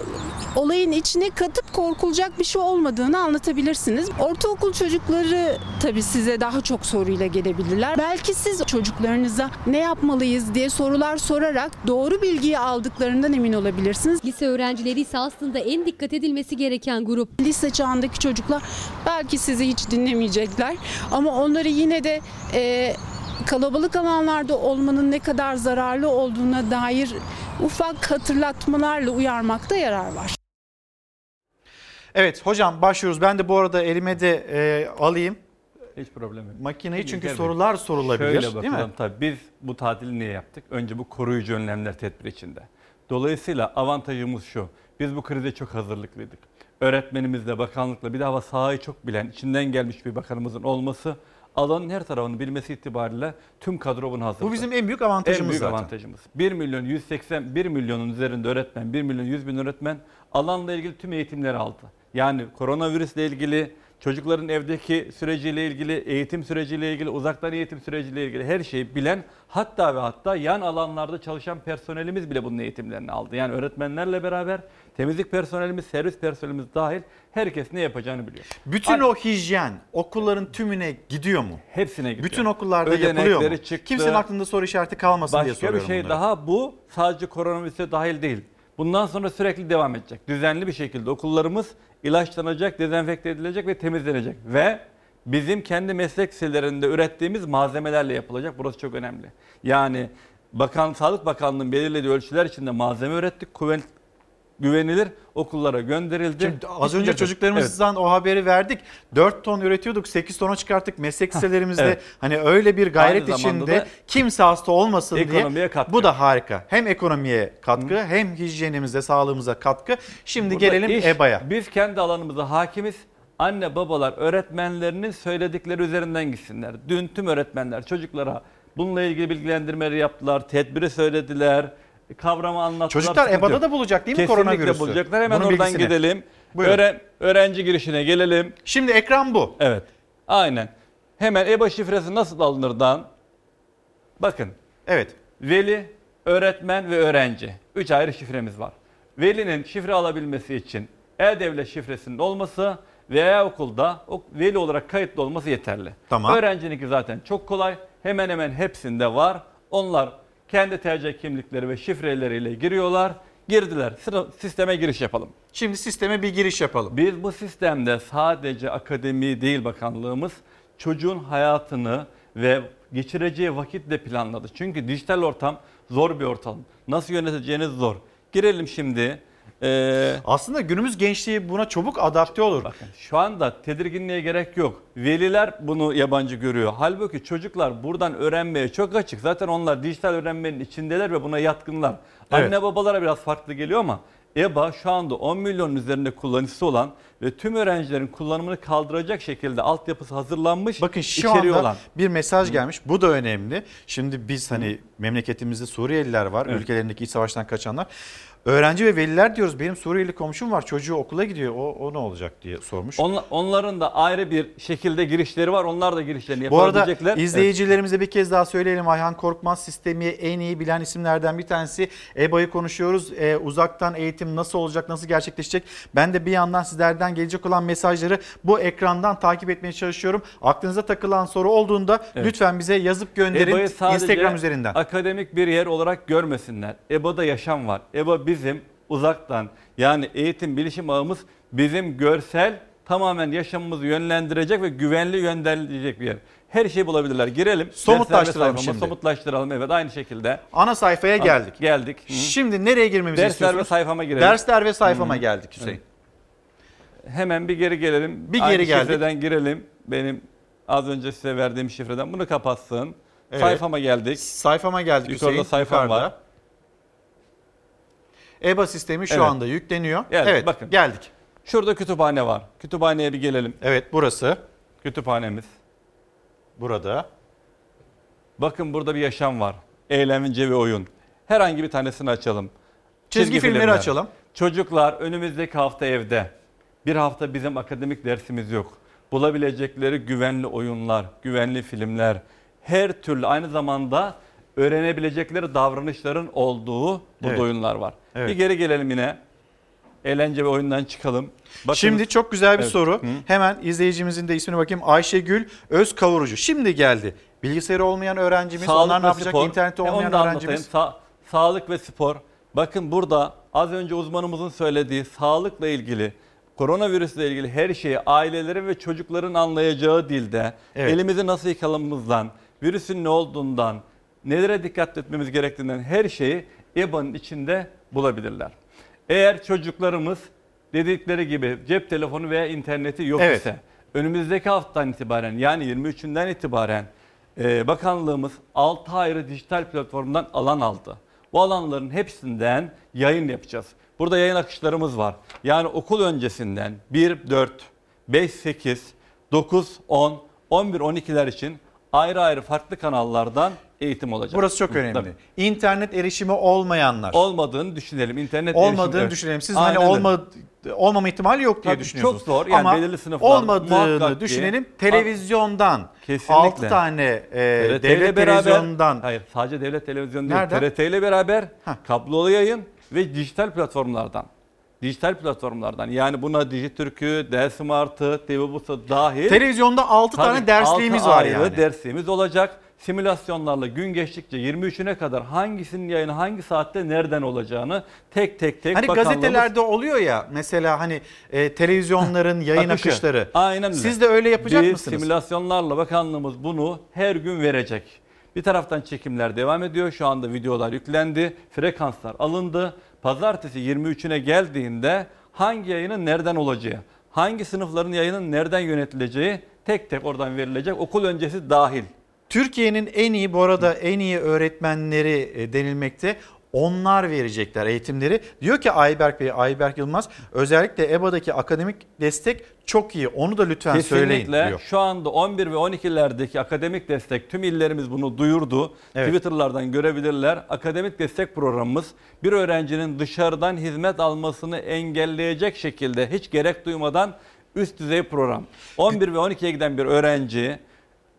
olayın içine katıp korkulacak bir şey olmadığını anlatabilirsiniz. Ortaokul çocukları tabii size daha çok soruyla gelebilirler. Belki siz çocuklarınıza ne yapmalıyız diye sorular sorarak doğru bilgiyi aldıklarından emin olabilirsiniz. Lise öğrencileri ise aslında en dikkat edilmesi gereken grup. Lise çağındaki çocuklar belki sizi hiç dinlemeyecekler ama onları yine de e, kalabalık alanlarda olmanın ne kadar zararlı olduğuna dair ufak hatırlatmalarla uyarmakta yarar var. Evet hocam başlıyoruz. Ben de bu arada elime de e, alayım. Hiç problem yok. Makineyi çünkü Gerçekten. sorular sorulabilir. Şöyle bakalım, değil mi? Tabii biz bu tatili niye yaptık? Önce bu koruyucu önlemler tedbir içinde. Dolayısıyla avantajımız şu. Biz bu krize çok hazırlıklıydık. Öğretmenimizle, bakanlıkla bir daha sahayı çok bilen, içinden gelmiş bir bakanımızın olması alanın her tarafını bilmesi itibariyle tüm kadrobun hazır. Bu bizim en büyük avantajımız en büyük zaten. Avantajımız. bir milyon yüz seksen bir milyonun üzerinde öğretmen, bir milyon yüz bin öğretmen alanla ilgili tüm eğitimleri aldı. Yani koronavirüsle ilgili, çocukların evdeki süreciyle ilgili, eğitim süreciyle ilgili, uzaktan eğitim süreciyle ilgili her şeyi bilen, hatta ve hatta yan alanlarda çalışan personelimiz bile bunun eğitimlerini aldı. Yani öğretmenlerle beraber temizlik personelimiz, servis personelimiz dahil herkes ne yapacağını biliyor. Bütün Ar- o hijyen okulların tümüne gidiyor mu? Hepsine gidiyor. Bütün okullarda Ödenekleri yapılıyor mu? Çıktı. Kimsenin aklında soru işareti kalmasın Başka diye soruyorum Başka bir şey bunları. Daha bu sadece koronavirüse dahil değil. Bundan sonra sürekli devam edecek. Düzenli bir şekilde okullarımız ilaçlanacak, dezenfekte edilecek ve temizlenecek. Ve bizim kendi meslek liselerinde ürettiğimiz malzemelerle yapılacak. Burası çok önemli. Yani Bakan, Sağlık Bakanlığı'nın belirlediği ölçüler içinde malzeme ürettik, kuvvetli. Güvenilir okullara gönderildi. Şimdi az önce çocuklarımızdan evet. o haberi verdik. dört ton üretiyorduk, sekiz tona çıkarttık meslek liselerimizde. Evet. Hani öyle bir gayret Aynı içinde kimse hasta olmasın diye. Katkı. Bu da harika. Hem ekonomiye katkı, Hı. hem hijyenimize, sağlığımıza katkı. Şimdi Burada gelelim iş, E B A'ya. Biz kendi alanımıza hakimiz. Anne babalar öğretmenlerinin söyledikleri üzerinden gitsinler. Dün tüm öğretmenler çocuklara bununla ilgili bilgilendirmeleri yaptılar, tedbiri söylediler. Kavramı anlattılar. Çocuklar E B A'da da bulacak değil mi Kesinlikle koronavirüsü? Kesinlikle bulacaklar. Hemen Bunun oradan bilgisine. gidelim. Öğren, öğrenci girişine gelelim. Şimdi ekran bu. Evet. Aynen. Hemen E B A şifresi nasıl alınırdan? Bakın. Evet. Veli, öğretmen ve öğrenci. Üç ayrı şifremiz var. Velinin şifre alabilmesi için E-Devlet şifresinin olması veya okulda veli olarak kayıtlı olması yeterli. Tamam. Öğrencininki zaten çok kolay. Hemen hemen hepsinde var. Onlar kendi tercih kimlikleri ve şifreleriyle giriyorlar. Girdiler. Sıra, sisteme giriş yapalım. Şimdi sisteme bir giriş yapalım. Biz bu sistemde sadece akademi değil bakanlığımız çocuğun hayatını ve geçireceği vakitle planladı. Çünkü dijital ortam zor bir ortam. Nasıl yöneteceğiniz zor. Girelim şimdi. Ee, Aslında günümüz gençliği buna çabuk adapte olur. Bakın, şu anda tedirginliğe gerek yok. Veliler bunu yabancı görüyor. Halbuki çocuklar buradan öğrenmeye çok açık. Zaten onlar dijital öğrenmenin içindeler ve buna yatkınlar. Evet. Anne babalara biraz farklı geliyor ama E B A şu anda on milyonun üzerinde kullanıcısı olan ve tüm öğrencilerin kullanımını kaldıracak şekilde altyapısı hazırlanmış. Bakın şu anda olan. bir mesaj gelmiş. Bu da önemli. Şimdi biz hani Hı. memleketimizde Suriyeliler var. Evet. Ülkelerindeki iç savaştan kaçanlar. Öğrenci ve veliler diyoruz. Benim Suriyeli komşum var. Çocuğu okula gidiyor. O, o ne olacak diye sormuş. Onla, onların da ayrı bir şekilde girişleri var. Onlar da girişlerini yapabilecekler. Bu arada izleyicilerimize evet. bir kez daha söyleyelim. Ayhan Korkmaz sistemi en iyi bilen isimlerden bir tanesi. E B A'yı konuşuyoruz. E, uzaktan eğitim nasıl olacak, nasıl gerçekleşecek? Ben de bir yandan sizlerden gelecek olan mesajları bu ekrandan takip etmeye çalışıyorum. Aklınıza takılan soru olduğunda evet. lütfen bize yazıp gönderin. E B A'yı sadece Instagram üzerinden. Akademik bir yer olarak görmesinler. E B A'da yaşam var. E B A bir bizim uzaktan yani eğitim bilişim ağımız bizim görsel tamamen yaşamımızı yönlendirecek ve güvenli yönlendirecek bir yer. Her şeyi bulabilirler. Girelim. Somutlaştıralım şimdi. Somutlaştıralım evet aynı şekilde. Ana sayfaya geldik. Geldik. Hı. Şimdi nereye girmemizi Dersler istiyorsunuz? Dersler ve sayfama girelim. Dersler ve sayfama Hı. geldik Hüseyin. Hemen bir geri gelelim. Bir geri aynı geldik. Şifreden girelim. Benim az önce size verdiğim şifreden bunu kapatsın. Evet. Sayfama geldik. Sayfama geldik Hüseyin. Yukarıda sayfam Yukarıda. var. E B A sistemi şu evet. anda yükleniyor. Geldik, evet bakın. Geldik. Şurada kütüphane var. Kütüphaneye bir gelelim. Evet burası. Kütüphanemiz. Burada. Bakın burada bir yaşam var. Eğlence ve oyun. Herhangi bir tanesini açalım. Çizgi, Çizgi filmleri filmler. açalım. Çocuklar önümüzdeki hafta evde. Bir hafta bizim akademik dersimiz yok. Bulabilecekleri güvenli oyunlar, güvenli filmler. Her türlü aynı zamanda öğrenebilecekleri davranışların olduğu bu evet. oyunlar var. Evet. Bir geri gelelim yine. Eğlence ve oyundan çıkalım. Bakınız. Şimdi çok güzel bir evet. soru. Hı? Hemen izleyicimizin de ismini bakayım. Ayşegül Özkavurucu. Şimdi geldi. Bilgisayarı olmayan öğrencimiz. Sağlık Onlar ne yapacak? Spor. İnterneti olmayan e öğrencimiz. Sa- sağlık ve spor. Bakın burada az önce uzmanımızın söylediği sağlıkla ilgili, koronavirüsle ilgili her şeyi ailelerin ve çocukların anlayacağı dilde evet. elimizi nasıl yıkamamızdan, virüsün ne olduğundan, nelere dikkat etmemiz gerektiğinden her şeyi E B A'nın içinde bulabilirler. Eğer çocuklarımız dedikleri gibi cep telefonu veya interneti yok evet. ise önümüzdeki haftadan itibaren yani yirmi üçünden itibaren e, bakanlığımız altı ayrı dijital platformdan alan aldı. Bu alanların hepsinden yayın yapacağız. Burada yayın akışlarımız var. Yani okul öncesinden bir dört, beş sekiz, dokuz on, on bir on ikiler için ayrı ayrı farklı kanallardan eğitim olacak. Burası çok önemli. Tabii. İnternet erişimi olmayanlar. Olmadığını düşünelim. İnternet olmadığını erişimi, düşünelim. Siz hani olma, olmama ihtimali yok diye tabii düşünüyorsunuz. Çok zor. Yani ama belirli sınıflar olmadığını düşünelim. Diye. Televizyondan kesinlikle. altı tane e, devlet, devlet televizyondan. Hayır, sadece devlet televizyonu değil. T R T ile beraber Heh. kablolu yayın ve dijital platformlardan. Dijital platformlardan, yani buna Dijitürk'ü, D Smart'ı, T V Bus'u dahil. Televizyonda altı tabii, tane dersliğimiz altı var yani. Dersliğimiz olacak. Simülasyonlarla gün geçtikçe yirmi üçüne kadar hangisinin yayını hangi saatte nereden olacağını tek tek tek hani bakanlığımız. Gazetelerde oluyor ya mesela hani e, televizyonların yayın Akışı. akışları. Aynen öyle. Siz de öyle yapacak Biz mısınız? Simülasyonlarla bakanlığımız bunu her gün verecek. Bir taraftan çekimler devam ediyor. Şu anda videolar yüklendi, frekanslar alındı. Pazartesi yirmi üçüne geldiğinde hangi yayının nereden olacağı, hangi sınıfların yayının nereden yönetileceği tek tek oradan verilecek, okul öncesi dahil. Türkiye'nin en iyi, bu arada en iyi öğretmenleri denilmekte. Onlar verecekler eğitimleri. Diyor ki Ayberk Bey, Ayberk Yılmaz, özellikle E B A'daki akademik destek çok iyi. Onu da lütfen kesinlikle söyleyin diyor. Kesinlikle şu anda on bir ve on ikilerdeki akademik destek, tüm illerimiz bunu duyurdu. Evet. Twitter'lardan görebilirler. Akademik destek programımız bir öğrencinin dışarıdan hizmet almasını engelleyecek şekilde hiç gerek duymadan üst düzey program. on bir ve on ikiye giden bir öğrenci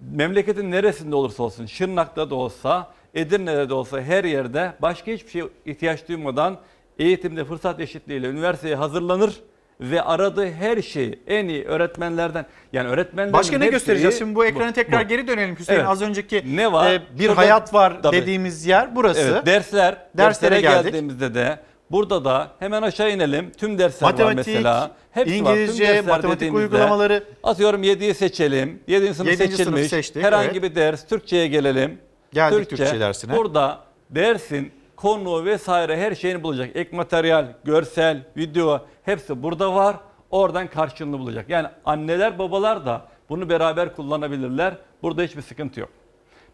memleketin neresinde olursa olsun, Şırnak'ta da olsa, Edirne'de de olsa, her yerde başka hiçbir şeye ihtiyaç duymadan eğitimde fırsat eşitliğiyle üniversiteye hazırlanır ve aradığı her şeyi en iyi öğretmenlerden, yani öğretmenlerin başka ne göstereceğiz? Şimdi bu ekrana tekrar bu. geri dönelim Hüseyin. Evet. Az önceki ne var? E, bir Burada, hayat var tabii. dediğimiz yer burası. Evet, dersler, derslere, derslere geldiğimizde de burada da hemen aşağı inelim. Tüm dersler matematik, var mesela. Hepsi İngilizce, var. Tüm dersler matematik uygulamaları. Atıyorum yediyi seçelim. yedinci sınıf seçilmiş. Seçtik, herhangi evet. bir ders Türkçe'ye gelelim. Geldik Türkçe, Türkçe dersine. Burada dersin konu vesaire her şeyini bulacak. Ek materyal, görsel, video hepsi burada var. Oradan karşılığını bulacak. Yani anneler babalar da bunu beraber kullanabilirler. Burada hiçbir sıkıntı yok.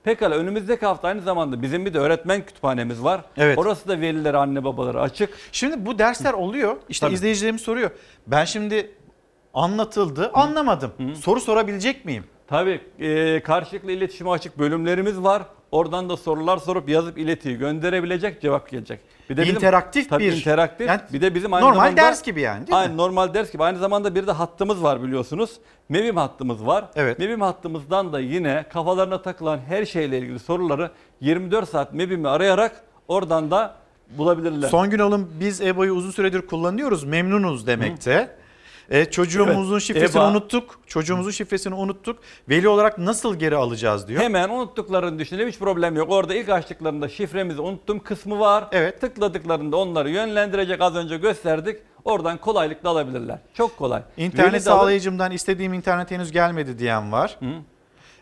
Pekala, önümüzdeki hafta aynı zamanda bizim bir de öğretmen kütüphanemiz var. Evet. Orası da velilere, anne babalara açık. Şimdi bu dersler oluyor. İşte Tabii. izleyicilerim soruyor. Ben şimdi anlatıldı Hı. anlamadım. Hı. Soru sorabilecek miyim? Tabii e, karşılıklı iletişime açık bölümlerimiz var. Oradan da sorular sorup yazıp iletiyi gönderebilecek, cevap gelecek. Bir de bizim, interaktif bir interaktif. Yani bir de bizim aynı normal zamanda, ders gibi yani değil aynı, mi? Normal ders gibi. Aynı zamanda bir de hattımız var biliyorsunuz. Mevim hattımız var. Evet. Mevim hattımızdan da yine kafalarına takılan her şeyle ilgili soruları yirmi dört saat Mevim'i arayarak oradan da bulabilirler. Songül Hanım, biz E B A'yı uzun süredir kullanıyoruz. Memnunuz demekte. Hı. E, çocuğumuzun evet, şifresini E B A. unuttuk. Çocuğumuzun şifresini unuttuk. Veli olarak nasıl geri alacağız diyor. Hemen unuttuklarını düşünelim, hiç problem yok. Orada ilk açtıklarında şifremizi unuttum kısmı var. Evet. Tıkladıklarında onları yönlendirecek, az önce gösterdik. Oradan kolaylıkla alabilirler. Çok kolay. İnternet Veli sağlayıcımdan alır. istediğim internet henüz gelmedi diyen var.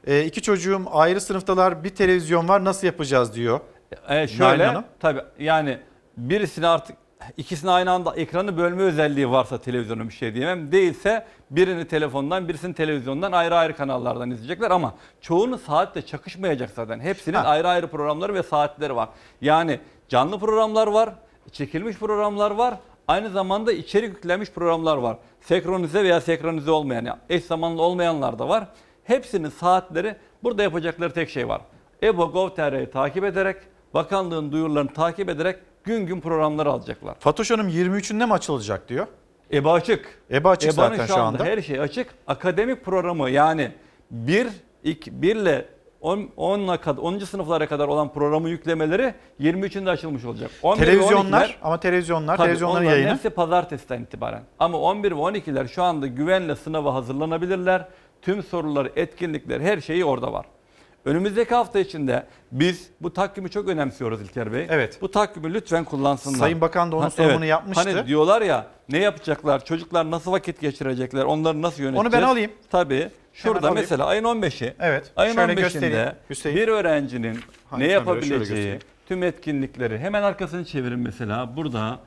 E, iki çocuğum ayrı sınıftalar, bir televizyon var, nasıl yapacağız diyor. E, şöyle tabii yani birisini artık... İkisini aynı anda ekranı bölme özelliği varsa televizyonun, bir şey diyemem. Değilse birini telefondan, birisini televizyondan, ayrı ayrı kanallardan izleyecekler ama çoğunu saatte çakışmayacak zaten. Hepsinin ha. ayrı ayrı programları ve saatleri var. Yani canlı programlar var, çekilmiş programlar var. Aynı zamanda içerik yüklenmiş programlar var. Senkronize veya senkronize olmayan, yani eş zamanlı olmayanlar da var. Hepsinin saatleri, burada yapacakları tek şey var. E B A nokta gov nokta t r'yi takip ederek, bakanlığın duyurularını takip ederek gün gün programları alacaklar. Fatoş Hanım yirmi üçünde mi açılacak diyor? E B A açık. E B A açık E B A'nın zaten şu anda. şu anda. Her şey açık. Akademik programı, yani bir ile on, ona kadar, onuncu sınıflara kadar olan programı yüklemeleri yirmi üçünde açılmış olacak. Televizyonlar ama televizyonlar, tabii, televizyonların yayını. Hepsi pazartesiden itibaren. Ama on bir ve on ikiler şu anda güvenle sınava hazırlanabilirler. Tüm soruları, etkinlikler, her şeyi orada var. Önümüzdeki hafta içinde biz bu takvimi çok önemsiyoruz İlker Bey. Evet. Bu takvimi lütfen kullansınlar. Sayın Bakan da onun sorumunu evet. yapmıştı. Hani diyorlar ya, ne yapacaklar, çocuklar nasıl vakit geçirecekler, onları nasıl yöneteceğiz? Onu ben alayım. Tabii. Şurada mesela ayın on beşi. Evet. Ayın on beşinde bir öğrencinin Hangi ne yapabileceği, tüm etkinlikleri, hemen arkasını çevirin mesela. Burada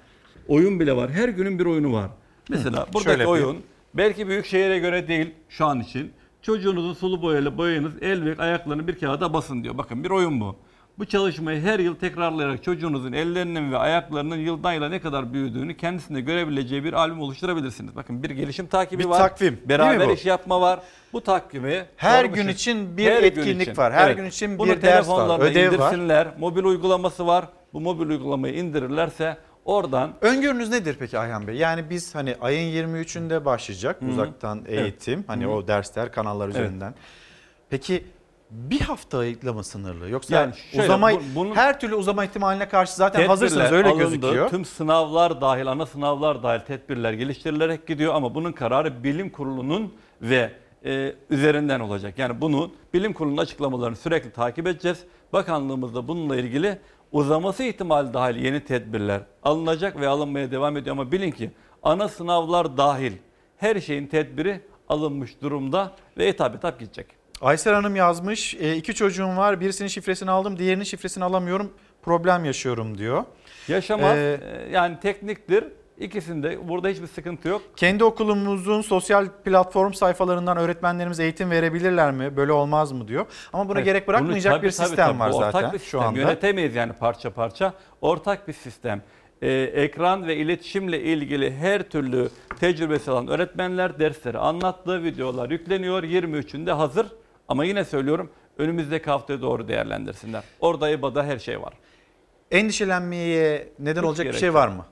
oyun bile var. Her günün bir oyunu var. Mesela Hı. buradaki şöyle oyun yapayım. Belki büyük şehire göre değil şu an için. Çocuğunuzun sulu boyayla boyayınız, el ve ayaklarını bir kağıda basın diyor. Bakın bir oyun bu. Bu çalışmayı her yıl tekrarlayarak çocuğunuzun ellerinin ve ayaklarının yıldan yıla ne kadar büyüdüğünü kendisinde görebileceği bir albüm oluşturabilirsiniz. Bakın bir gelişim takibi bir var. Bir takvim. Beraber iş yapma var. Bu takvimi her gün için bir her etkinlik için. var. Her evet. gün için bunu bir ders var. Ödev var. Mobil uygulaması var. Bu mobil uygulamayı indirirlerse oradan. Öngörünüz nedir peki Ayhan Bey? Yani biz hani ayın yirmi üçünde başlayacak Hı-hı. uzaktan eğitim. Evet. Hani Hı-hı. o dersler kanallar üzerinden. Evet. Peki bir hafta ayıklama sınırlı. Yoksa yani şöyle, uzama, bunun her türlü uzama ihtimaline karşı zaten hazırsınız öyle alındı, gözüküyor. Tüm sınavlar dahil, ana sınavlar dahil tedbirler geliştirilerek gidiyor ama bunun kararı bilim kurulunun ve e, üzerinden olacak. Yani bunu bilim kurulunun açıklamalarını sürekli takip edeceğiz. Bakanlığımızda bununla ilgili uzaması ihtimali dahil yeni tedbirler alınacak ve alınmaya devam ediyor. Ama bilin ki ana sınavlar dahil her şeyin tedbiri alınmış durumda ve etap etap gidecek. Aysel Hanım yazmış, iki çocuğum var, birisinin şifresini aldım, diğerinin şifresini alamıyorum, problem yaşıyorum diyor. Yaşamaz, ee, yani tekniktir, ikisinde burada hiçbir sıkıntı yok. Kendi okulumuzun sosyal platform sayfalarından öğretmenlerimiz eğitim verebilirler mi, böyle olmaz mı diyor. Ama buna evet, gerek bırakmayacak tabii, bir sistem tabii, tabii, var ortak zaten bir sistem, şu anda. Yönetemeyiz yani parça parça, ortak bir sistem. Ee, ekran ve iletişimle ilgili her türlü tecrübesi olan öğretmenler dersleri anlattığı videolar yükleniyor, yirmi üçünde hazır. Ama yine söylüyorum önümüzdeki haftaya doğru değerlendirsinler. Orada E B A'da her şey var. Endişelenmeye neden Hiç olacak bir şey var mı?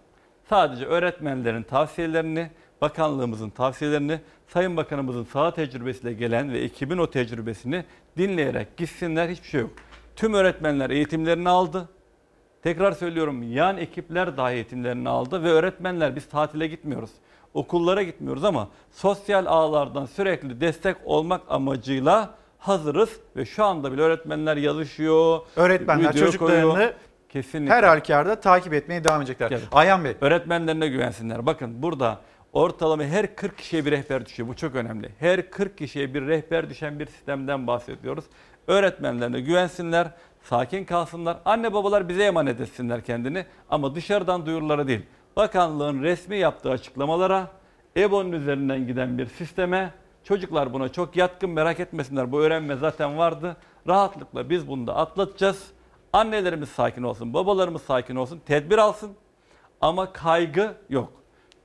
Sadece öğretmenlerin tavsiyelerini, bakanlığımızın tavsiyelerini, Sayın Bakanımızın saha tecrübesiyle gelen ve ekibin o tecrübesini dinleyerek gitsinler, hiçbir şey yok. Tüm öğretmenler eğitimlerini aldı. Tekrar söylüyorum yan ekipler dahi eğitimlerini aldı ve öğretmenler biz tatile gitmiyoruz. Okullara gitmiyoruz ama sosyal ağlardan sürekli destek olmak amacıyla hazırız ve şu anda bile öğretmenler yazışıyor. Öğretmenler çocuklarını koyuyor. Kesinlikle. Her halükarda takip etmeye devam edecekler. Evet. Ayhan Bey. Öğretmenlerine güvensinler. Bakın burada ortalama her kırk kişiye bir rehber düşüyor. Bu çok önemli. Her kırk kişiye bir rehber düşen bir sistemden bahsediyoruz. Öğretmenlerine güvensinler, sakin kalsınlar. Anne babalar bize emanet etsinler kendini ama dışarıdan duyurulara değil. Bakanlığın resmi yaptığı açıklamalara, E B A'nın üzerinden giden bir sisteme, çocuklar buna çok yatkın, merak etmesinler. Bu öğrenme zaten vardı. Rahatlıkla biz bunu da atlatacağız. Annelerimiz sakin olsun, babalarımız sakin olsun, tedbir alsın. Ama kaygı yok.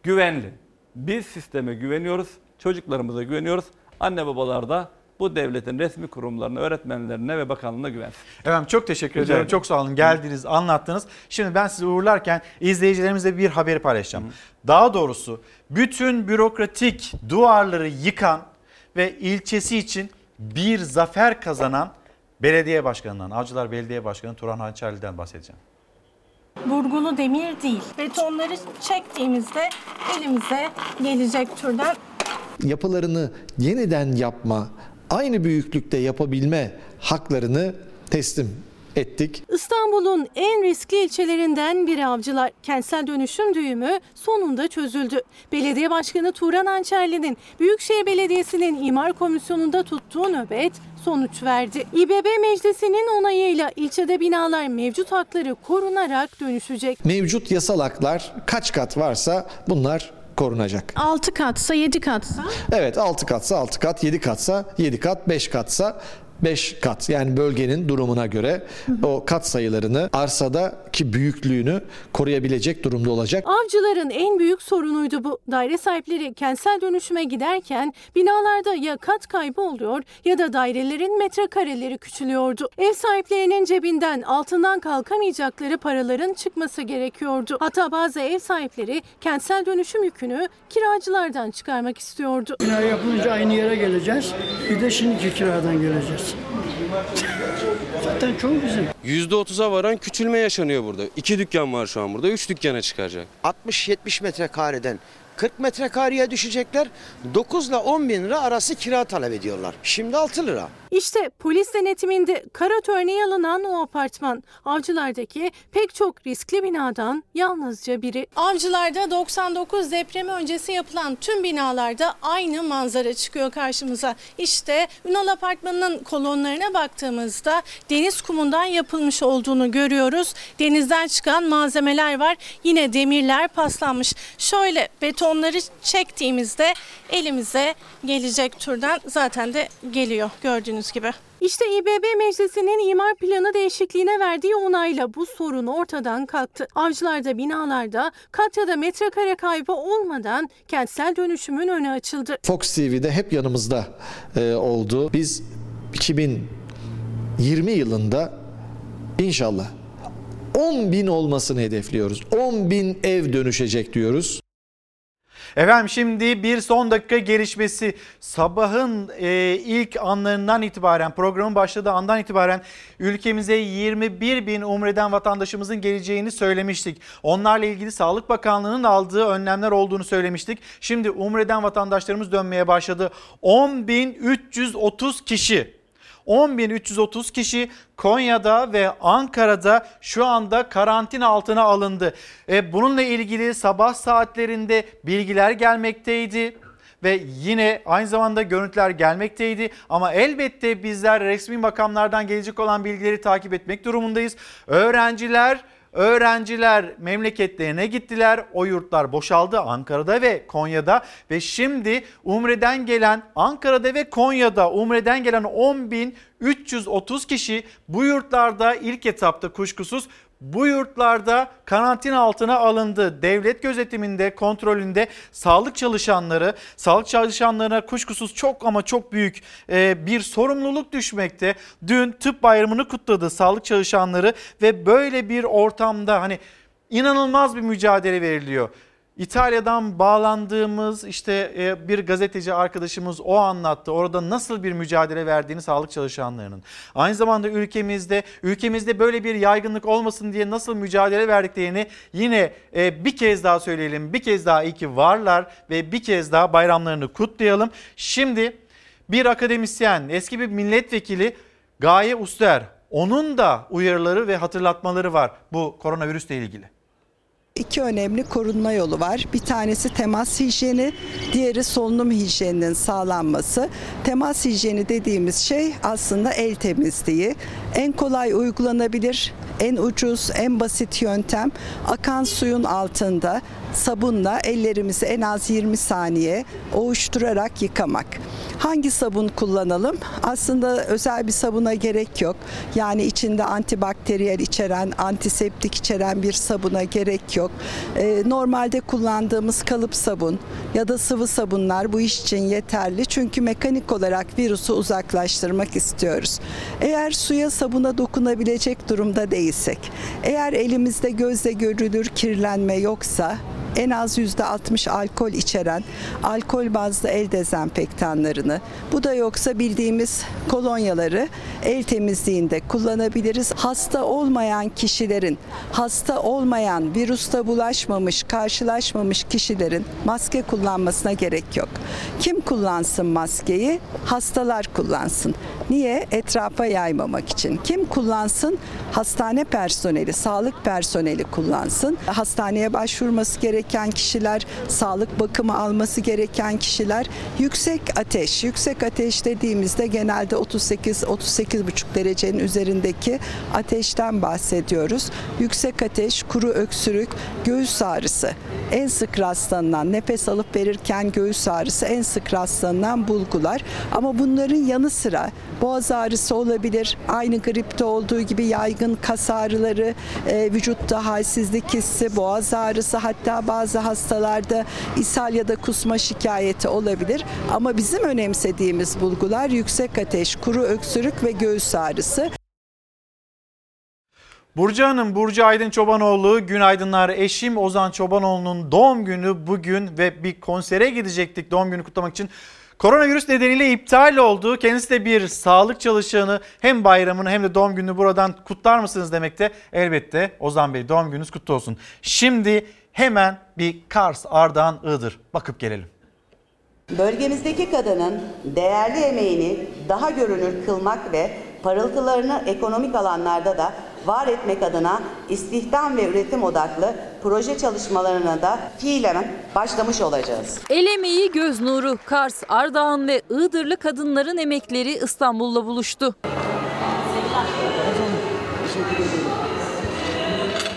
Güvenli. Biz sisteme güveniyoruz, çocuklarımıza güveniyoruz. Anne babalar da bu devletin resmi kurumlarına, öğretmenlerine ve bakanlığına güvensin. Efendim çok teşekkür ederim. ederim. Çok sağ olun. Geldiniz, anlattınız. Şimdi ben sizi uğurlarken izleyicilerimizle bir haberi paylaşacağım. Hı. Daha doğrusu bütün bürokratik duvarları yıkan ve ilçesi için bir zafer kazanan belediye başkanından, Avcılar Belediye Başkanı Turan Hançerli'den bahsedeceğim. Burgulu demir değil. Betonları çektiğimizde elimize gelecek türden. Yapılarını yeniden yapma, aynı büyüklükte yapabilme haklarını teslim ettik. İstanbul'un en riskli ilçelerinden biri Avcılar. Kentsel dönüşüm düğümü sonunda çözüldü. Belediye Başkanı Turan Hançerli'nin Büyükşehir Belediyesi'nin imar komisyonunda tuttuğu nöbet sonuç verdi. İ B B Meclisi'nin onayıyla ilçede binalar mevcut hakları korunarak dönüşecek. Mevcut yasal haklar kaç kat varsa bunlar korunacak. altı katsa yedi katsa? Evet, altı katsa altı kat, yedi katsa yedi kat, beş katsa beş kat. Yani bölgenin durumuna göre hı hı. o kat sayılarını, arsadaki büyüklüğünü koruyabilecek durumda olacak. Avcıların en büyük sorunuydu bu. Daire sahipleri kentsel dönüşüme giderken binalarda ya kat kaybı oluyor ya da dairelerin metrekareleri küçülüyordu. Ev sahiplerinin cebinden altından kalkamayacakları paraların çıkması gerekiyordu. Hatta bazı ev sahipleri kentsel dönüşüm yükünü kiracılardan çıkarmak istiyordu. Bina yapılınca aynı yere geleceğiz. Bir de şimdiki kiradan geleceğiz. Zaten çoğu bizim. yüzde otuza varan küçülme yaşanıyor burada. İki dükkan var şu an burada, üç dükkana çıkaracak. altmış yetmiş metrekareden kırk metrekareye düşecekler. dokuz ile on bin lira arası kira talep ediyorlar. Şimdi altı lira. İşte polis denetiminde karat örneği alınan o apartman. Avcılar'daki pek çok riskli binadan yalnızca biri. Avcılar'da doksan dokuz depremi öncesi yapılan tüm binalarda aynı manzara çıkıyor karşımıza. İşte Ünal Apartmanı'nın kolonlarına baktığımızda deniz kumundan yapılmış olduğunu görüyoruz. Denizden çıkan malzemeler var. Yine demirler paslanmış. Şöyle beton onları çektiğimizde elimize gelecek türden zaten de geliyor gördüğünüz gibi. İşte İBB Meclisi'nin imar planı değişikliğine verdiği onayla bu sorun ortadan kalktı. Avcılarda, binalarda, kat ya da metrekare kaybı olmadan kentsel dönüşümün önü açıldı. Fox T V'de hep yanımızda e, oldu. Biz iki bin yirmi yılında inşallah on bin olmasını hedefliyoruz. on bin ev dönüşecek diyoruz. Efendim şimdi bir son dakika gelişmesi. Sabahın e, ilk anlarından itibaren, programın başladığı andan itibaren ülkemize yirmi bir bin umreden vatandaşımızın geleceğini söylemiştik. Onlarla ilgili Sağlık Bakanlığı'nın aldığı önlemler olduğunu söylemiştik. Şimdi umreden vatandaşlarımız dönmeye başladı. on bin üç yüz otuz kişi. on bin üç yüz otuz kişi Konya'da ve Ankara'da şu anda karantina altına alındı. Bununla ilgili sabah saatlerinde bilgiler gelmekteydi ve yine aynı zamanda görüntüler gelmekteydi. Ama elbette bizler resmi makamlardan gelecek olan bilgileri takip etmek durumundayız. Öğrenciler... Öğrenciler memleketlerine gittiler, o yurtlar boşaldı Ankara'da ve Konya'da ve şimdi Umre'den gelen Ankara'da ve Konya'da Umre'den gelen on bin üç yüz otuz kişi bu yurtlarda ilk etapta kuşkusuz bu yurtlarda karantina altına alındı. Devlet gözetiminde, kontrolünde sağlık çalışanları, sağlık çalışanlarına kuşkusuz çok ama çok büyük bir sorumluluk düşmekte. Dün tıp bayramını kutladı sağlık çalışanları ve böyle bir ortamda hani inanılmaz bir mücadele veriliyor. İtalya'dan bağlandığımız işte bir gazeteci arkadaşımız o anlattı. Orada nasıl bir mücadele verdiğini sağlık çalışanlarının. Aynı zamanda ülkemizde ülkemizde böyle bir yaygınlık olmasın diye nasıl mücadele verdiklerini yine bir kez daha söyleyelim. Bir kez daha iyi ki varlar ve bir kez daha bayramlarını kutlayalım. Şimdi bir akademisyen, eski bir milletvekili Gaye Uster, onun da uyarıları ve hatırlatmaları var bu koronavirüsle ilgili. İki önemli korunma yolu var. Bir tanesi temas hijyeni, diğeri solunum hijyeninin sağlanması. Temas hijyeni dediğimiz şey aslında el temizliği. En kolay uygulanabilir, en ucuz, en basit yöntem akan suyun altında sabunla ellerimizi en az yirmi saniye ovuşturarak yıkamak. Hangi sabun kullanalım? Aslında özel bir sabuna gerek yok. Yani içinde antibakteriyel içeren, antiseptik içeren bir sabuna gerek yok. Ee, normalde kullandığımız kalıp sabun ya da sıvı sabunlar bu iş için yeterli. Çünkü mekanik olarak virüsü uzaklaştırmak istiyoruz. Eğer suya sabuna dokunabilecek durumda değilsek, eğer elimizde gözle görülür kirlenme yoksa, en az yüzde altmış alkol içeren alkol bazlı el dezenfektanlarını, bu da yoksa bildiğimiz kolonyaları el temizliğinde kullanabiliriz. Hasta olmayan kişilerin, hasta olmayan, virüste bulaşmamış, karşılaşmamış kişilerin maske kullanmasına gerek yok. Kim kullansın maskeyi? Hastalar kullansın. Niye? Etrafa yaymamak için. Kim kullansın? Hastane personeli, sağlık personeli kullansın. Hastaneye başvurması gerek kişiler, sağlık bakımı alması gereken kişiler. Yüksek ateş, yüksek ateş dediğimizde genelde otuz sekiz otuz sekiz buçuk derecenin üzerindeki ateşten bahsediyoruz. Yüksek ateş, kuru öksürük, göğüs ağrısı en sık rastlanılan, nefes alıp verirken göğüs ağrısı en sık rastlanılan bulgular. Ama bunların yanı sıra boğaz ağrısı olabilir. Aynı gripte olduğu gibi yaygın kas ağrıları, e, vücutta halsizlik hissi, boğaz ağrısı, hatta bazı hastalarda ishal ya da kusma şikayeti olabilir. Ama bizim önemsediğimiz bulgular yüksek ateş, kuru öksürük ve göğüs ağrısı. Burcu Hanım, Burcu Aydın Çobanoğlu, günaydınlar. Eşim Ozan Çobanoğlu'nun doğum günü bugün ve bir konsere gidecektik doğum günü kutlamak için. Koronavirüs nedeniyle iptal oldu. Kendisi de bir sağlık çalışanı, hem bayramını hem de doğum gününü buradan kutlar mısınız demekte. Elbette Ozan Bey, doğum gününüz kutlu olsun. Şimdi hemen bir Kars, Ardahan, Iğdır bakıp gelelim. Bölgemizdeki kadının değerli emeğini daha görünür kılmak ve parıltılarını ekonomik alanlarda da var etmek adına istihdam ve üretim odaklı proje çalışmalarına da fiilen başlamış olacağız. El emeği göz nuru. Kars, Ardahan ve Iğdırlı kadınların emekleri İstanbul'la buluştu.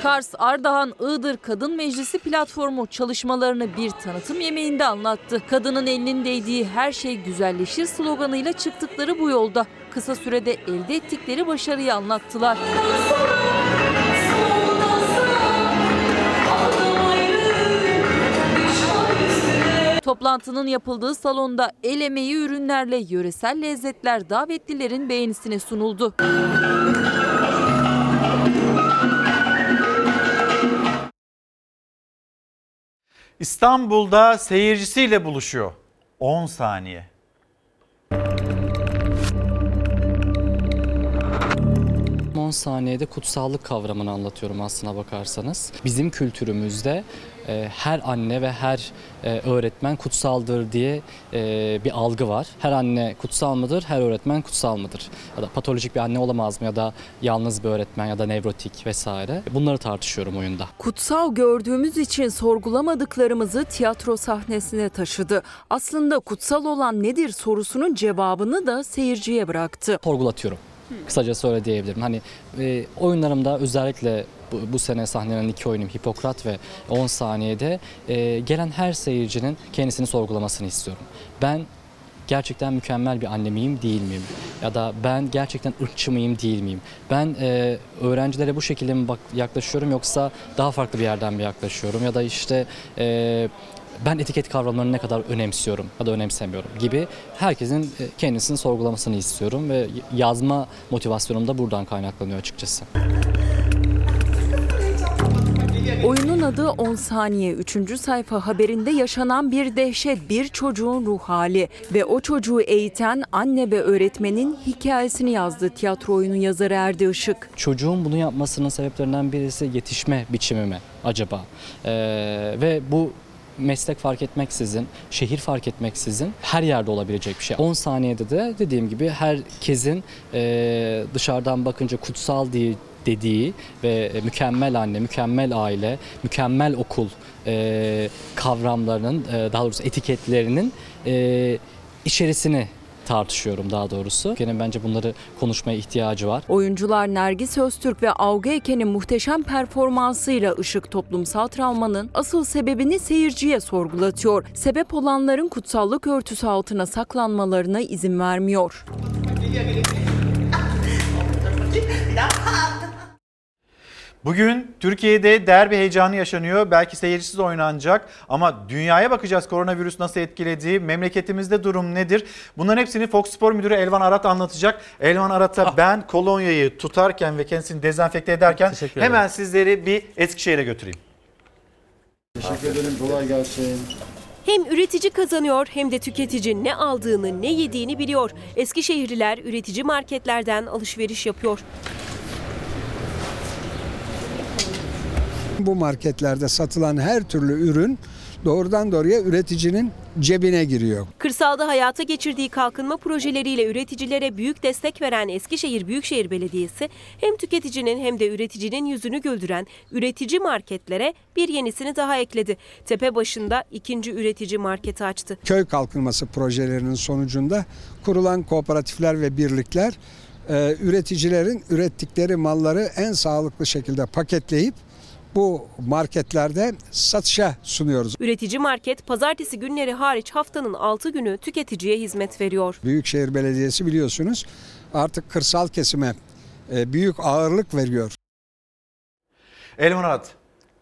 Kars, Ardahan, Iğdır Kadın Meclisi platformu çalışmalarını bir tanıtım yemeğinde anlattı. Kadının elinin değdiği her şey güzelleşir sloganıyla çıktıkları bu yolda kısa sürede elde ettikleri başarıyı anlattılar. Toplantının yapıldığı salonda el emeği ürünlerle yöresel lezzetler davetlilerin beğenisine sunuldu. İstanbul'da seyircisiyle buluşuyor. on saniye. on saniyede kutsallık kavramını anlatıyorum aslına bakarsanız. Bizim kültürümüzde her anne ve her öğretmen kutsaldır diye bir algı var. Her anne kutsal mıdır, her öğretmen kutsal mıdır? Ya da patolojik bir anne olamaz mı, ya da yalnız bir öğretmen, ya da nevrotik vesaire. Bunları tartışıyorum oyunda. Kutsal gördüğümüz için sorgulamadıklarımızı tiyatro sahnesine taşıdı. Aslında kutsal olan nedir sorusunun cevabını da seyirciye bıraktı. Sorgulatıyorum. Kısacası öyle diyebilirim. Hani e, oyunlarımda özellikle bu, bu sene sahnelenen iki oyunum Hipokrat ve on saniyede e, gelen her seyircinin kendisini sorgulamasını istiyorum. Ben gerçekten mükemmel bir anne miyim, değil miyim? Ya da ben gerçekten ırkçı mıyım, değil miyim? Ben e, öğrencilere bu şekilde mi bak, yaklaşıyorum, yoksa daha farklı bir yerden mi yaklaşıyorum? Ya da işte e, ben etiket kavramlarını ne kadar önemsiyorum ya da önemsemiyorum gibi herkesin kendisini sorgulamasını istiyorum ve yazma motivasyonum da buradan kaynaklanıyor açıkçası. Oyunun adı on saniye. Üçüncü sayfa haberinde yaşanan bir dehşet, bir çocuğun ruh hali ve o çocuğu eğiten anne ve öğretmenin hikayesini yazdı tiyatro oyunu yazarı Erdi Işık. Çocuğun bunu yapmasının sebeplerinden birisi yetişme biçimi mi acaba? Ee, ve bu meslek fark etmeksizin, şehir fark etmeksizin her yerde olabilecek bir şey. on saniyede de dediğim gibi herkesin e, dışarıdan bakınca kutsal diye dediği ve mükemmel anne, mükemmel aile, mükemmel okul e, kavramlarının, e, daha doğrusu etiketlerinin e, içerisini tartışıyorum daha doğrusu. Ülkenin bence bunları konuşmaya ihtiyacı var. Oyuncular Nergis Öztürk ve Avga Eken'in muhteşem performansıyla Işık toplumsal travmanın asıl sebebini seyirciye sorgulatıyor. Sebep olanların kutsallık örtüsü altına saklanmalarına izin vermiyor. Bugün Türkiye'de derbi heyecanı yaşanıyor. Belki seyircisiz oynanacak ama dünyaya bakacağız. Koronavirüs nasıl etkiledi? Memleketimizde durum nedir? Bunların hepsini Fox Spor Müdürü Elvan Arat anlatacak. Elvan Arat'a ah. ben kolonyayı tutarken ve kendisini dezenfekte ederken hemen sizleri bir Eskişehir'e götüreyim. Teşekkür ederim. Kolay gelsin. Hem üretici kazanıyor hem de tüketici ne aldığını ne yediğini biliyor. Eskişehirliler üretici marketlerden alışveriş yapıyor. Bu marketlerde satılan her türlü ürün doğrudan doğruya üreticinin cebine giriyor. Kırsalda hayata geçirdiği kalkınma projeleriyle üreticilere büyük destek veren Eskişehir Büyükşehir Belediyesi hem tüketicinin hem de üreticinin yüzünü güldüren üretici marketlere bir yenisini daha ekledi. Tepebaşı'nda ikinci üretici marketi açtı. Köy kalkınması projelerinin sonucunda kurulan kooperatifler ve birlikler üreticilerin ürettikleri malları en sağlıklı şekilde paketleyip bu marketlerde satışa sunuyoruz. Üretici market pazartesi günleri hariç haftanın altı günü tüketiciye hizmet veriyor. Büyükşehir Belediyesi biliyorsunuz artık kırsal kesime büyük ağırlık veriyor. Elvan Arat,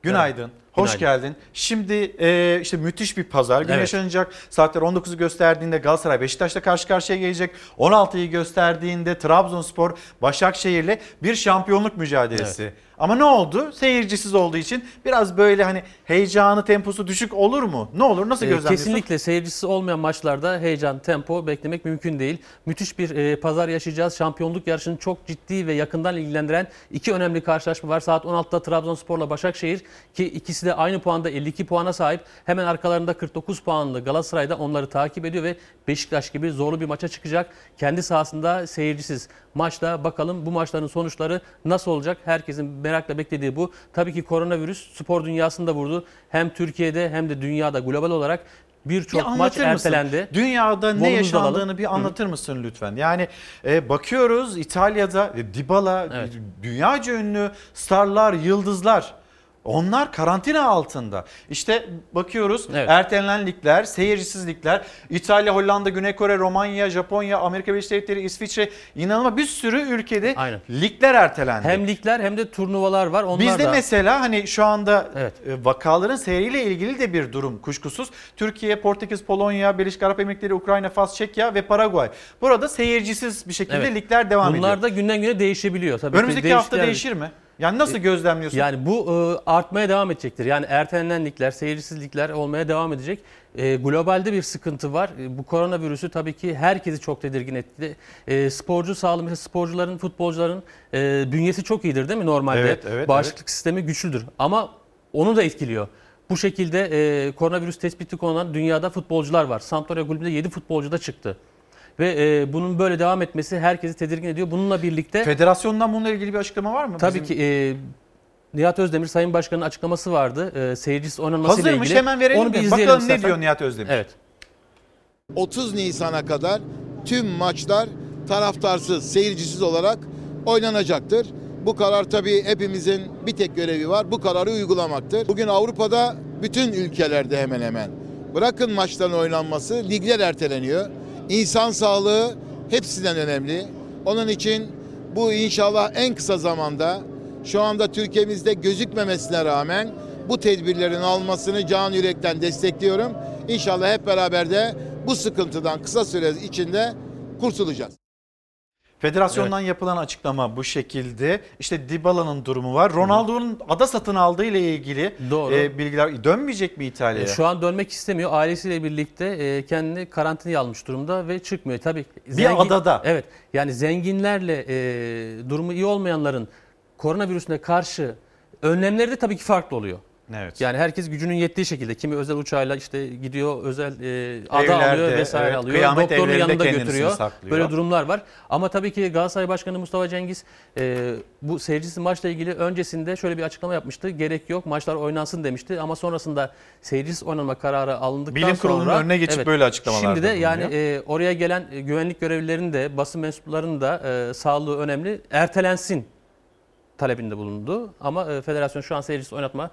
günaydın. Evet. Hoş günaydın. Geldin. Şimdi e, işte müthiş bir pazar günü evet. yaşanacak. Saatler on dokuzu gösterdiğinde Galatasaray Beşiktaş'la karşı karşıya gelecek. on altıyı gösterdiğinde Trabzonspor Başakşehir'le bir şampiyonluk mücadelesi. Evet. Ama ne oldu? Seyircisiz olduğu için biraz böyle hani heyecanı, temposu düşük olur mu? Ne olur? Nasıl gözlemliyorsun? Kesinlikle seyircisiz olmayan maçlarda heyecan, tempo beklemek mümkün değil. Müthiş bir e, pazar yaşayacağız. Şampiyonluk yarışını çok ciddi ve yakından ilgilendiren iki önemli karşılaşma var. Saat on altıda Trabzonspor'la Başakşehir, ki ikisi de aynı puanda elli iki puana sahip. Hemen arkalarında kırk dokuz puanlı Galatasaray da onları takip ediyor ve Beşiktaş gibi zorlu bir maça çıkacak. Kendi sahasında seyircisiz maçta. Bakalım bu maçların sonuçları nasıl olacak? Herkesin merakla beklediği bu. Tabii ki koronavirüs spor dünyasını da vurdu. Hem Türkiye'de hem de dünyada global olarak Birçok bir maç ertelendi. Mısın? Dünyada Volumuz ne yaşandığını alalım. Bir anlatır mısın lütfen? Yani e, bakıyoruz İtalya'da e, Dybala, evet. dünyaca ünlü starlar, yıldızlar. Onlar karantina altında. İşte bakıyoruz evet. ertelenen ligler, seyircisiz ligler. İtalya, Hollanda, Güney Kore, Romanya, Japonya, Amerika Birleşik Devletleri, İsviçre, inanılmaz bir sürü ülkede Aynen. ligler ertelendi. Hem ligler hem de turnuvalar var. Onlar Bizde da... mesela hani şu anda evet. vakaların seyriyle ilgili de bir durum kuşkusuz. Türkiye, Portekiz, Polonya, Birleşik Arap Emirlikleri, Ukrayna, Fas, Çekya ve Paraguay. Burada seyircisiz bir şekilde evet. ligler devam Bunlar ediyor. Bunlar da günden güne değişebiliyor. Tabii Önümüzdeki hafta değişir mi? Yani nasıl gözlemliyorsun? Yani bu e, artmaya devam edecektir. Yani ertelenen ligler, seyircisiz ligler olmaya devam edecek. E, globalde bir sıkıntı var. E, bu koronavirüsü tabii ki herkesi çok tedirgin etti. E, sporcu sağlığı, sporcuların, futbolcuların e, bünyesi çok iyidir değil mi normalde? Evet, evet, Bağışıklık evet. sistemi güçlüdür. Ama onu da etkiliyor. Bu şekilde e, koronavirüs tespiti konulan dünyada futbolcular var. Sampdoria kulübünde yedi futbolcu da çıktı. Ve e, bunun böyle devam etmesi herkesi tedirgin ediyor. Bununla birlikte... Federasyondan bununla ilgili bir açıklama var mı? Tabii Bizim... ki e, Nihat Özdemir Sayın Başkan'ın açıklaması vardı. E, seyircisiz oynanmasıyla ilgili. Hazırmış hemen verelim. Onu bir izleyelim Bakalım istersen. Ne diyor Nihat Özdemir? Evet. otuz Nisan'a kadar tüm maçlar taraftarsız, seyircisiz olarak oynanacaktır. Bu karar tabii hepimizin bir tek görevi var. Bu kararı uygulamaktır. Bugün Avrupa'da bütün ülkelerde hemen hemen bırakın maçların oynanması, ligler erteleniyor. İnsan sağlığı hepsinden önemli. Onun için bu inşallah en kısa zamanda şu anda Türkiye'mizde gözükmemesine rağmen bu tedbirlerin alınmasını can yürekten destekliyorum. İnşallah hep beraber de bu sıkıntıdan kısa süre içinde kurtulacağız. Federasyondan evet. yapılan açıklama bu şekilde. İşte Dybala'nın durumu var. Ronaldo'nun ada satın aldığı ile ilgili e, bilgiler dönmeyecek mi İtalya'ya? E, şu an dönmek istemiyor. Ailesiyle birlikte e, kendini karantinaya almış durumda ve çıkmıyor. Tabii zengin, bir adada. Evet. Yani zenginlerle e, durumu iyi olmayanların koronavirüsüne karşı önlemleri de tabii ki farklı oluyor. Evet. Yani herkes gücünün yettiği şekilde. Kimi özel uçağıyla işte gidiyor, özel e, ada Evlerde, alıyor vesaire evet, alıyor. Doktorun yanında götürüyor. Saklıyor. Böyle durumlar var. Ama tabii ki Galatasaray Başkanı Mustafa Cengiz e, bu seyircisiz maçla ilgili öncesinde şöyle bir açıklama yapmıştı. Gerek yok, maçlar oynansın demişti. Ama sonrasında seyircisiz oynanma kararı alındıktan sonra... Bilim kurulunun sonra, önüne geçip evet, böyle açıklamalar. Şimdi de yani e, oraya gelen güvenlik görevlilerinin de basın mensuplarının da e, sağlığı önemli. Ertelensin talebinde bulundu. Ama e, federasyon şu an seyircisiz oynatma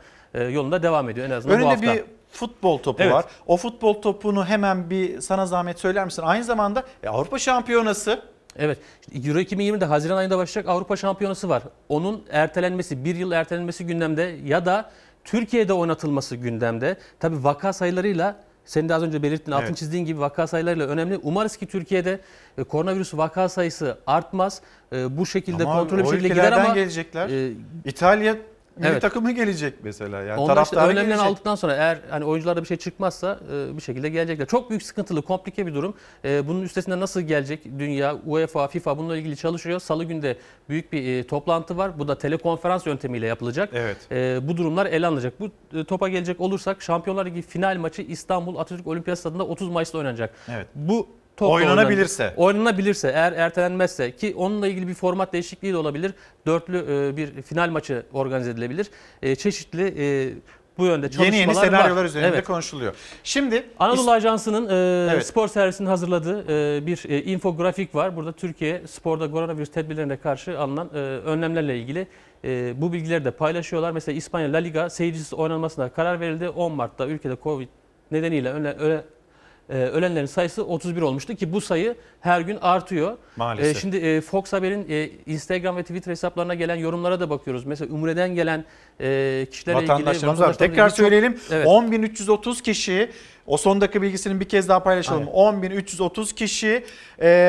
yolunda devam ediyor en azından Önünde bu hafta. Bir futbol topu evet. var. O futbol topunu hemen bir sana zahmet söyler misin? Aynı zamanda e, Avrupa Şampiyonası. Evet. Euro iki bin yirmide Haziran ayında başlayacak Avrupa Şampiyonası var. Onun ertelenmesi, bir yıl ertelenmesi gündemde ya da Türkiye'de oynatılması gündemde. Tabii vaka sayılarıyla senin de az önce belirttiğin, altın evet. çizdiğin gibi vaka sayılarıyla önemli. Umarız ki Türkiye'de e, koronavirüs vaka sayısı artmaz. E, bu şekilde kontrollü bir şekilde gider ama gelecekler. E, İtalya Milli evet. takımı gelecek mesela. Yani onlar işte önlemlerini aldıktan sonra eğer hani oyuncularda bir şey çıkmazsa e, bir şekilde gelecekler. Çok büyük sıkıntılı, komplike bir durum. E, bunun üstesinden nasıl gelecek? Dünya, UEFA, FIFA bununla ilgili çalışıyor. Salı günü de büyük bir e, toplantı var. Bu da telekonferans yöntemiyle yapılacak. Evet. E, bu durumlar ele alınacak. Bu e, topa gelecek olursak Şampiyonlar Ligi final maçı İstanbul Atatürk Olimpiyat Stadı'nda otuz Mayıs'ta oynanacak. Evet. Bu Oynanabilirse. Oynanabilirse eğer ertelenmezse ki onunla ilgili bir format değişikliği de olabilir. Dörtlü e, bir final maçı organize edilebilir. E, çeşitli e, bu yönde çalışmalar var. Yeni yeni senaryolar var. Üzerinde evet. konuşuluyor. Şimdi Anadolu Ajansı'nın e, evet. spor servisinin hazırladığı e, bir e, infografik var. Burada Türkiye sporda koronavirüs tedbirlerine karşı alınan e, önlemlerle ilgili e, bu bilgileri de paylaşıyorlar. Mesela İspanya La Liga seyircisiz oynanmasına karar verildi. on Mart'ta ülkede Covid nedeniyle önlemler ölenlerin sayısı otuz bir olmuştu ki bu sayı her gün artıyor. Maalesef. Şimdi Fox Haber'in Instagram ve Twitter hesaplarına gelen yorumlara da bakıyoruz. Mesela Ümre'den gelen kişilere ilgili vatandaşlarımız var. Tekrar ilgili söyleyelim. Çok, evet. on bin üç yüz otuz kişi, o son dakika bilgisini bir kez daha paylaşalım. on bin üç yüz otuz kişi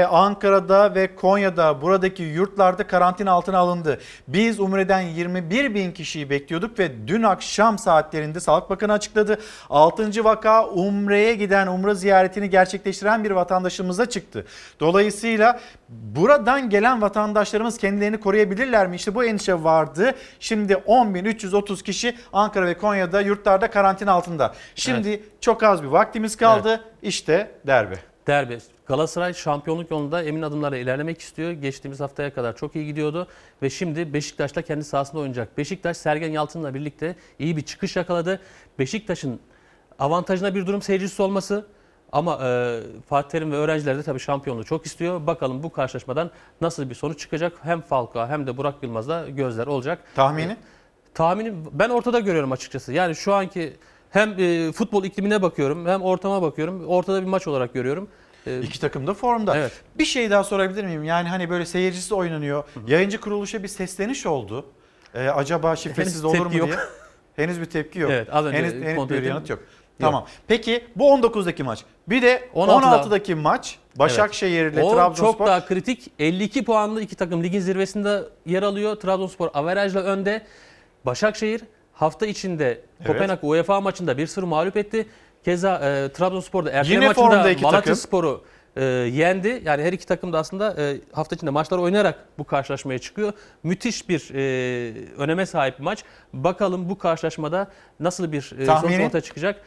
Ankara'da ve Konya'da buradaki yurtlarda karantina altına alındı. Biz Umre'den yirmi bir bin kişiyi bekliyorduk ve dün akşam saatlerinde Sağlık Bakanı açıkladı. altıncı vaka Umre'ye giden, Umre ziyaretini gerçekleştiren bir vatandaşımıza çıktı. Dolayısıyla buradan gelen vatandaşlarımız kendilerini koruyabilirler mi? İşte bu endişe vardı. Şimdi on bin üç yüz otuz kişi Ankara ve Konya'da yurtlarda karantina altında. Şimdi evet. çok az bir vaktimiz kaldı. Evet. İşte derbi. Derbi. Galatasaray şampiyonluk yolunda emin adımlarla ilerlemek istiyor. Geçtiğimiz haftaya kadar çok iyi gidiyordu ve şimdi Beşiktaş'la kendi sahasında oynayacak. Beşiktaş Sergen Yalçın'la birlikte iyi bir çıkış yakaladı. Beşiktaş'ın Avantajına bir durum seyircisi olması. Ama e, Fatih Terim ve öğrenciler de tabii şampiyonluğu çok istiyor. Bakalım bu karşılaşmadan nasıl bir sonuç çıkacak. Hem Falcao hem de Burak Yılmaz'da gözler olacak. Tahmini? E, tahminim ben ortada görüyorum açıkçası. Yani şu anki hem e, futbol iklimine bakıyorum hem ortama bakıyorum. Ortada bir maç olarak görüyorum. E, İki takım da formda. Evet. Bir şey daha sorabilir miyim? Yani hani böyle seyircisi oynanıyor. Hı hı. Yayıncı kuruluşa bir sesleniş oldu. E, acaba şifresiz henüz olur mu yok diye. Henüz bir tepki yok. Evet, az önce henüz, henüz bir yanıt yok. Tamam. Peki bu on dokuzdaki maç. Bir de on altıdaki maç Başakşehir ile Trabzonspor. O çok daha kritik. elli iki puanlı iki takım ligin zirvesinde yer alıyor. Trabzonspor averajla önde. Başakşehir hafta içinde Kopenhag evet. UEFA maçında bir sıfır mağlup etti. Keza e, Trabzonspor'da erken yine maçında Malatyaspor'u e, yendi. Yani her iki takım da aslında e, hafta içinde maçlar oynayarak bu karşılaşmaya çıkıyor. Müthiş bir e, öneme sahip bir maç. Bakalım bu karşılaşmada nasıl bir e, sonuç ortaya çıkacak.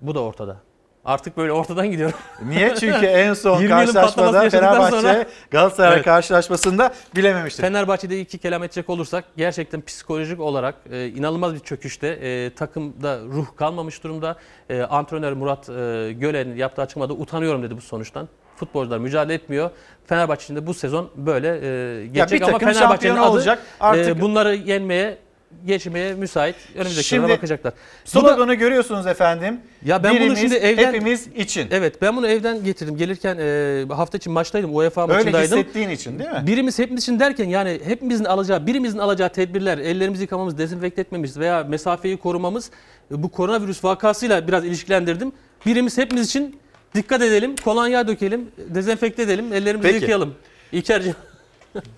Bu da ortada. Artık böyle ortadan gidiyorum. Niye? Çünkü en son karşılaşmada Fenerbahçe sonra... Galatasaray evet. karşılaşmasında bilememiştik. Fenerbahçe'de iki kelam edecek olursak gerçekten psikolojik olarak e, inanılmaz bir çöküşte. E, takımda ruh kalmamış durumda. E, antrenör Murat e, Gölen'in yaptığı açıklamada utanıyorum dedi bu sonuçtan. Futbolcular mücadele etmiyor. Fenerbahçe için de bu sezon böyle e, geçecek ama Fenerbahçe'nin adı olacak. Artık... E, bunları yenmeye geçmeye müsait. Önümüzdekilerine bakacaklar. Sloganı da, görüyorsunuz efendim. Ya ben birimiz, bunu şimdi evden, hepimiz için. Evet, ben bunu evden getirdim. Gelirken e, hafta için maçtaydım. UEFA maçındaydım. Öyle hissettiğin için değil mi? Birimiz hepimiz için derken yani hepimizin alacağı, birimizin alacağı tedbirler, ellerimizi yıkamamız, dezenfekte etmemiz veya mesafeyi korumamız bu koronavirüs vakasıyla biraz ilişkilendirdim. Birimiz hepimiz için dikkat edelim, kolonya dökelim, dezenfekte edelim, ellerimizi Peki. yıkayalım. İlker'cim.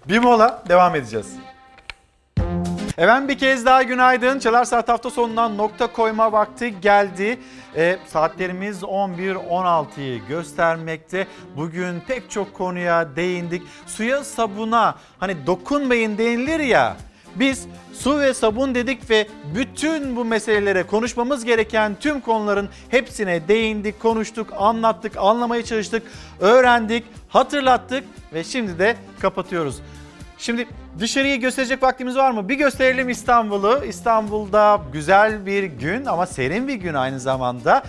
Bir mola devam edeceğiz. Efendim bir kez daha günaydın. Çalar Saat hafta sonuna nokta koyma vakti geldi. E, saatlerimiz on bir on altıyı göstermekte. Bugün pek çok konuya değindik. Suya sabuna hani dokunmayın denilir ya. Biz su ve sabun dedik ve bütün bu meselelere konuşmamız gereken tüm konuların hepsine değindik, konuştuk, anlattık, anlamaya çalıştık, öğrendik, hatırlattık ve şimdi de kapatıyoruz. Şimdi dışarıyı gösterecek vaktimiz var mı? Bir gösterelim İstanbul'u. İstanbul'da güzel bir gün ama serin bir gün aynı zamanda.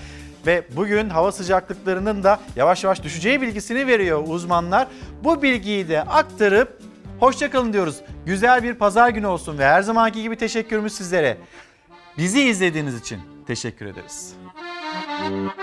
Ve bugün hava sıcaklıklarının da yavaş yavaş düşeceği bilgisini veriyor uzmanlar. Bu bilgiyi de aktarıp hoşçakalın diyoruz. Güzel bir pazar günü olsun ve her zamanki gibi teşekkürümüz sizlere. Bizi izlediğiniz için teşekkür ederiz.